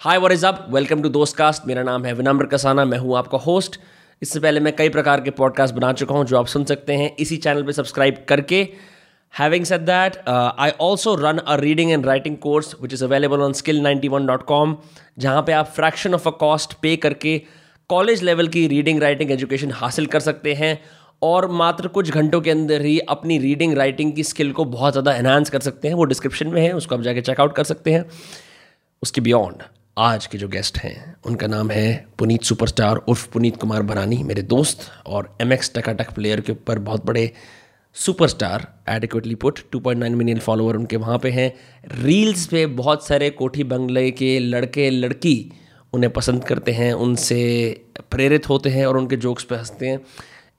Hi what is up, welcome to Dost cast. मेरा नाम है विनम्र कसाना, मैं हूँ आपका होस्ट। इससे पहले मैं कई प्रकार के पॉडकास्ट बना चुका हूँ जो आप सुन सकते हैं इसी चैनल पे सब्सक्राइब करके। Having said that, I also run a reading and writing course which is available on skill91.com, जहाँ पे आप फ्रैक्शन ऑफ अ कॉस्ट पे करके कॉलेज लेवल की रीडिंग राइटिंग एजुकेशन हासिल कर सकते हैं और मात्र कुछ घंटों के अंदर ही अपनी रीडिंग राइटिंग की स्किल को बहुत ज़्यादा एनहांस कर सकते हैं। वो डिस्क्रिप्शन में है, उसको आप जाके चेकआउट कर सकते हैं। उसके बियॉन्ड आज के जो गेस्ट हैं उनका नाम है पुनीत सुपरस्टार उर्फ पुनीत कुमार भरानी, मेरे दोस्त और MX टकाटक प्लेयर के ऊपर बहुत बड़े superstar, adequately put. 2.9 million follower उनके वहाँ पे हैं। रील्स पे बहुत सारे कोठी बंगले के लड़के लड़की उन्हें पसंद करते हैं, उनसे प्रेरित होते हैं और उनके जोक्स पे हंसते हैं।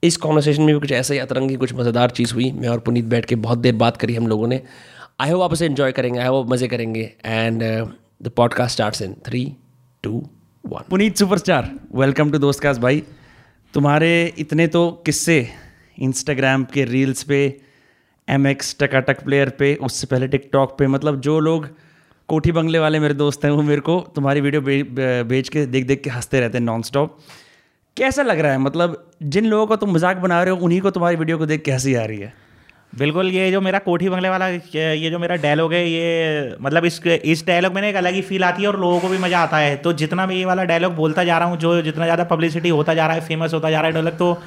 इस कॉन्वर्सेशन में भी कुछ ऐसा ही अतरंगी, कुछ मज़ेदार चीज़ हुई। मैं और पुनीत बैठ के बहुत देर बात करी हम लोगों ने। आई होप आप इसे एंजॉय करेंगे, आई होप मज़े करेंगे। And The podcast starts in 3, 2, 1। Puneet superstar, welcome to Dost cast. भाई तुम्हारे इतने तो किस्से इंस्टाग्राम के रील्स पे, MX टकाटक प्लेयर पे, उससे पहले टिकटॉक पे, मतलब जो लोग कोठी बंगले वाले मेरे दोस्त हैं वो मेरे को तुम्हारी वीडियो भेज के देख देख के हंसते रहते हैं नॉन स्टॉप। कैसा लग रहा है, मतलब जिन लोगों को तुम मजाक बना रहे हो उन्हीं को तुम्हारी वीडियो को देख के हंसी आ रही है? बिल्कुल, ये जो मेरा कोठी बंगले वाला ये जो मेरा डायलॉग है, ये मतलब इस डायलॉग में एक अलग ही फील आती है और लोगों को भी मज़ा आता है। तो जितना भी ये वाला डायलॉग बोलता जा रहा हूँ, जो जितना ज़्यादा पब्लिसिटी होता जा रहा है, फेमस होता जा रहा है डायलॉग, तो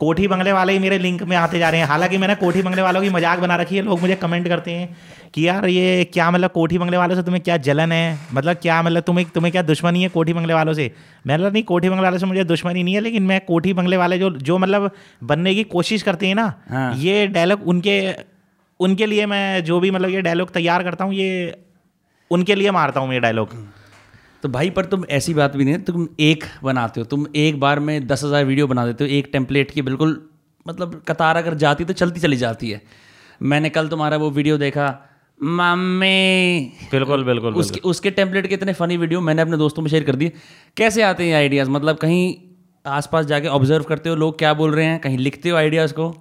कोठी बंगले वाले ही मेरे लिंक में आते जा रहे हैं। हालांकि मैंने कोठी बंगले वालों की मजाक बना रखी है। लोग मुझे कमेंट करते हैं कि यार ये क्या, मतलब कोठी बंगले वालों से तुम्हें क्या जलन है, मतलब क्या, मतलब तुम्हें क्या दुश्मनी है कोठी बंगले वालों से? मैंने कहा नहीं, कोठी बंगले वालों से मुझे दुश्मनी नहीं है, लेकिन मैं कोठी बंगले वाले जो मतलब बनने की कोशिश करते हैं ना, हाँ। ये डायलॉग उनके लिए मैं जो भी मतलब ये डायलॉग तैयार करता हूँ, ये उनके लिए मारता हूँ ये डायलॉग। तो भाई पर तुम ऐसी बात भी नहीं है, तुम एक बनाते हो, तुम एक बार में 10,000 वीडियो बना देते हो एक टेम्पलेट की, बिल्कुल मतलब कतार अगर जाती तो चलती चली जाती है। मैंने कल तुम्हारा वो वीडियो देखा मम्मी, बिल्कुल बिल्कुल उसके टेम्पलेट के इतने फ़नी वीडियो मैंने अपने दोस्तों में शेयर कर दिए। कैसे आते हैं आइडियाज़, मतलब कहीं आसपास जाके ऑब्जर्व करते हो लोग क्या बोल रहे हैं, कहीं लिखते हो आइडियाज़ को?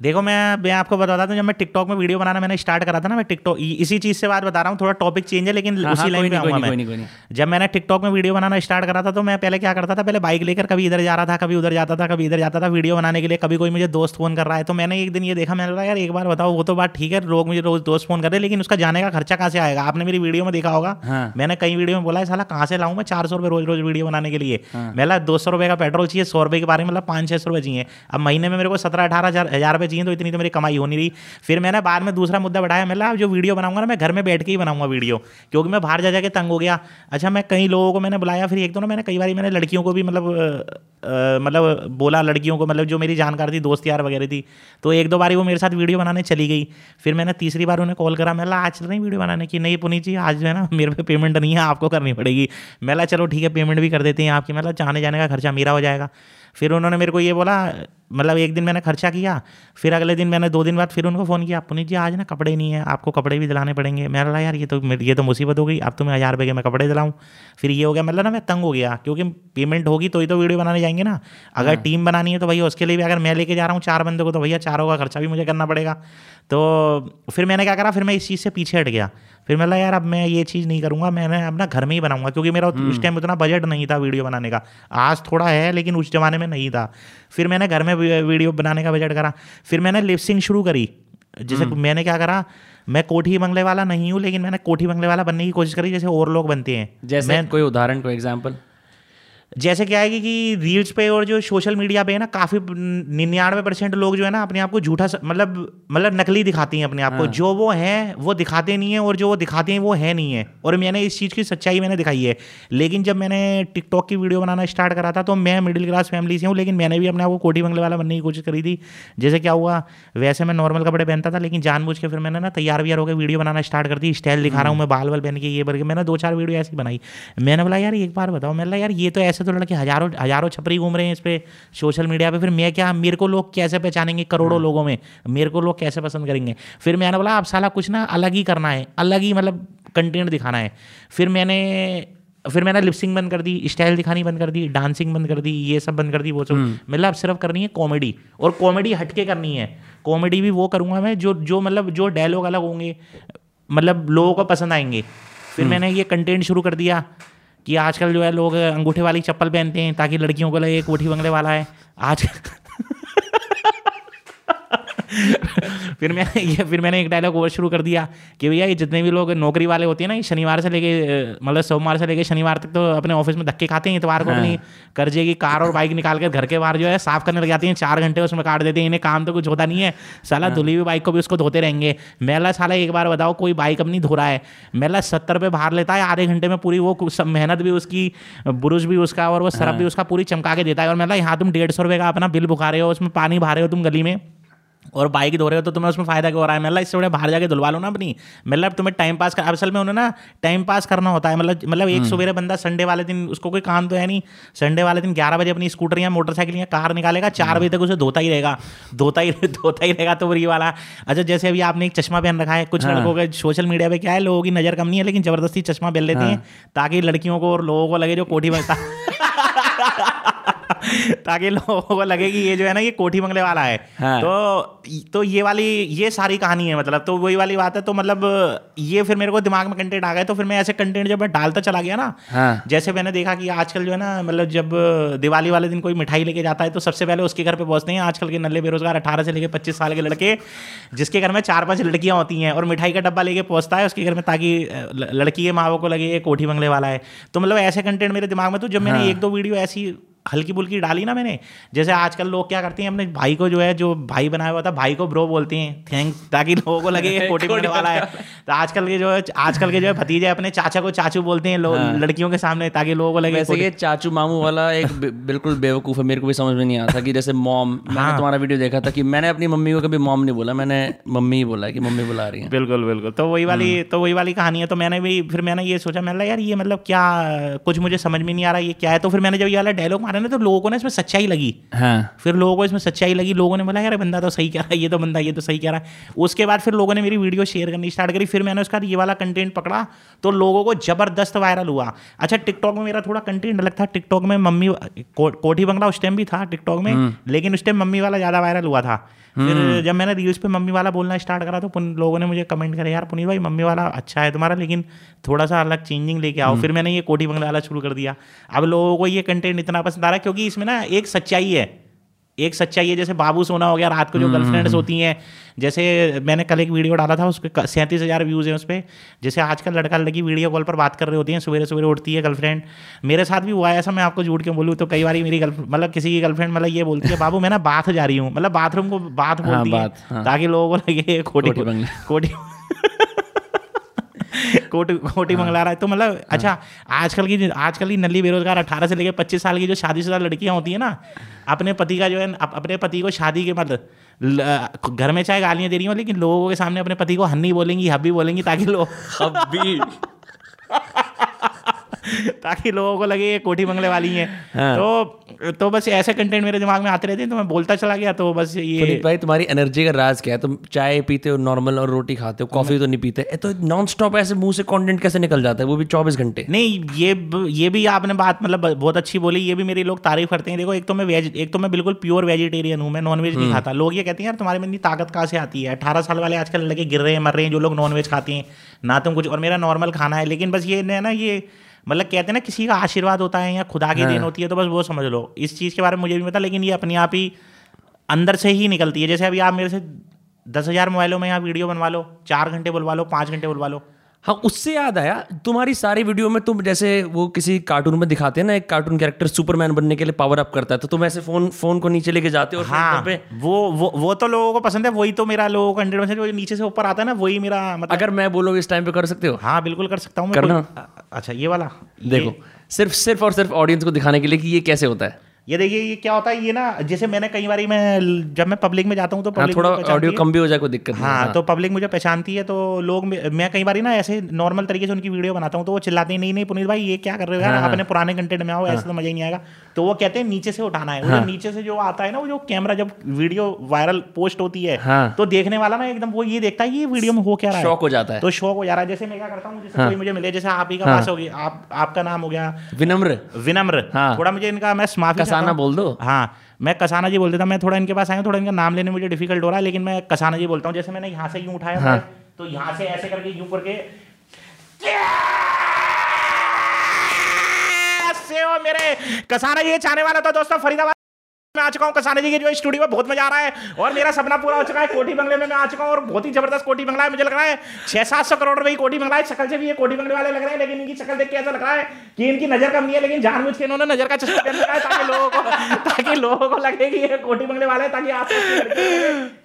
देखो मैं आपको बताता हूँ, जब मैं टिकटॉक में वीडियो बनाना मैंने स्टार्ट करा था ना, मैं टिकटॉक इसी चीज़ से बात बता रहा हूँ, थोड़ा टॉपिक चेंज है लेकिन उसी लाइन पे आऊँगा मैं। जब मैंने टिकटॉक में वीडियो बनाना स्टार्ट करा था तो मैं पहले क्या करता था, पहले बाइक लेकर कभी इधर जा रहा था, कभी उधर जाता था, कभी इधर जाता था वीडियो बनाने के लिए। कभी कोई मुझे दोस्त फ़ोन कर रहा है तो मैंने एक दिन ये देखा, मैंने कहा यार एक बार बताओ, वो तो बात ठीक है लोग मुझे रोज़ दोस्त फ़ोन कर रहे हैं, लेकिन उसका जाने का खर्चा कहाँ से आएगा? आपने मेरी वीडियो में देखा होगा, मैंने कई वीडियो में बोला है साला कहाँ से लाऊँ मैं 400 रुपये रोज़ वीडियो बनाने के लिए। मेरा 200 रुपये का पेट्रोल चाहिए, 100 रुपये के बारे में मतलब 500-600 रुपये चाहिए। अब महीने में मेरे को 17-18 हज़ार चाहिए, तो इतनी तो मेरी कमाई हो नहीं रही। फिर मैंने बाद में दूसरा मुद्दा बढ़ाया, मतलब जो वीडियो बनाऊंगा ना मैं घर में बैठ के ही बनाऊंगा वीडियो, क्योंकि मैं बाहर जा जाके तंग हो गया। अच्छा मैं कई लोगों को मैंने बुलाया, फिर एक तो ना मैंने कई बार मैंने लड़कियों को भी मतलब बोला, लड़कियों को मतलब जो मेरी जानकार थी, दोस्त यार वगैरह थी, तो एक दो बार वो मेरे साथ वीडियो बनाने चली गई। फिर मैंने तीसरी बार उन्हें कॉल करा, मतलब आज चल रही वीडियो बनाने की? नहीं पुनीत जी आज जो है ना मेरे पे पेमेंट नहीं है, आपको करनी पड़ेगी। मतलब चलो ठीक है पेमेंट भी कर देते हैं आपकी, मतलब आने जाने का खर्चा मेरा हो जाएगा। फिर उन्होंने मेरे को ये बोला, मतलब एक दिन मैंने खर्चा किया, फिर अगले दिन मैंने 2 दिन बाद फिर उनको फ़ोन किया, पुनीत जी आज ना कपड़े नहीं है, आपको कपड़े भी दिलाने पड़ेंगे। मैंने बोला यार ये तो मुसीबत हो गई, अब तो मैं 1000 रुपये के मैं कपड़े दिलाऊँ? फिर ये हो गया, मतलब ना मैं तंग हो गया, क्योंकि पेमेंट होगी तो वीडियो बनाने जाएंगे ना। अगर टीम बनानी है तो भैया उसके लिए भी अगर मैं लेके जा रहा हूँ 4 बंदों को, तो भैया 4 का खर्चा भी मुझे करना पड़ेगा। तो फिर मैंने क्या करा, फिर मैं इस चीज़ से पीछे हट गया। फिर मैंने यार अब मैं ये चीज़ नहीं करूँगा, मैंने अपना घर में ही बनाऊँगा, क्योंकि मेरा उस टाइम उतना बजट नहीं था वीडियो बनाने का। आज थोड़ा है लेकिन उस ज़माने में नहीं था। फिर मैंने घर में वीडियो बनाने का बजट करा, फिर मैंने लिपसिंग शुरू करी। जैसे मैंने क्या करा, मैं कोठी बंगले वाला नहीं हूँ लेकिन मैंने कोठी बंगले वाला बनने की कोशिश करी जैसे और लोग बनते हैं। जैसे कोई उदाहरण, कोई एग्जाम्पल? जैसे क्या है कि रील्स पे और जो सोशल मीडिया पे है ना, काफ़ी 99% लोग जो है ना अपने आप को झूठा मतलब नकली दिखाते हैं अपने आप को। जो वो हैं वो दिखाते नहीं है और जो वो दिखाते हैं वो है नहीं है, और मैंने इस चीज़ की सच्चाई मैंने दिखाई है। लेकिन जब मैंने टिकटॉक की वीडियो बनाना स्टार्ट करा था तो मैं मिडिल क्लास फैमिली से हूँ, लेकिन मैंने भी अपने आप को कोठी बंगले वाला बनने की कोशिश करी थी। जैसे क्या हुआ, वैसे मैं नॉर्मल कपड़े पहनता था लेकिन जानबूझ के फिर मैंने ना तैयार व्यार होकर वीडियो बनाना स्टार्ट कर दी। स्टाइल दिखा रहा हूँ मैं, बाल वाल पहन के ये भर के। मैंने 2-4 वीडियो ऐसी बनाई। मैंने बोला यार एक बार बताओ, मैंने यार ये तो तो लड़के हजारों छपरी घूम रहे हैं इस पे सोशल मीडिया पे, फिर मैं क्या, मेरे को लोग कैसे पहचानेंगे करोड़ों लोगों में, मेरे को लोग कैसे पसंद करेंगे? फिर मैंने बोला आप साला कुछ ना अलग ही करना है, अलग ही मतलब कंटेंट दिखाना है। फिर मैंने लिपसिंग बंद कर दी, स्टाइल दिखानी बंद कर दी, डांसिंग बंद कर दी, ये सब बंद कर दी, वो सब। मतलब अब सिर्फ करनी है कॉमेडी, और कॉमेडी हटके करनी है। कॉमेडी भी वो करूँगा मैं जो जो मतलब जो डायलॉग अलग होंगे, मतलब लोगों को पसंद आएंगे। फिर मैंने ये कंटेंट शुरू कर दिया कि आजकल जो है लोग अंगूठे वाली चप्पल पहनते हैं ताकि लड़कियों को लगे एक कोठी बंगले वाला है आज। फिर मैंने एक डायलॉग और शुरू कर दिया कि भैया ये जितने भी लोग नौकरी वाले होते हैं ना, ये शनिवार से लेके मतलब सोमवार से लेके शनिवार तक तो अपने ऑफिस में धक्के खाते हैं, इतवार को अपनी कर्जे की कार और बाइक निकाल कर घर के बाहर जो है साफ करने लग जाते हैं, 4 घंटे उसमें काट देते हैं, इन्हें काम तो कुछ होता नहीं है, साला धुली हुई बाइक को भी उसको धोते रहेंगे। मेला साला एक बार बताओ कोई बाइक अपनी धो रहा है, मेला 70 रुपये बाहर लेता है, आधे घंटे में पूरी वो सब मेहनत भी उसकी, बुरुश भी उसका और वो सरफ भी उसका पूरी चमका के देता है। और मेला यहाँ तुम 150 रुपये का अपना बिल भुखा रहे हो, उसमें पानी भा रहे हो तुम गली में और बाइक धो रहे हो, तो तुम्हें उसमें फायदा क्यों हो रहा है? मतलब इससे बड़े बाहर जाके धुलवा लो ना अपनी। मतलब तुम्हें टाइम पास कर, असल में उन्हें ना टाइम पास करना होता है। मतलब एक सवेरे बंदा संडे वाले दिन, उसको कोई काम तो है नहीं, संडे वाले दिन 11 बजे अपनी स्कूटर या मोटरसाइकिल या कार निकालेगा, 4 बजे तक उसे धोता ही रहेगा। तो वो ये वाला, अच्छा जैसे अभी आपने एक चश्मा पहन रखा है, कुछ लड़कों के सोशल मीडिया पर क्या है, लोगों की नज़र कम नहीं है लेकिन ज़बरदस्ती चश्मा पहन लेते हैं ताकि लड़कियों को और लोगों को लगे जो कोठी बनता, ताकि लोगों को लगे कि ये जो है ना ये कोठी बंगले वाला है। हाँ। तो ये सारी कहानी है, मतलब तो वही वाली बात है। तो मतलब ये फिर मेरे को दिमाग में कंटेंट आ गया, तो फिर मैं ऐसे कंटेंट जब मैं डालता चला गया ना। हाँ। जैसे मैंने देखा कि आजकल जो है ना, मतलब जब दिवाली वाले दिन कोई मिठाई लेके जाता है तो सबसे पहले उसके घर पर पहुंचते हैं आजकल के नल्ले बेरोजगार 18 से लेकर 25 साल के लड़के, जिसके घर में 4-5 लड़कियां होती हैं और मिठाई का डब्बा लेके पहुंचता है उसके घर में, ताकि लड़की के माँ को लगे ये कोठी बंगले वाला है। तो मतलब ऐसे कंटेंट मेरे दिमाग में, तो जब मैंने 1-2 वीडियो ऐसी हल्की बुल्की डाली ना मैंने, जैसे आजकल लोग क्या करते हैं अपने भाई को जो है, जो भाई बनाया हुआ था भाई को ब्रो बोलते हैं, थैंक्स, ताकि लोगों को लगे कोटी बंगले वाला है। तो आजकल के जो है भतीजे अपने चाचा को चाचू बोलते हैं लोग। हाँ। लड़कियों के सामने, ताकि लोगों को लगे वैसे ये चाचू मामू वाला एक बिल्कुल बेवकूफ़ है, मेरे को भी समझ में नहीं आता कि जैसे मॉम। मैंने तुम्हारा वीडियो देखा था कि मैंने अपनी मम्मी को कभी मॉम नहीं बोला, मैंने मम्मी ही बोला कि मम्मी बुला रही है। बिल्कुल बिल्कुल, तो वही वाली कहानी है। तो मैंने ये सोचा, मैंने यार ये मतलब क्या कुछ मुझे समझ में नहीं आ रहा ये क्या है। तो फिर मैंने जब ये वाला डायलॉग मारे ना तो लोगों ने इसमें सच्चाई लगी। हाँ। फिर लोगों को इसमें सच्चाई लगी, लोगों ने बोला यार बंदा तो सही कह रहा है, ये तो सही कह रहा है। उसके बाद फिर लोगों ने मेरी वीडियो शेयर करनी स्टार्ट करी, फिर मैंने उसका ये वाला कंटेंट पकड़ा तो लोगों को जबरदस्त वायरल हुआ। अच्छा टिकटॉक में मेरा थोड़ा कंटेंट अलग था, टिकटॉक में मम्मी कोठी बंगला उस टाइम भी था टिकटॉक में, लेकिन उस टाइम मम्मी वाला ज़्यादा वायरल हुआ था। फिर जब मैंने रील्स पे मम्मी वाला बोलना स्टार्ट करा तो लोगों ने मुझे कमेंट करे यार पुनीत भाई मम्मी वाला अच्छा है तुम्हारा, लेकिन थोड़ा सा अलग चेंजिंग लेके आओ। फिर मैंने ये कोठी बंगला वाला शुरू कर दिया। अब लोगों को ये कंटेंट इतना पसंद आ रहा है क्योंकि इसमें ना एक सच्चाई है। जैसे बाबू सोना हो गया, रात को जो गर्लफ्रेंड्स होती हैं, जैसे मैंने कल एक वीडियो डाला था उसके 37,000 व्यूज़ हैं उस पर। जैसे आजकल लड़का लड़की वीडियो कॉल पर बात कर रही होती हैं, सवेरे सवेरे उठती है गर्लफ्रेंड, मेरे साथ भी हुआ है ऐसा, मैं आपको झूठ क्यों बोलूँ। तो कई बार मेरी मतलब किसी की गर्लफ्रेंड मतलब ये बोलती है बाबू मैं ना बाथ जा रही हूँ, मतलब बाथरूम को बाथ बोलती है ताकि लोगों को लगे कोटी मंगला रहा है। तो मतलब अच्छा आजकल की नली बेरोजगार 18 से लेकर 25 साल की जो शादीशुदा लड़कियां होती है ना, अपने पति को शादी के बाद घर में चाहे गालियां दे रही हो लेकिन लोगों के सामने अपने पति को हन्नी बोलेंगी, हब्बी बोलेंगी, ताकि लोग ताकि लोगों को लगे ये कोठी बंगले वाली है। हाँ। तो बस ऐसे कंटेंट मेरे दिमाग में आते रहते हैं तो मैं बोलता चला गया। तो बस ये पुनीत भाई तुम्हारी एनर्जी का राज क्या है? तुम चाय पीते हो नॉर्मल और रोटी खाते हो, कॉफी तो नहीं पीते, तो नॉन स्टॉप ऐसे मुंह से कंटेंट कैसे निकल जाता है, वो भी 24 घंटे? नहीं, ये भी आपने बात मतलब बहुत अच्छी बोली, ये भी मेरे लोग तारीफ करते हैं। देखो एक तो मैं बिल्कुल प्योर वेजिटेरियन हूँ, मैं नॉनवेज नहीं खाता। लोग ये कहते हैं यार तुम्हारे में इतनी ताकत कहाँ से आती है, 18 साल वाले आजकल लड़के गिर रहे हैं मर रहे हैं जो लोग नॉनवेज खाते हैं ना तुम कुछ। और मेरा नॉर्मल खाना है, लेकिन बस ये ना ये मतलब कहते हैं ना किसी का आशीर्वाद होता है या खुदा की देन होती है, तो बस वो समझ लो। इस चीज़ के बारे में मुझे भी पता, लेकिन ये अपने आप ही अंदर से ही निकलती है। जैसे अभी आप मेरे से 10,000 मोबाइलों में यहाँ वीडियो बनवा लो, 4 घंटे बुलवा लो, 5 घंटे बुलवा लो। हाँ, उससे याद आया तुम्हारी सारी वीडियो में तुम जैसे वो किसी कार्टून में दिखाते हैं ना, एक कार्टून कैरेक्टर सुपरमैन बनने के लिए पावर अप करता है, तो तुम ऐसे फोन को नीचे लेके जाते हो। हाँ, पे वो तो लोगों को पसंद है, वही तो मेरा लोगों का 100% जो नीचे से ऊपर आता है ना, वही मेरा मतलब। अगर मैं बोलूँ इस टाइम पे कर सकते हो? हाँ बिल्कुल कर सकता हूँ। करना? अच्छा ये वाला देखो, सिर्फ ऑडियंस को दिखाने के लिए कि ये कैसे होता है। ये देखिए ये क्या होता है, ये ना जैसे मैंने कई बार जब मैं पब्लिक में जाता हूँ तो पब्लिक थोड़ा ऑडियो कम भी हो जाए कोई दिक्कत नहीं। हाँ, तो पब्लिक मुझे पहचानती है, तो लोग मैं कई बार ना ऐसे नॉर्मल तरीके से उनकी वीडियो बनाता हूँ तो वो चिल्लाते हैं नहीं पुनीत भाई ये क्या कर रहे हो यार। हाँ, अपने पुराने कंटेंट में आओ। हाँ, ऐसे तो मजा ही नहीं आएगा। तो वो कहते हैं नीचे से उठाना है। हाँ, नीचे से जो आता है ना, वो जो कैमरा जब वीडियो वायरल पोस्ट होती है तो देखने वाला ना एकदम वो ये देखता है ये वीडियो में हो क्या रहा है, शॉक हो जाता है। तो शॉक हो जा रहा है। जैसे मैं क्या करता हूँ, जैसे कोई मुझे मिले, जैसे आप ही का पास हो गया, आपका नाम हो गया विनम्र, थोड़ा मुझे इनका मैं माफी कसाना बोल दो। हाँ, मैं कसाना जी बोल देता। मैं थोड़ा इनके पास आया हूँ, थोड़ा इनका नाम लेने में मुझे डिफिकल्ट हो रहा है, लेकिन मैं कसाना जी बोलता हूँ। जैसे मैंने यहाँ से यूँ उठाया। हाँ, तो यहाँ से ऐसे करके यूँ करके मेरे कसाना जी चाहने वाला था दोस्तों, फरीदाबाद मैं आ चुका हूँ कसाना जी के जो स्टूडियो में, बहुत मजा आ रहा है और मेरा सपना पूरा हो चुका है। कोठी बंगले में मैं आ चुका हूँ और बहुत ही जबरदस्त कोठी बंगला है, मुझे लग रहा है 600-700 करोड़ रुपए कोठी बंगला है। शक्ल से भी ये कोठी बंगले वाले लग रहे हैं, लेकिन इनकी शक्ल देख के ऐसा लग रहा है कि इनकी नजर कम नहीं है, लेकिन जानबूझ के इन्होंने नजर का चश्मा पहन रखा है ताकि लोगों को लगे कि ये कोठी बंगले वाले हैं, ताकि आप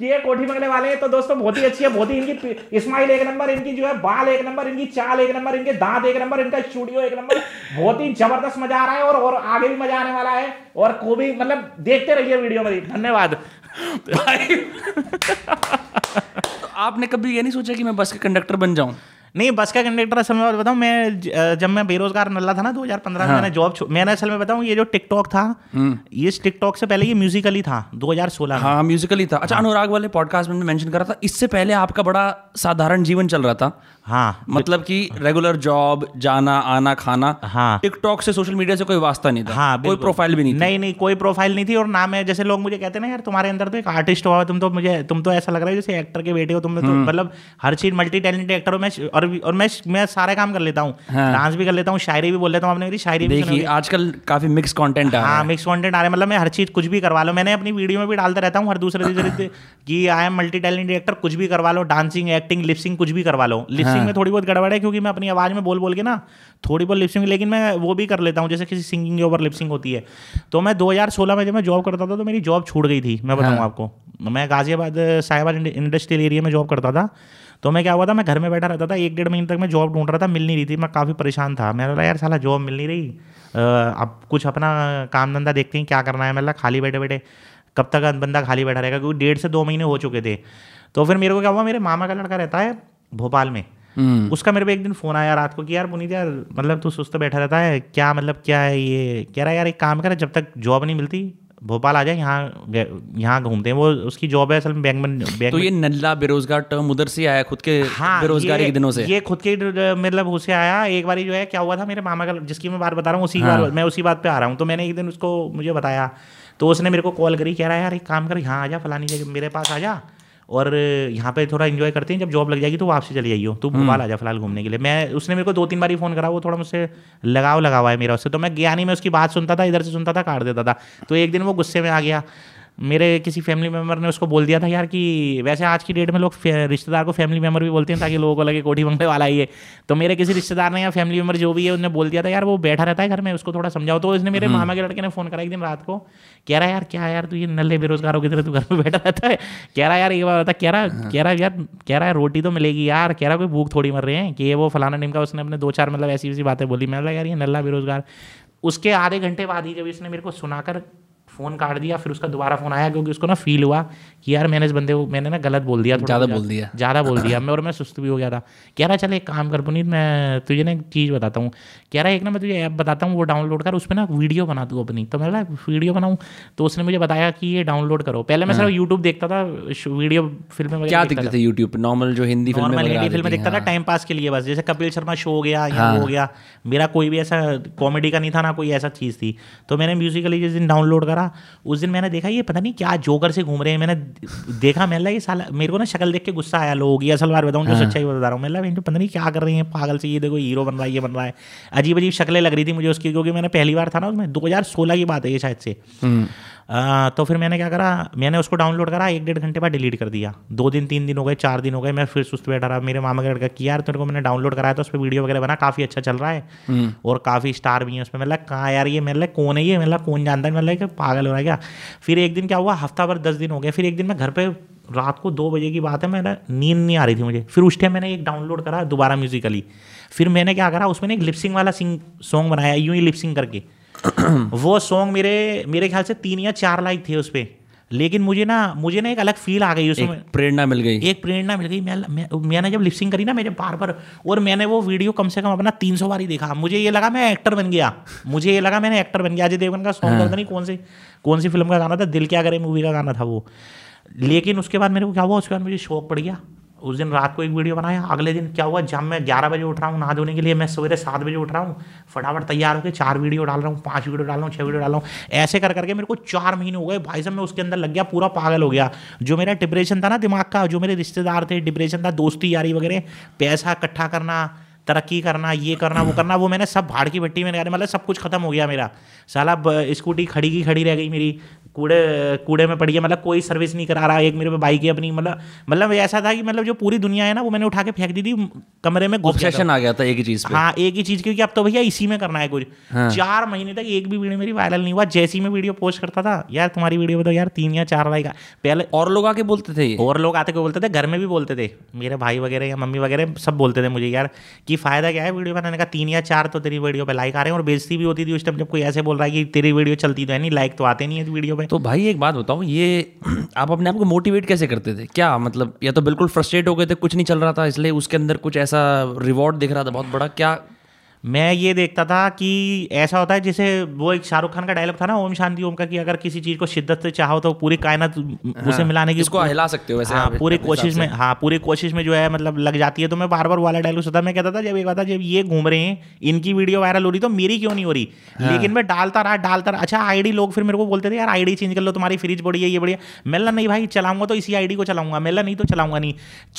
ये कोठी बंगले वाले हैं। तो दोस्तों बहुत ही अच्छी है, बहुत ही इनकी स्माइल एक नंबर, इनकी जो है बाल एक नंबर, इनकी चाल एक नंबर, इनके दांत एक नंबर, इनका स्टूडियो एक नंबर, बहुत ही जबरदस्त मजा आ रहा है और आगे भी मजा आने वाला है। और को भी मतलब देखते रहिए वीडियो में, धन्यवाद। तो आपने कभी ये नहीं सोचा कि मैं बस का कंडक्टर बन जाऊं? नहीं, बस का कंडक्टर असल में बताऊं, मैं जब मैं बेरोजगार नल्ला था ना 2015 में, मैंने जॉब मैंने असल में बताऊं ये जो टिकटॉक था, इस टिकटॉक से पहले ये म्यूजिकली था 2016 में। हाँ, म्यूजिकली था। अच्छा, अनुराग वाले पॉडकास्ट में मेंशन करा था, इससे पहले आपका बड़ा साधारण जीवन चल रहा था। हाँ, मतलब कि रेगुलर जॉब, जाना आना, खाना। हाँ, टिकटॉक से, सोशल मीडिया से कोई वास्ता नहीं था। हाँ, कोई प्रोफाइल भी नहीं। नहीं, कोई प्रोफाइल नहीं थी। और ना मैं, जैसे लोग मुझे कहते ना, यार तुम्हारे अंदर तो एक आर्टिस्ट हुआ, तुम तो ऐसा लग रहा है जैसे एक्टर के बेटे हो, तुम मतलब हर चीज मल्टी टैलेंटेड एक्टर हो। मैं सारे काम कर लेता हूँ, डांस भी कर लेता हूँ, शायरी भी बोल लेता हूँ। आपने मेरी शायरी देखी, आजकल काफी मिक्स कंटेंट आ रहा है। हाँ, मिक्स कंटेंट आ रहा है, मतलब मैं हर चीज कुछ भी करवा लो। मैंने अपनी वीडियो में भी डालता रहता हूँ हर दूसरे कि I am multi talented actor, कुछ भी करवा लो, डांसिंग, एक्टिंग, लिपसिंग, कुछ भी करवा लो। लिपसिंग में थोड़ी बहुत गड़बड़ है क्योंकि मैं अपनी आवाज में बोल बोल के ना थोड़ी बहुत लिपसिंग, लेकिन मैं वो भी कर लेता हूँ जैसे किसी सिंगिंग के ऊपर लिपसिंग होती है। तो मैं 2016 में जब मैं जॉब करता था तो मेरी जॉब छूट गई थी। मैं बताऊँ आपको, मैं गाजियाबाद साहिबाल इंडस्ट्रियल एरिया में जॉब करता था। तो मैं क्या हुआ था, मैं घर में बैठा रहता था, 1-1.5 महीने तक मैं जॉब ढूंढ रहा था, मिल नहीं रही थी। मैं काफ़ी परेशान था, मैंने बोला यार साला जॉब मिल नहीं रही, अब कुछ अपना काम धंधा देखते हैं क्या करना है। मैंने बोला खाली बैठे बैठे कब तक बंदा खाली बैठा रहेगा, क्योंकि 1.5 से 2 महीने हो चुके थे। तो फिर मेरे को क्या हुआ, मेरे मामा का लड़का रहता है भोपाल में, उसका मेरे पे एक दिन फोन आया रात को कि यार पुनीत यार, मतलब तू सुस्त बैठा रहता है क्या, मतलब क्या है ये, कह रहा है यार एक काम कर, जब तक जॉब नहीं मिलती भोपाल आ जाए, यहाँ घूमते हैं। वो उसकी जॉब है असल में बैंक में। तो ये नल्ला बेरोजगार टर्म उधर से आया, खुद के बेरोजगारी के दिनों से, ये खुद के मतलब उससे आया। एक बार जो है क्या हुआ था, मेरे मामा का जिसकी मैं बात बता रहा हूँ उसी बार मैं उसी बात पे आ रहा हूँ। तो मैंने एक दिन उसको मुझे बताया, तो उसने मेरे को कॉल करी, कह रहा है यार एक काम कर, यहाँ आ जा फलानी जगह मेरे पास आ जा और यहाँ पे थोड़ा एंजॉय करते हैं, जब जॉब लग जाएगी तो वापसी चली जाइयो, तू भोपाल आ जा फिलहाल घूमने के लिए। मैं उसने मेरे को 2-3 बार ही फोन करा, वो थोड़ा मुझसे लगाव लगा हुआ है मेरा उससे। तो मैं ज्ञानी में उसकी बात सुनता था, इधर से सुनता था, काट देता था। तो एक दिन वो गुस्से में आ गया, मेरे किसी फैमिली मेम्बर ने उसको बोल दिया था यार कि वैसे आज की डेट में लोग रिश्तेदार को फैमिली मेम्बर भी बोलते हैं ताकि लोगों को लगे कोठी बंगले वाला ही है। तो मेरे किसी रिश्तेदार ने या फैमिली मेम्बर जो भी है उन्होंने बोल दिया था यार वो बैठा रहता है घर में, उसको थोड़ा समझाओ। तो इसने मेरे मामा के लड़के ने फोन करा एक दिन रात को, कह रहा है यार क्या यार तू ये नल्ले बेरोजगारों की तरह तू घर में बैठा रहता है, कह रहा यार ये बात बता, कह रहा है रोटी तो मिलेगी यार, कह रहा कोई भूख थोड़ी मर रहे हैं कि ये वो फलाना निम का। उसने अपने 2-4 मतलब ऐसी वैसी बातें बोली। मैं यार ये नल्ला बेरोजगार। उसके आधे घंटे बाद ही जब इसने मेरे को सुनाकर फोन काट दिया, फिर उसका दोबारा फोन आया क्योंकि उसको ना फील हुआ कि यार मैंने इस बंदे को मैंने ना गलत बोल दिया, ज़्यादा बोल दिया मैं, और मैं सुस्त भी हो गया था। कह रहा चल एक काम कर पुनीत, मैं तुझे ना एक चीज़ बताता हूँ, कह रहा है एक ना मैं तुझे ऐप बताता हूँ, वो डाउनलोड कर, उस पर ना वीडियो बना दूँ अपनी। तो मैंने वीडियो बनाऊँ, तो उसने मुझे बताया कि ये डाउनलोड करो। पहले मैं सिर्फ यूट्यूब देखता था, वीडियो फिल्में क्या देखते थे यूट्यूब पर, नॉर्मल जो हिंदी फिल्में देखता था टाइम पास के लिए बस, जैसे कपिल शर्मा शो हो गया, ये हो गया। मेरा कोई भी ऐसा कॉमेडी का नहीं था ना कोई ऐसा चीज़ थी। तो मैंने म्यूजिकली जिस दिन डाउनलोड करा, उस दिन मैंने देखा ये पता नहीं क्या जोकर से घूम रहे हैं। मैंने देखा, मैं ये साला, मेरे को ना शक्ल देख के गुस्सा आया लोगों की, असल बार बताऊं जो सच्चाई बता रहा हूँ। मैं पता नहीं क्या कर रही है पागल से, ये देखो हीरो बन रहा है, ये बन रहा है, अजीब अजीब शक्लें लग रही थी मुझे उसकी, क्योंकि मैंने पहली बार था ना उसमें, 2016 की बात है ये शायद से। तो फिर मैंने क्या करा, मैंने उसको डाउनलोड करा, 1-1.5 घंटे बाद डिलीट कर दिया। 2 दिन 3 दिन हो गए, 4 दिन हो गए, मैं फिर सुस्त बैठा रहा। मेरे मामा का लड़का कि यार तेरे को मैंने डाउनलोड कराया था, उस पर वीडियो वगैरह बना, काफ़ी अच्छा चल रहा है और काफ़ी स्टार भी है उसमें। मतलब कहाँ यार ये, मतलब कौन है ये, मतलब कौन जानता है, मतलब पागल हो रहा है क्या। फिर एक दिन क्या हुआ, हफ्ता भर 10 दिन हो गए, फिर एक दिन मैं घर पे रात को 2 बजे की बात है, मैंने नींद नहीं आ रही थी मुझे, फिर उस टाइम मैंने एक डाउनलोड करा दोबारा म्यूजिकली। फिर मैंने क्या करा, उसमें एक लिपसिंग वाला सॉन्ग बनाया, यूं ही लिपसिंग करके। वो सॉन्ग मेरे ख्याल से 3 या 4 लाइक थे उस पर, लेकिन मुझे ना एक अलग फील आ गई उसमें, एक प्रेरणा मिल गई। मैंने जब लिपसिंग करी ना, मेरे बार और मैंने वो वीडियो कम से कम अपना 300 बार ही देखा। मुझे ये लगा मैं एक्टर बन गया। अजय देवगन का सॉन्ग था, नहीं कौन सी फिल्म का गाना था, दिल क्या करे मूवी का गाना था वो। लेकिन उसके बाद मेरे को क्या हुआ, उसके बाद मुझे शौक पड़ गया। उस दिन रात को एक वीडियो बनाया, अगले दिन क्या हुआ, जब मैं 11 बजे उठ रहा हूँ नहा धोने के लिए, मैं सवेरे 7 बजे उठ रहा हूँ, फटाफट तैयार होकर 4 वीडियो डाल रहा हूँ, 5 वीडियो डाल रहा हूँ, 6 वीडियो डाल रहा हूँ, ऐसे कर करके मेरे को 4 महीने हो गए भाई साहब। मैं उसके अंदर लग गया, पूरा पागल हो गया। जो मेरा डिप्रेशन था ना दिमाग का, जो मेरे रिश्तेदार थे, डिप्रेशन था, दोस्ती यारी वगैरह, पैसा इकट्ठा करना, तरक्की करना, ये करना, वो करना, वो मैंने सब भाड़ की भट्टी में निकाले, मतलब सब कुछ खत्म हो गया मेरा। साला स्कूटी खड़ी की खड़ी रह गई मेरी, कूड़े में पड़ी है, मतलब कोई सर्विस नहीं करा रहा। एक मेरे पे बाइक है अपनी, मतलब ऐसा था कि मतलब जो पूरी दुनिया है ना वो मैंने उठा के फेंक दी थी, कमरे में ऑब्सेशन आ गया था एक ही चीज़ पे। हाँ एक ही चीज़, क्योंकि अब तो भैया इसी में करना है कुछ। चार महीने तक एक भी वीडियो मेरी वायरल नहीं हुआ। जैसी मैं वीडियो पोस्ट करता था, यार तुम्हारी वीडियो बताओ यार 3 या 4 लाइक। पहले और लोग आके बोलते थे, और लोग आते के बोलते थे, घर में भी बोलते थे, मेरे भाई वगैरह या मम्मी वगैरह सब बोलते थे मुझे यार कि फ़ायदा क्या है वीडियो बनाने का, 3 या 4 तो तेरी वीडियो पर लाइक आ रहे हैं। और बेइज्जती भी होती थी उस टाइम जब कोई ऐसे बोल रहा है कि तेरी वीडियो चलती तो है नहीं, लाइक तो आते नहीं है वीडियो पे। तो भाई एक बात बताओ, ये आप अपने आप को मोटिवेट कैसे करते थे? क्या मतलब, या तो बिल्कुल फ्रस्ट्रेट हो गए थे, कुछ नहीं चल रहा था इसलिए उसके अंदर कुछ ऐसा रिवॉर्ड दिख रहा था बहुत बड़ा? क्या मैं ये देखता था कि ऐसा होता है जैसे वो एक शाहरुख खान का डायलॉग था ना ओम शांति ओम का, कि अगर किसी चीज़ को शिद्दत से चाहो तो पूरी कायनात उसे मिलाने की इसको हिला सकते हो वैसे। हाँ पूरी कोशिश में, हाँ पूरी कोशिश में जो है मतलब लग जाती है। तो मैं बार बार वाला डायलॉग सुनता, मैं कहता था जब एक बार था जब ये घूम रहे हैं इनकी वीडियो वायरल हो रही तो मेरी क्यों नहीं हो रही। लेकिन मैं डालता रहा। अच्छा आईडी, लोग फिर मेरे को बोलते थे यार आईडी चेंज कर लो, तुम्हारी फ्रिज बड़ी है, ये बढ़िया। मेला नहीं भाई, चलाऊंगा तो इसी आईडी को चलाऊंगा, मेला नहीं तो चलाऊंगा नहीं।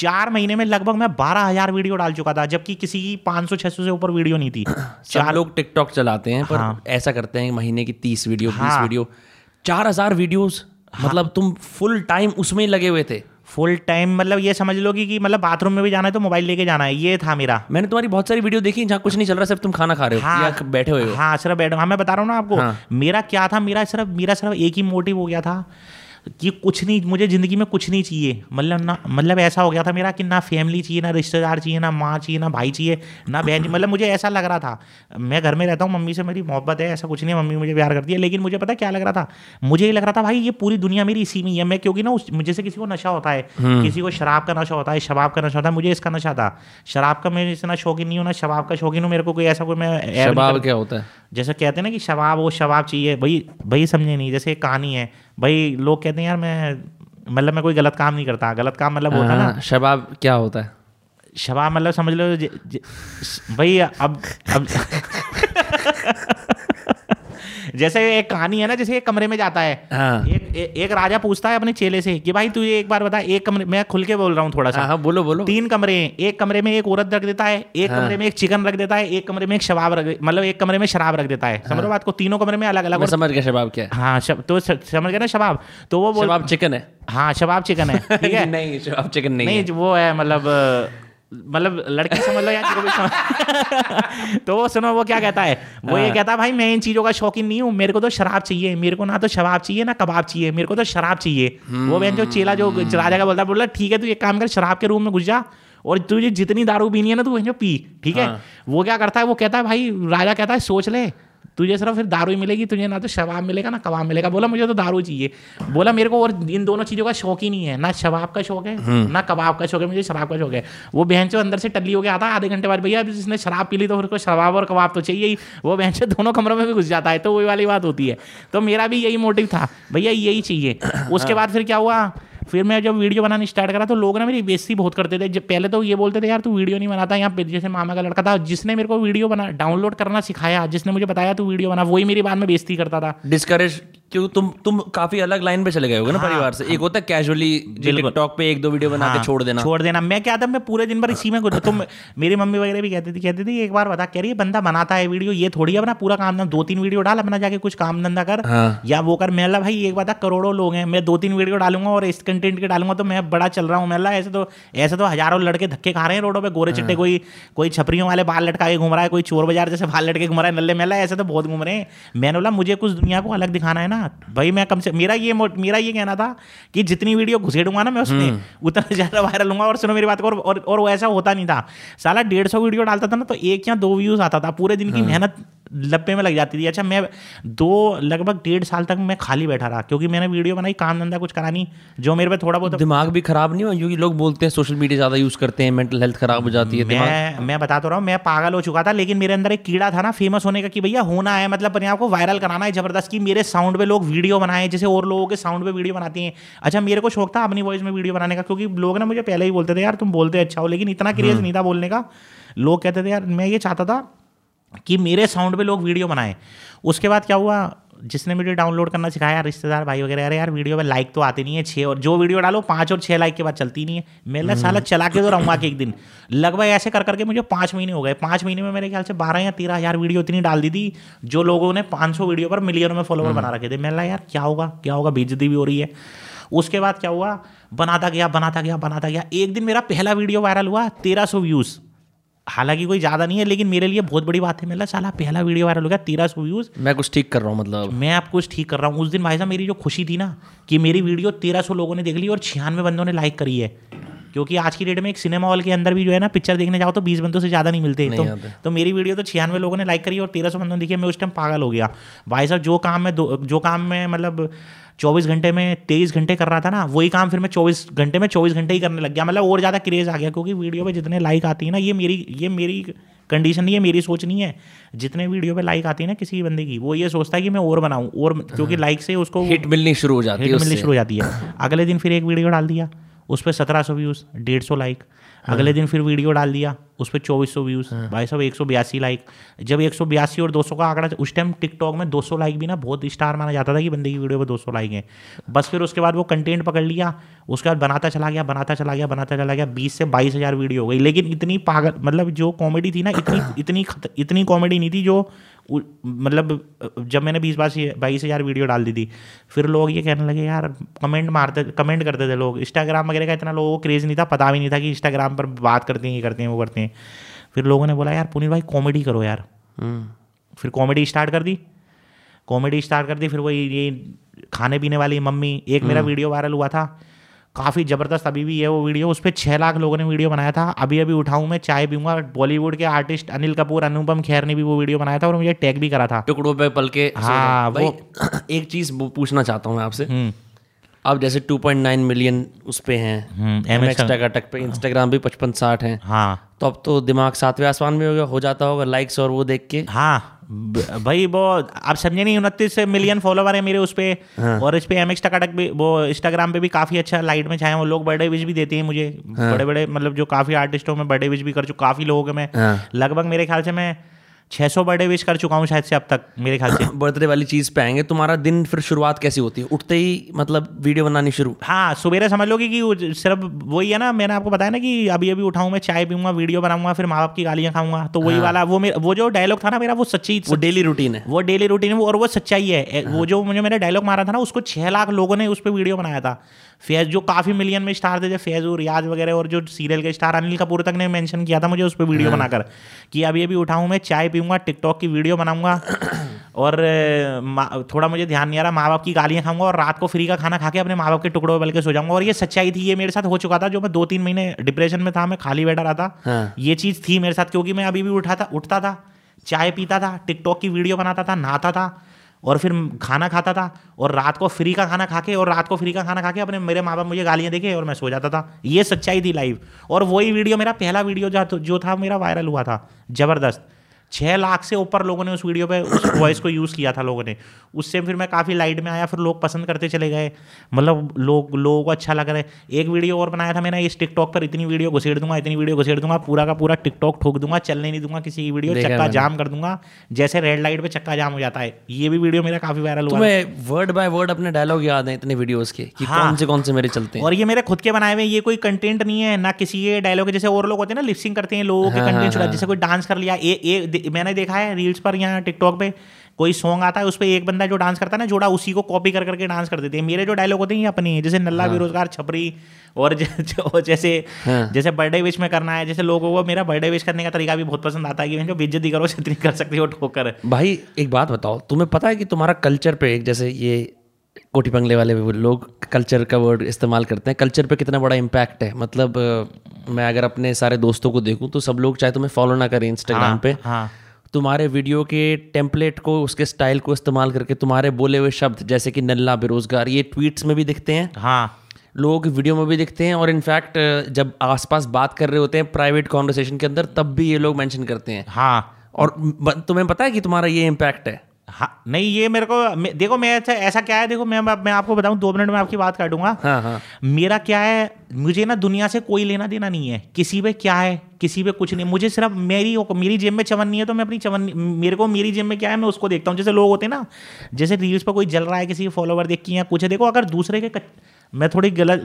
4 महीने में लगभग मैं 12,000 वीडियो डाल चुका था, जबकि किसी की 500-600 से ऊपर वीडियो नहीं। 4 लोग टिकटॉक चलाते हैं पर हाँ। ऐसा करते हैं महीने की 30 वीडियो, 20 हाँ। वीडियो, 4000 वीडियोस हाँ। मतलब तुम फुल टाइम उसमें लगे हुए थे। फुल टाइम मतलब ये समझ लो कि मतलब बाथरूम में भी जाना है तो मोबाइल लेके जाना है, ये था मेरा। मैंने तुम्हारी बहुत सारी वीडियो देखी जहाँ कुछ नहीं चल रहा, सिर्फ तुम खाना खा रहे हो हाँ, या बैठे हुए हो हाँ सिर्फ बैठे। हाँ मैं बता रहा हूँ ना आपको हाँ। मेरा क्या था, मेरा सिर्फ एक ही मोटिव हो गया था कि कुछ नहीं, मुझे ज़िंदगी में कुछ नहीं चाहिए। मतलब ना मतलब ऐसा हो गया था मेरा कि ना फैमिली चाहिए, ना रिश्तेदार चाहिए, ना माँ चाहिए, ना भाई चाहिए, ना बहन। मतलब मुझे ऐसा लग रहा था, मैं घर में रहता हूँ, मम्मी से मेरी मोहब्बत है, ऐसा कुछ नहीं है, मम्मी मुझे प्यार करती है। लेकिन मुझे पता क्या लग रहा था, मुझे ये लग रहा था भाई ये पूरी दुनिया मेरी इसी में ही है। मैं क्योंकि ना उस जैसे किसी को नशा होता है, किसी को शराब का नशा होता है, शराब का नशा होता है, मुझे इसका नशा था। शराब का मैं इतना शौकीन नहीं हूँ, ना शराब का शौकीन हूँ। मेरे को कोई ऐसा कोई मैं शराब क्या होता है जैसे कहते हैं ना कि शराब, वो शराब चाहिए भाई, भाई समझे नहीं। जैसे कहानी है भाई, लोग कहते हैं यार मैं कोई गलत काम नहीं करता। गलत काम मतलब होता ना, शराब क्या होता है? शराब मतलब समझ लो भाई अब जैसे एक कहानी है ना, जैसे एक कमरे में जाता है हाँ। एक राजा पूछता है अपने चेले से कि भाई तुझे एक बार बता, एक कमरे, मैं खुल के बोल रहा हूँ थोड़ा सा हाँ, बोलो। 3 कमरे हैं, एक कमरे में एक औरत रख देता है, एक हाँ। कमरे में एक चिकन रख देता है, एक कमरे में एक कमरे में शराब रख देता है हाँ। समझो बात को, तीनों कमरे में अलग अलग। समझ गया शराब क्या है हाँ, तो समझ गया ना शराब, तो वो शराब चिकन है हाँ, शराब चिकन है ठीक है। नहीं शराब चिकन नहीं, वो है मतलब लड़की समझ लो यार तो सुनो वो क्या कहता है, वो ये कहता है भाई मैं इन चीज़ों का शौकीन नहीं हूँ, मेरे को तो शराब चाहिए, मेरे को ना तो शराब चाहिए ना कबाब चाहिए, मेरे को तो शराब चाहिए। वो बहन जो चेला जो राजा का बोलता है, बोला ठीक है तू एक काम कर, शराब के रूम में घुस जा और तुझे जितनी दारू पीनी है ना तू वहीं पी ठीक है। वो क्या करता है, वो कहता है भाई, राजा कहता है सोच ले तुझे सिर्फ फिर दारू ही मिलेगी, तुझे ना तो शराब मिलेगा ना कबाब मिलेगा। बोला मुझे तो दारू चाहिए। बोला मेरे को और इन दोनों चीज़ों का शौक ही नहीं है, ना शराब का शौक है ना कबाब का शौक है, मुझे शराब का शौक है। वो बहन से अंदर से टल्ली हो गया आता, आधे घंटे बाद भैया जिसने शराब पी ली तो उसको शराब और कबाब तो चाहिए ही। वो बहन से दोनों कमरों में भी घुस जाता है, तो वही वाली बात होती है। तो मेरा भी यही मोटिव था भैया यही चाहिए। उसके बाद फिर क्या हुआ, फिर मैं जब वीडियो बनाने स्टार्ट करा तो लोग ना मेरी बेइज्जती बहुत करते थे। जब पहले तो ये बोलते थे यार तू वीडियो नहीं बनाता, यहाँ पे जैसे मामा का लड़का था जिसने मेरे को वीडियो बना डाउनलोड करना सिखाया, जिसने मुझे बताया तू वीडियो बना, वही मेरी बात में बेइज्जती करता था। डिस्करेज क्यों, तुम काफी अलग लाइन पे चले गए होगे ना हाँ, परिवार से। एक होता है कैजुअली टिकटॉक पे 1-2 वीडियो बना के छोड़ देना। मैं क्या था, मैं पूरे दिन भर इसी में तुम मेरी मम्मी वगैरह भी कहती थी एक बार बता, कह रही है बंदा बनाता है वीडियो, ये थोड़ी है अपना पूरा काम धंधा 2-3 वीडियो डाल, अपना जाके कुछ काम धंधा कर या वो कर। मेला भाई एक बार करोड़ों लोग हैं, मैं 2-3 वीडियो डालूंगा और इस कंटेंट के डालूंगा तो मैं बड़ा चल रहा हूँ। मेला ऐसे तो हजारों लड़के धक्के खा रहे हैं रोडों पर, गोरे चिट्टे, कोई छपरियों वाले बाल लटका के घूम रहा है, कोई चोर बाजार जैसे बाल लटके घूम रहा है नल्ले। मेला ऐसे तो बहुत घूम रहे हैं। मैंने बोला मुझे कुछ दुनिया को अलग दिखाना है ना भाई, मैं कम से मेरा ये कहना था कि जितनी वीडियो घुसेड़ूंगा ना मैं उसमें उतना ज्यादा वायरल होगा। और सुनो मेरी बात को, और वो ऐसा होता नहीं था। साला 150 वीडियो डालता था ना तो 1 या 2 व्यूज आता था, पूरे दिन की मेहनत लपे में लग जाती थी। अच्छा मैं लगभग 1.5 साल तक मैं खाली बैठा रहा, क्योंकि मैंने वीडियो बनाई, काम धंधा कुछ करा नहीं। जो मेरे पे थोड़ा बहुत दिमाग भी खराब नहीं हुआ, क्योंकि लोग बोलते हैं सोशल मीडिया ज़्यादा यूज़ करते हैं मेंटल हेल्थ खराब हो जाती है। मैं बता तो रहा हूँ मैं पागल हो चुका था, लेकिन मेरे अंदर एक कीड़ा था ना फेमस होने का, कि भैया होना है, मतलब अपने आपको वायरल कराना है ज़बरदस्त, कि मेरे साउंड पे लोग वीडियो बनाएं जैसे और लोगों के साउंड पे वीडियो बनाते हैं। अच्छा मेरे को शौक था अपनी वॉइस में वीडियो बनाने का, क्योंकि लोग ना मुझे पहले ही बोलते थे यार तुम बोलते अच्छा हो, लेकिन इतना क्रेज नहीं था बोलने का। लोग कहते थे यार, मैं ये चाहता था कि मेरे साउंड पे लोग वीडियो बनाएं। उसके बाद क्या हुआ, जिसने वीडियो डाउनलोड करना सिखाया, रिश्तेदार भाई वगैरह, अरे यार वीडियो में लाइक तो आते नहीं है 6, और जो वीडियो डालो 5 और 6 लाइक के बाद चलती नहीं है। मेरे साला चला के तो रहूँगा कि एक दिन लगभग ऐसे कर करके मुझे 5 महीने हो गए। 5 महीने में मेरे ख्याल से 12 या 13 हज़ार वीडियो इतनी डाल दी थी, जो लोगों ने 500 वीडियो पर मिलियनों में फॉलोअर बना रखे थे। मेरे यार क्या होगा क्या होगा, बेइज्जती भी हो रही है। उसके बाद क्या हुआ, बनाता गया। एक दिन मेरा पहला वीडियो वायरल हुआ, 1300 व्यूज़। हालांकि कोई ज़्यादा नहीं है, लेकिन मेरे लिए बहुत बड़ी बात है। मतलब साला पहला वीडियो वायरल हो गया, 1300 व्यूज़, मैं कुछ ठीक कर रहा हूँ। मतलब मैं आप कुछ ठीक कर रहा हूँ। उस दिन भाई साहब मेरी जो खुशी थी ना कि मेरी वीडियो 1300 लोगों ने देख ली और 96 बंदों ने लाइक करी है, क्योंकि आज की डेट में एक सिनेमा हॉल के अंदर भी जो है ना पिक्चर देखने जाओ तो 20 बंदों से ज़्यादा नहीं मिलते। तो मेरी वीडियो तो 96 लोगों ने लाइक करी और 1300 बंदों ने देखी। मैं उस टाइम पागल हो गया भाई साहब। जो काम मैं मतलब 24 घंटे में 23 घंटे कर रहा था ना, वही काम फिर मैं 24 घंटे ही करने लग गया। मतलब और ज़्यादा क्रेज़ आ गया, क्योंकि वीडियो पे जितने लाइक आती है ना, ये मेरी कंडीशन नहीं है, मेरी सोच नहीं है। जितने वीडियो पे लाइक आती है ना किसी बंदे की, वो ये सोचता है कि मैं और बनाऊँ और, क्योंकि लाइक से उसको हिट मिलनी शुरू हो जाती है। अगले दिन फिर एक वीडियो डाल दिया, उस पर 1700 व्यूज़, 150 लाइक। अगले दिन फिर वीडियो डाल दिया, उस पर 2400 व्यूज़, भाई साहब 182 लाइक। जब 182 और 200 का आंकड़ा, उस टाइम टिकटॉक में 200 लाइक भी ना बहुत स्टार माना जाता था कि बंदे की वीडियो पर 200 लाइक हैं। बस फिर उसके बाद वो कंटेंट पकड़ लिया, उसके बाद बनाता चला गया। 20 से 22 हज़ार वीडियो हो गई। लेकिन इतनी पागल मतलब जो कॉमेडी थी ना, इतनी कॉमेडी नहीं थी जो मतलब जब मैंने 20-22 हज़ार वीडियो डाल दी थी। फिर लोग ये कहने लगे यार, कमेंट करते थे लोग। इंस्टाग्राम वगैरह का इतना लोगों को क्रेज़ नहीं था, पता भी नहीं था कि इंस्टाग्राम पर बात करते हैं, ये करते हैं, वो करते हैं। फिर लोगों ने बोला यार पुनीत भाई कॉमेडी करो यार। फिर कॉमेडी स्टार्ट कर दी। फिर वही ये खाने पीने वाली मम्मी, एक मेरा वीडियो वायरल हुआ था काफ़ी ज़बरदस्त, अभी भी है वो वीडियो। उस पर 6 लाख लोगों ने वीडियो बनाया था। अभी उठाऊँ मैं चाय पीऊँगा। बॉलीवुड के आर्टिस्ट अनिल कपूर, अनुपम खेर ने भी वो वीडियो बनाया था और मुझे टैग भी करा था, टुकड़ों पे पल के। हाँ भाई, वो एक चीज़ पूछना चाहता हूँ मैं आपसे। अब जैसे 2.9 मिलियन उस पर हैं, MX TakaTak पे, इंस्टाग्राम भी 55-60 हैं। हाँ, तो अब तो दिमाग 7वें आसमान में हो जाता होगा लाइक्स और वो देख के। हाँ भाई, वो आप समझे नहीं, 29 मिलियन फॉलोवर है मेरे उस पर। हाँ। और इस पे MX TakaTak भी, वो इंस्टाग्राम पे भी काफ़ी अच्छा लाइट में छाए हैं वो लोग। बर्थडे विश भी देते हैं मुझे। हाँ। बड़े बड़े मतलब जो काफ़ी आर्टिस्टों में बर्थडे विश भी कर चुका काफ़ी लोगों के मैं। हाँ। लगभग मेरे ख्याल से मैं 600 बर्थडे विश कर चुका हूँ शायद से अब तक, मेरे ख्याल से। बर्थडे वाली चीज़ पे आएंगे। तुम्हारा दिन फिर शुरुआत कैसी होती है? उठते ही मतलब वीडियो बनानी शुरू? हाँ, सुबह समझ लो कि सिर्फ वही है ना, मैंने आपको बताया ना कि अभी उठाऊँ मैं चाय पीऊँगा, वीडियो बनाऊँगा, फिर माँ बाप की गालियाँ खाऊँगा। तो वही वाला वो जो डायलॉग था ना मेरा, वो सच्ची डेली रूटीन है और वो सच्चाई है। वो जो मुझे मैंने डायलॉग मारा था ना, उसको 6 लाख लोगों ने उस पर वीडियो बनाया था। फैज़ जो काफ़ी मिलियन में स्टार थे, फैज़ और रियाज वगैरह, और जो सीरियल के स्टार अनिल कपूर तक ने मेंशन किया था मुझे उस पर वीडियो बनाकर कि अभी उठाऊँ मैं चाय पीऊँगा, टिकटॉक की वीडियो बनाऊँगा और थोड़ा मुझे ध्यान नहीं आ रहा, माँ बाप की गालियाँ खाऊँगा और रात को फ्री का खाना खा के अपने माँ बाप के टुकड़ों बल के सो जाऊँगा। और ये सच्चाई थी, ये मेरे साथ हो चुका था। जो मैं 2-3 महीने डिप्रेशन में था, मैं खाली बैठा रहा था, ये चीज़ थी मेरे साथ। क्योंकि मैं अभी भी उठता था, चाय पीता था, टिकटॉक की वीडियो बनाता था, नहाता था और फिर खाना खाता था और रात को फ्री का खाना खा के अपने मेरे माँ बाप मुझे गालियाँ देके और मैं सो जाता था। ये सच्चाई थी लाइफ। और वही वीडियो, मेरा पहला वीडियो जो था मेरा वायरल हुआ था ज़बरदस्त। 6 लाख से ऊपर लोगों ने उस वीडियो पे उस वॉइस को यूज़ किया था लोगों ने। उससे फिर मैं काफ़ी लाइट में आया, फिर लोग पसंद करते चले गए, मतलब लोगों को अच्छा लग रहा है। एक वीडियो और बनाया था मैंने, इस टिकटॉक पर इतनी वीडियो घुसेड़ दूंगा, पूरा का पूरा टिकटॉक ठोक दूंगा, चलने नहीं दूंगा किसी की वीडियो, चक्का जाम कर दूंगा, जैसे रेड लाइट पर चक्का जाम हो जाता है। ये भी वीडियो मेरा काफ़ी वायरल हुआ। वर्ड बाय वर्ड अपने डायलॉग याद है इतने वीडियोज़ के, कौन से मेरे चलते हैं। और ये मेरे खुद के बनाए हुए, ये कोई कंटेंट नहीं है ना किसी के डायलॉग। जैसे और लोग होते हैं ना लिपसिंग करते हैं लोगों के कंटेंट चला, जैसे कोई डांस कर लिया। मैंने देखा है रील्स पर या टिकटॉक पे कोई सॉन्ग आता है, उस पर एक बंदा जो डांस करता है ना जोड़ा, उसी को कॉपी कर करके डांस कर देते हैं। मेरे जो डायलॉग होते हैं ये अपने, जैसे नल्ला बेरोजगार छपरी और जैसे बर्थडे विश में करना है। जैसे लोगों को मेरा बर्थडे विश करने का तरीका भी बहुत पसंद आता है कि जो बेइज्जती करो छतरी कर सकती हो ठोकर। भाई एक बात बताओ, तुम्हें पता है कि तुम्हारा कल्चर पे, जैसे ये कोटी बंगले वाले लोग कल्चर का वर्ड इस्तेमाल करते हैं, कल्चर पे कितना बड़ा इम्पैक्ट है? मतलब मैं अगर अपने सारे दोस्तों को देखूं तो सब लोग चाहे तुम्हें फॉलो ना करें इंस्टाग्राम पे, तुम्हारे वीडियो के टेम्पलेट को, उसके स्टाइल को इस्तेमाल करके तुम्हारे बोले हुए शब्द, जैसे कि नल्ला बेरोजगार, ये ट्वीट्स में भी दिखते हैं, लोग वीडियो में भी दिखते हैं, और इनफैक्ट जब आसपास बात कर रहे होते हैं प्राइवेट कॉन्वर्सेशन के अंदर, तब भी ये लोग मेंशन करते हैं। और तुम्हें पता है कि तुम्हारा ये इम्पैक्ट है? हाँ, नहीं ये मेरे को देखो, मैं ऐसा क्या है, देखो मैं आपको बताऊं, 2 मिनट में आपकी बात काटूंगा। मेरा क्या है, मुझे ना दुनिया से कोई लेना देना नहीं है, किसी पे क्या है किसी पे कुछ नहीं, मुझे सिर्फ मेरी जेब में चमन नहीं है तो मैं अपनी चमन, मेरे को मेरी जेब में क्या है मैं उसको देखता हूँ। जैसे लोग होते हैं ना, जैसे रील्स पर कोई जल रहा है, किसी के फॉलोवर देख के या कुछ है, देखो अगर दूसरे के मैं थोड़ी गलत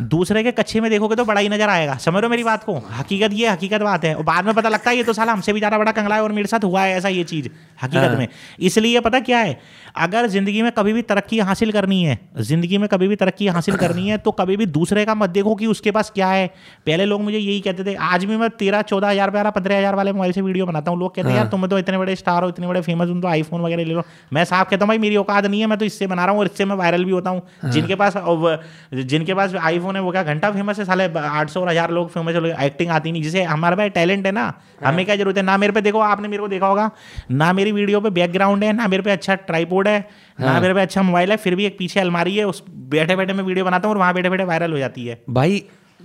दूसरे के कच्चे में देखोगे तो बड़ा ही नजर आएगा, समझ रहे हो मेरी बात को, हकीकत ये हकीकत बात है। और बाद में पता लगता है ये तो साला हमसे भी ज़्यादा बड़ा कंगला है और मेरे साथ हुआ है ऐसा, ये चीज़ हकीकत में। इसलिए पता क्या है, अगर जिंदगी में कभी भी तरक्की हासिल करनी है, जिंदगी में कभी भी तरक्की हासिल करनी है तो कभी भी दूसरे का मत देखो कि उसके पास क्या है। पहले लोग मुझे यही कहते थे, आज भी मैं 13-14 हज़ार वाला 15 हज़ार वाले मोबाइल से वीडियो बनाता हूँ, लोग कहते हैं यार तुम तो इतने बड़े स्टार हो, इतने बड़े फेमस, तुम तो आईफोन वगैरह ले लो। मैं साफ कहता हूँ भाई मेरी औकात नहीं है, मैं तो इससे बना रहा हूँ और इससे मैं वायरल भी होता हूँ। जिनके पास आईफोन है वो क्या घंटा फेमस है, साले 800 और 1000 लोग फेमस है, एक्टिंग आती नहीं। जैसे हमारे पास टैलेंट है ना, हमें क्या जरूरत है ना, मेरे पे देखो आपने मेरे को देखा होगा ना, मेरी वीडियो पे बैकग्राउंड है ना, मेरे पे अच्छा ट्राइपॉड है ना, मेरे पे अच्छा मोबाइल है, फिर भी एक पीछे अलमारी है, उस बैठे बैठे मैं वीडियो बनाता हूँ और वहाँ बैठे बैठे वायरल हो जाती है। भाई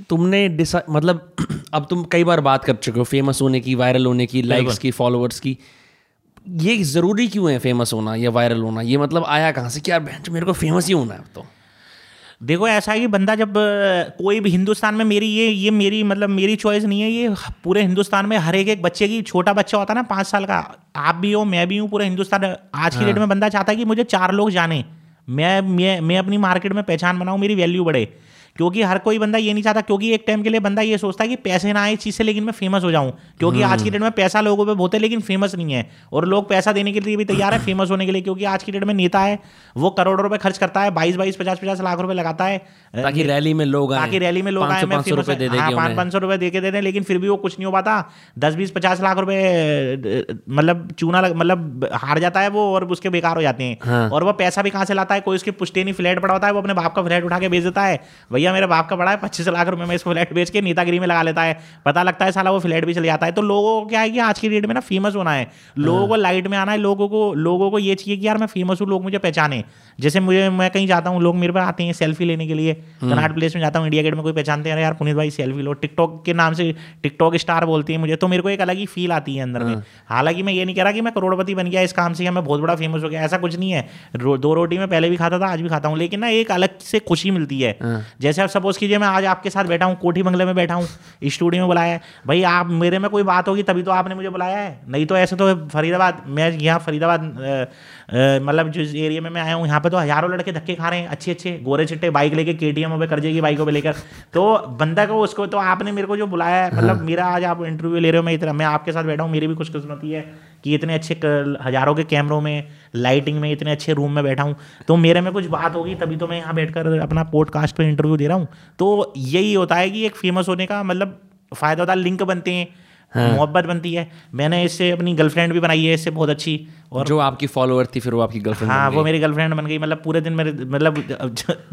तुमने मतलब अब तुम कई बार बात कर चुके हो फेमस होने की, वायरल होने की, लाइक्स की, फॉलोअर्स की, ये ज़रूरी क्यों है फेमस होना या वायरल होना? ये मतलब आया कहाँ से कि यार मेरे को फेमस ही होना है? तो देखो ऐसा है कि बंदा जब कोई भी हिंदुस्तान में, मेरी ये मेरी मतलब मेरी चॉइस नहीं है, ये पूरे हिंदुस्तान में हर एक बच्चे की, छोटा बच्चा होता है ना 5 साल का, आप भी हो मैं भी हूँ, पूरे हिंदुस्तान आज की डेट में बंदा चाहता है कि मुझे 4 लोग जाने, मैं अपनी मार्केट में पहचान बनाऊँ, मेरी वैल्यू बढ़े। क्योंकि हर कोई बंदा ये नहीं चाहता, क्योंकि एक टाइम के लिए बंदा ये सोचता है कि पैसे ना आए इस चीज़ से लेकिन मैं फेमस हो जाऊं, क्योंकि आज की डेट में पैसा लोगों पे बहुत है लेकिन फेमस नहीं है, और लोग पैसा देने के लिए भी तैयार है फेमस होने के लिए। क्योंकि आज की डेट में नेता है वो करोड़ों रुपए खर्च करता है, 22-22, 50-50 लाख रुपए लगाता है ताकि रैली में लोग आए, 500-500 रुपए दे के दे दें, लेकिन फिर भी वो कुछ नहीं हो पाता, 10-20-50 लाख रुपए मतलब चूना मतलब हार जाता है वो, और उसके बेकार हो जाते हैं। और वो पैसा भी कहाँ से लाता है, कोई उसके पुश्तैनी फ्लैट पड़ा होता है, वो अपने बाप का फ्लैट उठा के बेच देता है, भैया मेरे बाप का बड़ा है 25 लाख रुपए में, इसको फ्लैट बेच के नेतागिरी में लगा लेता है, पता लगता है साला वो फ्लैट भी चले जाता है। तो लोगों को क्या है कि आज की डेट में ना फेमस होना है, लोगों को लाइट में आना है, लोगों को ये चाहिए कि यार मैं फेमस हूँ, लोग मुझे पहचाने। जैसे मैं कहीं जाता हूँ, लोग मेरे पे आते हैं सेल्फी लेने के लिए, कनाट प्लेस में जाता हूँ, इंडिया गेट में कोई पहचानते हैं, अरे यार पुनीत भाई सेल्फी लो, टिकटॉक के नाम से टिकटॉक स्टार बोलती है मुझे, तो मेरे को एक अलग ही फील आती है अंदर में। हालांकि मैं ये नहीं कह रहा कि मैं करोड़पति बन गया इस काम से, मैं बहुत बड़ा फेमस हो गया, ऐसा कुछ नहीं है, 2 रोटी मैं पहले भी खाता था, आज भी खाता हूँ, लेकिन ना एक अलग से खुशी मिलती है। जैसे आप सपोज कीजिए मैं आज आपके साथ बैठा हूँ, कोठी बंगले में बैठा हूँ, स्टूडियो में बुलाया है, भाई आप मेरे में कोई बात होगी तभी तो आपने मुझे बुलाया है, नहीं तो ऐसे तो फरीदाबाद, मैं यहाँ फरीदाबाद मतलब जिस एरिया में मैं आया हूँ यहाँ पे तो हज़ारों लड़के धक्के खा रहे हैं, अच्छे गोरे चिट्टे बाइक लेके, KTM पे कर्जे की बाइकों पर लेकर, तो बंदा को उसको तो आपने मेरे को जो बुलाया है, मतलब मेरा आज आप इंटरव्यू ले रहे हो, मैं इतना मैं आपके साथ बैठा हूँ, मेरी भी खुशकिस्मती है कि इतने अच्छे हज़ारों के कैमरों में, लाइटिंग में, इतने अच्छे रूम में बैठा हूँ, तो मेरे में कुछ बात होगी तभी तो मैं यहाँ बैठकर अपना पॉडकास्ट पे इंटरव्यू दे रहा हूँ। तो यही होता है कि एक फेमस होने का मतलब फ़ायदा होता है, लिंक बनते हैं, मोहब्बत बनती है। मैंने इससे अपनी गर्लफ्रेंड भी बनाई है इससे, बहुत अच्छी, और जो आपकी फॉलोअर थी फिर वो आपकी गर्लफ्रेंड, हाँ वो मेरी गर्लफ्रेंड बन गई। मतलब पूरे दिन मेरे मतलब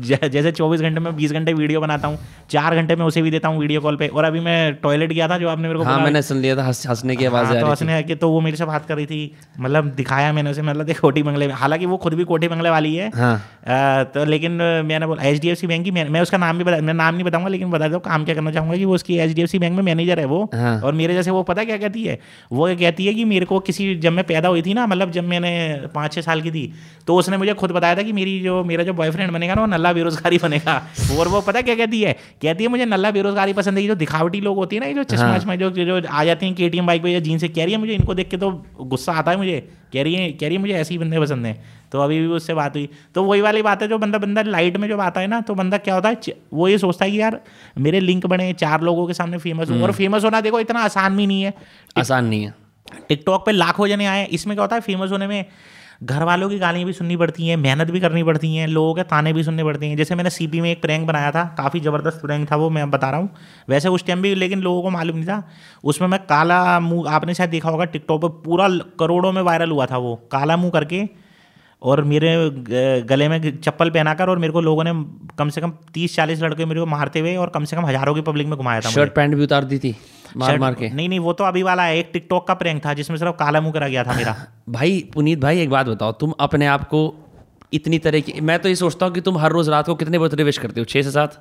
जैसे 24 घंटे में 20 घंटे वीडियो बनाता हूँ, 4 घंटे में उसे भी देता हूँ वीडियो कॉल पे। और अभी मैं टॉयलेट गया था, जो आपने मेरे को मैंने सुन लिया था, हंसने की आवाज़ आ रही थी, तो वो मेरे से बात कर रही थी, मतलब दिखाया मैंने उसे, मतलब कोठी बंगले में, हालांकि वो खुद भी कोठी बंगले वाली है, तो लेकिन मैंने बोला HDFC बैंक की, मैं उसका नाम भी मैं नाम नहीं बताऊँगा लेकिन बता दो काम क्या करना चाहूँगा कि वो उसकी HDFC बैंक में मैनेजर है वो, और मेरे जैसे वो पता क्या कहती है, वो कहती है कि मेरे को किसी जब मैं पैदा हुई थी ना, मतलब जब मैंने 5-6 साल की थी, तो उसने मुझे खुद बताया था कि मेरा जो बॉयफ्रेंड बनेगा ना वो नल्ला बेरोजगारी बनेगा। और वो पता क्या कहती है मुझे नल्ला बेरोजगारी पसंद है, जो दिखावटी लोग होती है ना, ये जो चश्मा जो आ जाते हैं KTM बाइक पे या जीन से, कह रही है मुझे इनको देख के तो गुस्सा आता है, मुझे कह रही है मुझे ऐसे ही बंदे पसंद हैं। तो अभी भी उससे बात हुई, तो वही वाली बात है, जो बंदा लाइट में जब आता है ना, तो बंदा क्या होता है, वो ये सोचता है कि यार मेरे लिंक बने, 4 लोगों के सामने फेमस हूँ। और फेमस होना देखो इतना आसान भी नहीं है, टिकटॉक पे लाखों जने आए, इसमें क्या होता है, फेमस होने में घर वालों की गालियाँ भी सुननी पड़ती हैं, मेहनत भी करनी पड़ती हैं, लोगों के ताने भी सुनने पड़ते हैं। जैसे मैंने CP में एक प्रैंक बनाया था, काफ़ी ज़बरदस्त प्रैंक था वो, मैं बता रहा हूँ, वैसे उस टाइम भी लेकिन लोगों को मालूम नहीं था। उसमें मैं काला मुँह, आपने शायद देखा होगा टिकटॉक पर, पूरा करोड़ों में वायरल हुआ था वो, काला मुँह करके, और मेरे गले में चप्पल पहनाकर, और मेरे को लोगों ने कम से कम 30-40 लड़के मेरे को मारते हुए, और कम से कम हज़ारों की पब्लिक में घुमाया था। शर्ट पैंट भी उतार दी थी मार के। नहीं, वो तो अभी वाला है, एक टिकटॉक का प्रैंक था जिसमें सिर्फ काला मुँह करा गया था मेरा। भाई पुनीत भाई एक बात बताओ, तुम अपने आप को इतनी तरह की, मैं तो ये सोचता हूँ कि तुम हर रोज़ रात को कितने बर्थडे विश करते हो, 6 से 7?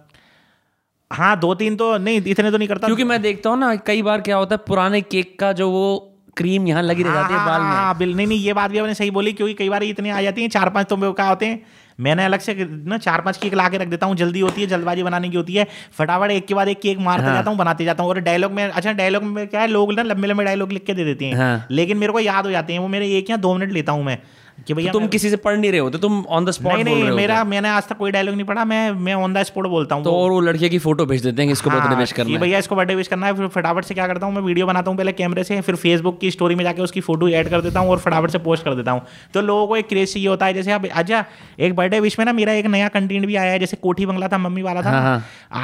हाँ 2-3 तो नहीं, इतने तो नहीं करता, क्योंकि मैं देखता हूँ ना कई बार क्या होता है, पुराने केक का जो वो क्रीम यहाँ लगी रह जाती है बाल में। हाँ बिल नहीं, ये बात भी आपने सही बोली, क्योंकि कई बार इतने आ जाती हैं 4-5, तो क्या होते हैं मैंने अलग से ना 4-5 केक ला के रख देता हूँ, जल्दी होती है, जल्दबाजी बनाने की होती है, फटाफट एक के बाद एक केक मारते जाता हूँ, बनाते जाता हूँ। और डायलॉग में, अच्छा डायलॉग में क्या है, लोग ना लंबे लंबे डायलॉग लिख के दे देते हैं, लेकिन मेरे को याद हो जाते हैं वो, मेरे 1 या 2 मिनट लेता हूँ मैं कि भैया तुम किसी से पढ़ नहीं रहे हो तो तुम ऑन द स्पॉट बोल रहे हो। नहीं, मेरा मैंने आज तक कोई डायलॉग नहीं पढ़ा, मैं ऑन द स्पॉट बोलता हूँ। तो और वो लड़के की फोटो भेज देते हैं कि इसको बर्थडे विश करना है, भैया इसको बर्थडे विश करना है। फिर फटाफट से क्या करता हूँ मैं, वीडियो बनाता हूँ पहले कैमरे से, फिर फेसबुक की स्टोरी में जाकर उसकी फोटो ऐड कर देता हूँ और फटाफट से पोस्ट कर देता हूँ। तो लोगों को एक क्रेज ये होता है। जैसे अब अच्छा एक बर्थडे विश में ना मेरा एक नया कंटेंट भी आया है, जैसे कोठी बंगला था, मम्मी वाला था,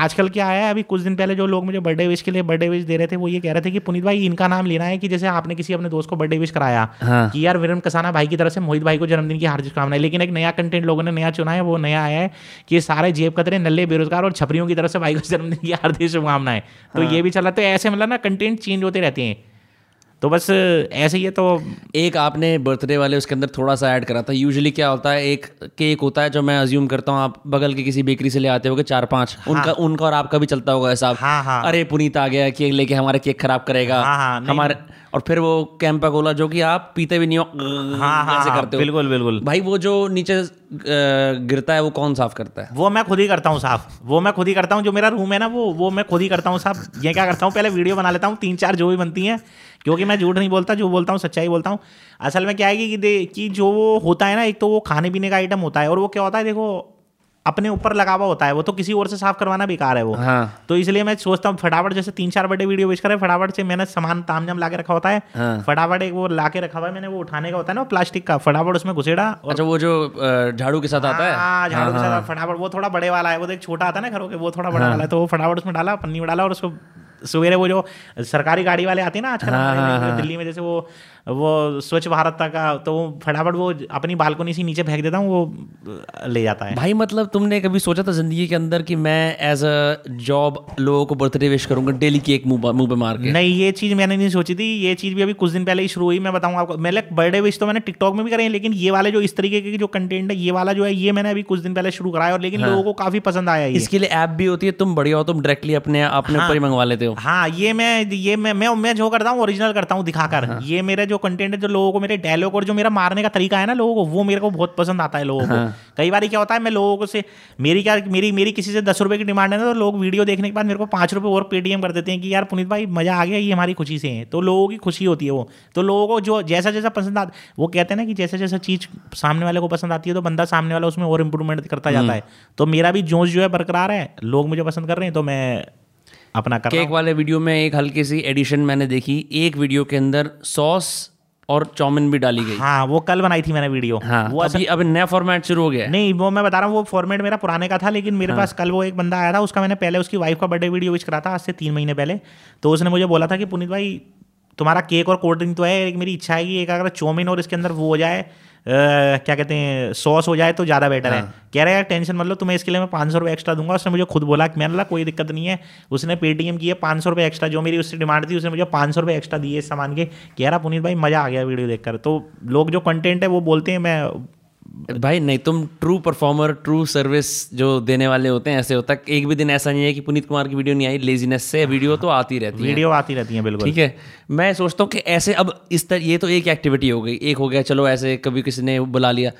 आजकल क्या आया है अभी कुछ दिन पहले जो लोग मुझे बर्थडे विश के लिए बर्थडे विश दे रहे थे वो ये कह रहे थे कि पुनीत भाई इनका नाम लेना है, कि जैसे आपने किसी अपने दोस्त को बर्थडे विश कराया कि यार विरम कसाना भाई की तरफ से मोहित भाई को जन्मदिन की हार्दिक कामनाएं। लेकिन एक नया कंटेंट लोगों ने नया चुना है, वो नया आया है कि सारे जेब कतरे नल्ले बेरोजगार और छपरियों की तरफ से भाई को जन्मदिन की हार्दिक शुभकामनाएं। तो ये भी चला। तो ऐसे मतलब ना कंटेंट चेंज होते रहते हैं, तो बस ऐसे ही है। तो एक आपने बर्थडे वाले उसके अंदर थोड़ा सा ऐड करा था। यूजुअली क्या होता है, एक केक होता है जो मैं अज्यूम करता हूँ आप बगल के किसी बेकरी से ले आते होगे 4-5, उनका और आपका भी चलता होगा ऐसा। अरे पुनीत आ गया केक लेके, हमारा केक खराब करेगा हमारे। और फिर वो कैंपा कोला जो कि आप पीते भी नहीं हो, ऐसे करते हो। बिल्कुल बिल्कुल भाई, वो जो नीचे गिरता है वो कौन साफ करता है? वो मैं खुद ही करता हूँ साफ, वो मैं खुद ही करता हूँ। जो मेरा रूम है ना वो मैं खुद ही करता हूँ साफ। ये क्या करता हूँ, पहले वीडियो बना लेता हूँ 3-4 जो भी बनती हैं, क्योंकि मैं झूठ नहीं बोलता, जो बोलता हूँ सच्चाई बोलता हूँ। असल में क्या है कि जो वो होता है ना, एक तो वो खाने पीने का आइटम होता है, और वो क्या होता है देखो अपने ऊपर लगा हुआ होता है, वो तो किसी और से साफ करवाना बेकार है वो। तो इसलिए मैं सोचता हूँ फटाफट, जैसे 3-4 बर्थडे वीडियो विश करें, फटाफट से मैंने सामान तामझाम ला के रखा होता है, फटाफट एक वो ला के रखा हुआ है मैंने, वो उठाने का होता है ना प्लास्टिक का, फटाफट उसमें घुसेड़ा। अच्छा, वो जो झाड़ू के साथ आता है, झाड़ू के साथ फटाफट, वो थोड़ा बड़े वाला है, वो एक छोटा आता है ना घरों के, वो थोड़ा बड़ा वाला है, तो वो फटाफट उसमें डाला, पन्नी में डाला। और उसको सवेरे वो जो सरकारी गाड़ी वाले आते हैं ना आजकल दिल्ली में, जैसे वो स्वच्छ भारत का, तो फटाफट वो अपनी बालकनी से नीचे फेंक देता हूँ, वो ले जाता है भाई। मतलब तुमने कभी सोचा था जिंदगी के अंदर कि मैं एज अ जॉब लोगों को बर्थडे विश करूंगा, डेली केक मुंह पे मार के? नहीं, ये चीज़ मैंने नहीं सोची थी। ये चीज़ भी अभी कुछ दिन पहले ही शुरू हुई। मैं बताऊँ आपको, मैंने बर्थडे विश तो मैंने टिकटॉक में भी करे हैं, लेकिन ये वाले जो इस तरीके के जो कंटेंट है, ये वाला जो है, ये मैंने अभी कुछ दिन पहले शुरू कराया और लेकिन लोगों को काफ़ी पसंद आया। इसके लिए ऐप भी होती है, तुम बढ़िया हो, तुम डायरेक्टली अपने ऊपर ही मंगवा लेते हो। हाँ, ये मैं जो करता हूँ ओरिजिनल करता हूँ दिखाकर। ये मेरा जो कंटेंट है, जो लोगों को मेरे डायलॉग और जो मेरा मारने का तरीका है ना लोगों को, वो मेरे को बहुत पसंद आता है लोगों को। कई बार क्या होता है, मैं लोगों को से मेरी किसी से 10 रुपए की डिमांड है ना, तो लोग वीडियो देखने के बाद मेरे को 5 रुपए और पेटीएम कर देते हैं कि यार पुनीत भाई मजा आ गया, ये हमारी खुशी से है। तो लोगों की खुशी होती है वो, तो लोगों को जो जैसा जैसा पसंद आता, वो कहते हैं ना कि जैसा जैसा चीज सामने वाले को पसंद आती है तो बंदा सामने वाला उसमें और इम्प्रूवमेंट करता जाता है। तो मेरा भी जोश जो है बरकरार है, लोग मुझे पसंद कर रहे हैं तो मैं अपना कर। केक वाले वीडियो में एक हल्की सी एडिशन मैंने देखी, एक वीडियो के अंदर सॉस और चाउमिन भी डाली गई। हाँ, वो कल बनाई थी मैंने वीडियो। हाँ, वो अब नया फॉर्मेट शुरू हो गया। नहीं, वो मैं बता रहा हूँ, वो फॉर्मेट मेरा पुराने का था, लेकिन मेरे पास कल वो एक बंदा आया था, उसका मैंने पहले उसकी वाइफ का बर्थडे वीडियो विश करा था आज से 3 महीने पहले। तो उसने मुझे बोला था कि पुनीत भाई तुम्हारा केक और कोल्ड ड्रिंक तो है, एक मेरी इच्छा है कि एक अगर चाउमिन और इसके अंदर वो हो जाए, क्या कहते हैं, सॉस हो जाए तो ज़्यादा बेटर है। कह रहे यार टेंशन मत लो, तुम्हें इसके लिए मैं 500 रुपये एक्स्ट्रा दूंगा। उसने मुझे खुद बोला कि मैंने बोला कोई दिक्कत नहीं है। उसने पेटीएम किया 500 रुपये एक्स्ट्रा, जो मेरी उससे डिमांड थी उसने मुझे 500 रुपये एक्स्ट्रा दिए इस सामान के। कह रहा पुनीत भाई मज़ा आ गया वीडियो देखकर। तो लोग जो कंटेंट है वो बोलते हैं। मैं भाई नहीं, तुम ट्रू परफॉर्मर, ट्रू सर्विस जो देने वाले होते हैं, ऐसे होता है। एक भी दिन ऐसा नहीं है कि पुनीत कुमार की वीडियो नहीं आई। लेजीनेस से वीडियो तो आती रहती है, बिल्कुल ठीक है। मैं सोचता हूँ कि ऐसे अब इस तरह, ये तो एक एक्टिविटी हो गई, एक हो गया चलो ऐसे कभी किसी ने बुला लिया।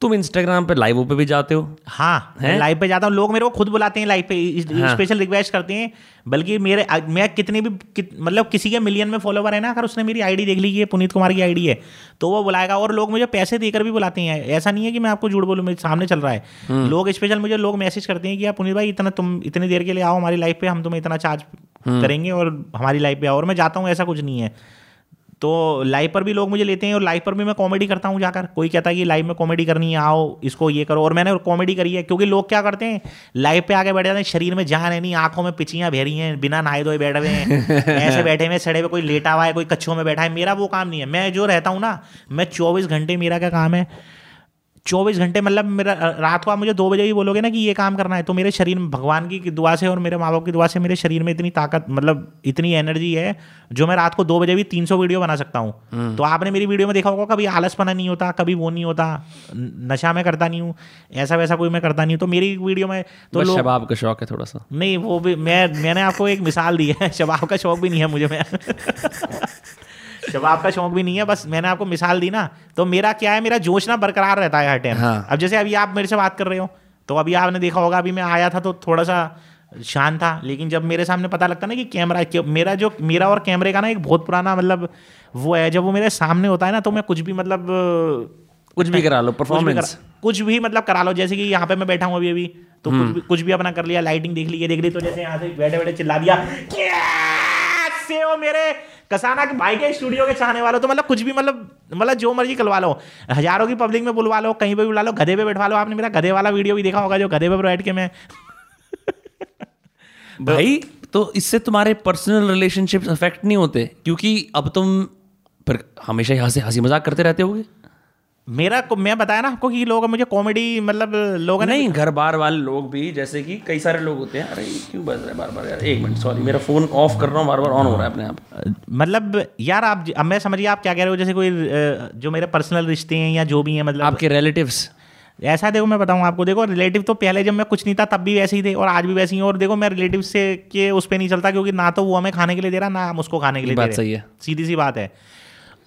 तुम इंस्टाग्राम पे लाइवों पे भी जाते हो? हाँ, लाइव पे जाता हूँ। लोग मेरे को खुद बुलाते हैं लाइव पे, स्पेशल रिक्वेस्ट करते हैं। बल्कि मैं कितने भी मतलब किसी के मिलियन में फॉलोवर है ना, अगर उसने मेरी आईडी देख ली कि ये पुनीत कुमार की आईडी है तो वो बुलाएगा। और लोग मुझे पैसे देकर भी बुलाते हैं। ऐसा नहीं है कि मैं आपको झूठ बोलूँ, मेरे सामने चल रहा है। लोग स्पेशल मुझे लोग मैसेज करते हैं कि यार पुनीत भाई इतना तुम इतनी देर के लिए आओ हमारी लाइफ पे, हम तुम्हें इतना चार्ज करेंगे और हमारी लाइफ पे आओ। और मैं जाता हूँ, ऐसा कुछ नहीं है। तो लाइव पर भी लोग मुझे लेते हैं और लाइव पर भी मैं कॉमेडी करता हूँ जाकर। कोई कहता है कि लाइव में कॉमेडी करनी है, आओ इसको ये करो। और मैंने कॉमेडी करी है, क्योंकि लोग क्या करते हैं लाइव पे आके बैठ जाते हैं, शरीर में जान है नहीं, आंखों में पिचियां बहरी हैं, बिना नहाए धोए बैठे हुए हैं, ऐसे बैठे हुए सड़े हुए, कोई लेटा हुआ है, कोई कच्छों में बैठा है। मेरा वो काम नहीं है। मैं जो रहता हूँ ना, मैं 24 घंटे, मेरा क्या काम है 24 घंटे, मतलब मेरा रात को आप मुझे 2 बजे ही बोलोगे ना कि ये काम करना है, तो मेरे शरीर में भगवान की दुआ से और मेरे माँ बाप की दुआ से मेरे शरीर में इतनी ताकत, मतलब इतनी एनर्जी है जो मैं रात को 2 बजे भी 300 वीडियो बना सकता हूँ। तो आपने मेरी वीडियो में देखा होगा कभी आलसपना नहीं होता, कभी वो नहीं होता, नशा मैं करता नहीं हूँ, ऐसा वैसा कोई मैं करता नहीं हूँ। तो मेरी वीडियो में तो शबाब का शौक है थोड़ा सा, नहीं वो भी मैंने आपको एक मिसाल दी है, शबाब का शौक भी नहीं है मुझे। जब आपका शौक भी नहीं है, बस मैंने आपको मिसाल दी ना, तो मेरा क्या है, मेरा जोश ना बरकरार रहता है हर टाइम। हाँ। अब जैसे अभी आप मेरे से बात कर रहे हो, तो अभी आपने देखा होगा अभी मैं आया था तो थोड़ा सा शांत था, लेकिन जब मेरे सामने पता लगता ना कि कैमरा, मेरा जो मेरा और कैमरे का ना एक बहुत पुराना मतलब वो है, जब वो मेरे सामने होता है ना तो मैं कुछ भी मतलब कुछ भी करा लो, परफॉर्मेंस कुछ भी मतलब करा लो। जैसे कि यहाँ पे मैं बैठा हूँ अभी अभी, तो कुछ भी अपना कर लिया, लाइटिंग देख ली, ये देख ली, तो जैसे यहाँ से बैठे बैठे चिल्ला दिया से हो मेरे कसाना के भाई के स्टूडियो के चाहने वालों, तो मतलब कुछ भी मतलब जो मर्जी करवा लो, हजारों की पब्लिक में बुलवा लो, कहीं पे बुला लो, गधे पे बैठवा लो। आपने मेरा गधे वाला वीडियो भी देखा होगा, जो गधे पे बैठ के मैं भाई। तो इससे तुम्हारे पर्सनल रिलेशनशिप्स अफेक्ट नहीं होते, क्योंकि अब तुम पर हमेशा यहाँ से हंसी मजाक करते रहते होगे। मेरा मैं बताया ना आपको कि लोग मुझे कॉमेडी मतलब लोग नहीं, घर बार वाले लोग भी, जैसे कि कई सारे लोग होते हैं, अरे क्यों बज रहा है बार बार यार, एक मिनट सॉरी मेरा फ़ोन ऑफ कर रहा हूँ, बार बार ऑन हो रहा है अपने आप। मतलब यार आप, अब मैं समझिए आप क्या कह रहे हो, जैसे कोई जो मेरे पर्सनल रिश्ते हैं या जो भी हैं, मतलब आपके रिलेटिव्स ऐसा। देखो मैं बताऊँ आपको, देखो रिलेटिव तो पहले जब मैं कुछ नहीं था तब भी वैसे ही थे और आज भी वैसे ही, और देखो मैं रिलेटिव से के उस पर नहीं चलता, क्योंकि ना तो वो हमें खाने के लिए दे रहा, ना हम उसको खाने के लिए। बात सही है, सीधी सी बात है।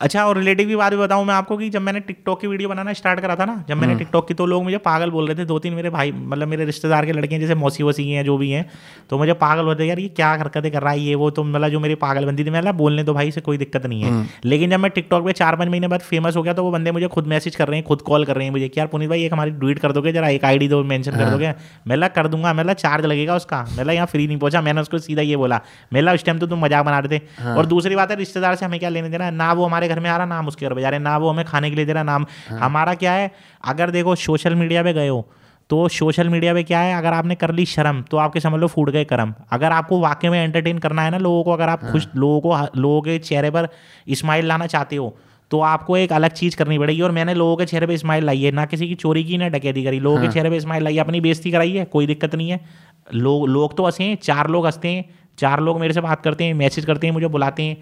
अच्छा, और रिलेटिव की बात भी बताऊँ मैं आपको कि जब मैंने टिकटॉक की वीडियो बनाना स्टार्ट करा था ना, जब मैंने टिकटॉक की, तो लोग मुझे पागल बोल रहे थे, दो तीन मेरे भाई मतलब मेरे रिश्तेदार के लड़के हैं, जैसे मौसी वसी हैं जो भी हैं, तो मुझे पागल होते यार ये क्या हरकतें कर रहा है ये वो, तो मतलब जो मेरी पागलबंदी थी, मैं बोलने दो भाई से कोई दिक्कत नहीं है। लेकिन जब मैं टिकटॉक पर 4-5 महीने बाद फेमस हो गया, तो वो बंदे मुझे खुद मैसेज कर रहे हैं, खुद कॉल कर रहे हैं मुझे कि यार पुनीत भाई एक हमारी ट्वीट कर दोगे जरा, एक आईडी दो मेंशन कर दोगे। मैं कर दूंगा, मैं चार्ज लगेगा उसका, मैं यहाँ फ्री नहीं पहुंचा। मैंने उसको सीधा ये बोला, मैं उस टाइम तो तुम मजाक बना रहे थे। और दूसरी बात है, रिश्तेदार से हमें क्या लेने देना, ना वो हमारे घर में आ रहा, नाम उसके घर पे जा रहे, ना वो हमें खाने के लिए दे रहा, नाम हमारा क्या है। अगर देखो सोशल मीडिया पे गए हो, तो सोशल मीडिया पे क्या है, अगर आपने कर ली शर्म तो आपके समझ लो फूट गए करम। अगर आपको वाकई में एंटरटेन करना है ना लोगों को, अगर आप खुश लोगों के चेहरे पर स्माइल लाना चाहते हो, तो आपको एक अलग चीज़ करनी पड़ेगी। और मैंने लोगों के चेहरे पे स्माइल लाई है, ना किसी की चोरी की, ना डकैती करी, लोगों के चेहरे पे स्माइल लाई, अपनी बेइज्जती कराई है, कोई दिक्कत नहीं है। लोग तो हंसे हैं, 4 लोग हंसते हैं, 4 लोग मेरे से बात करते हैं, मैसेज करते हैं, मुझे बुलाते हैं।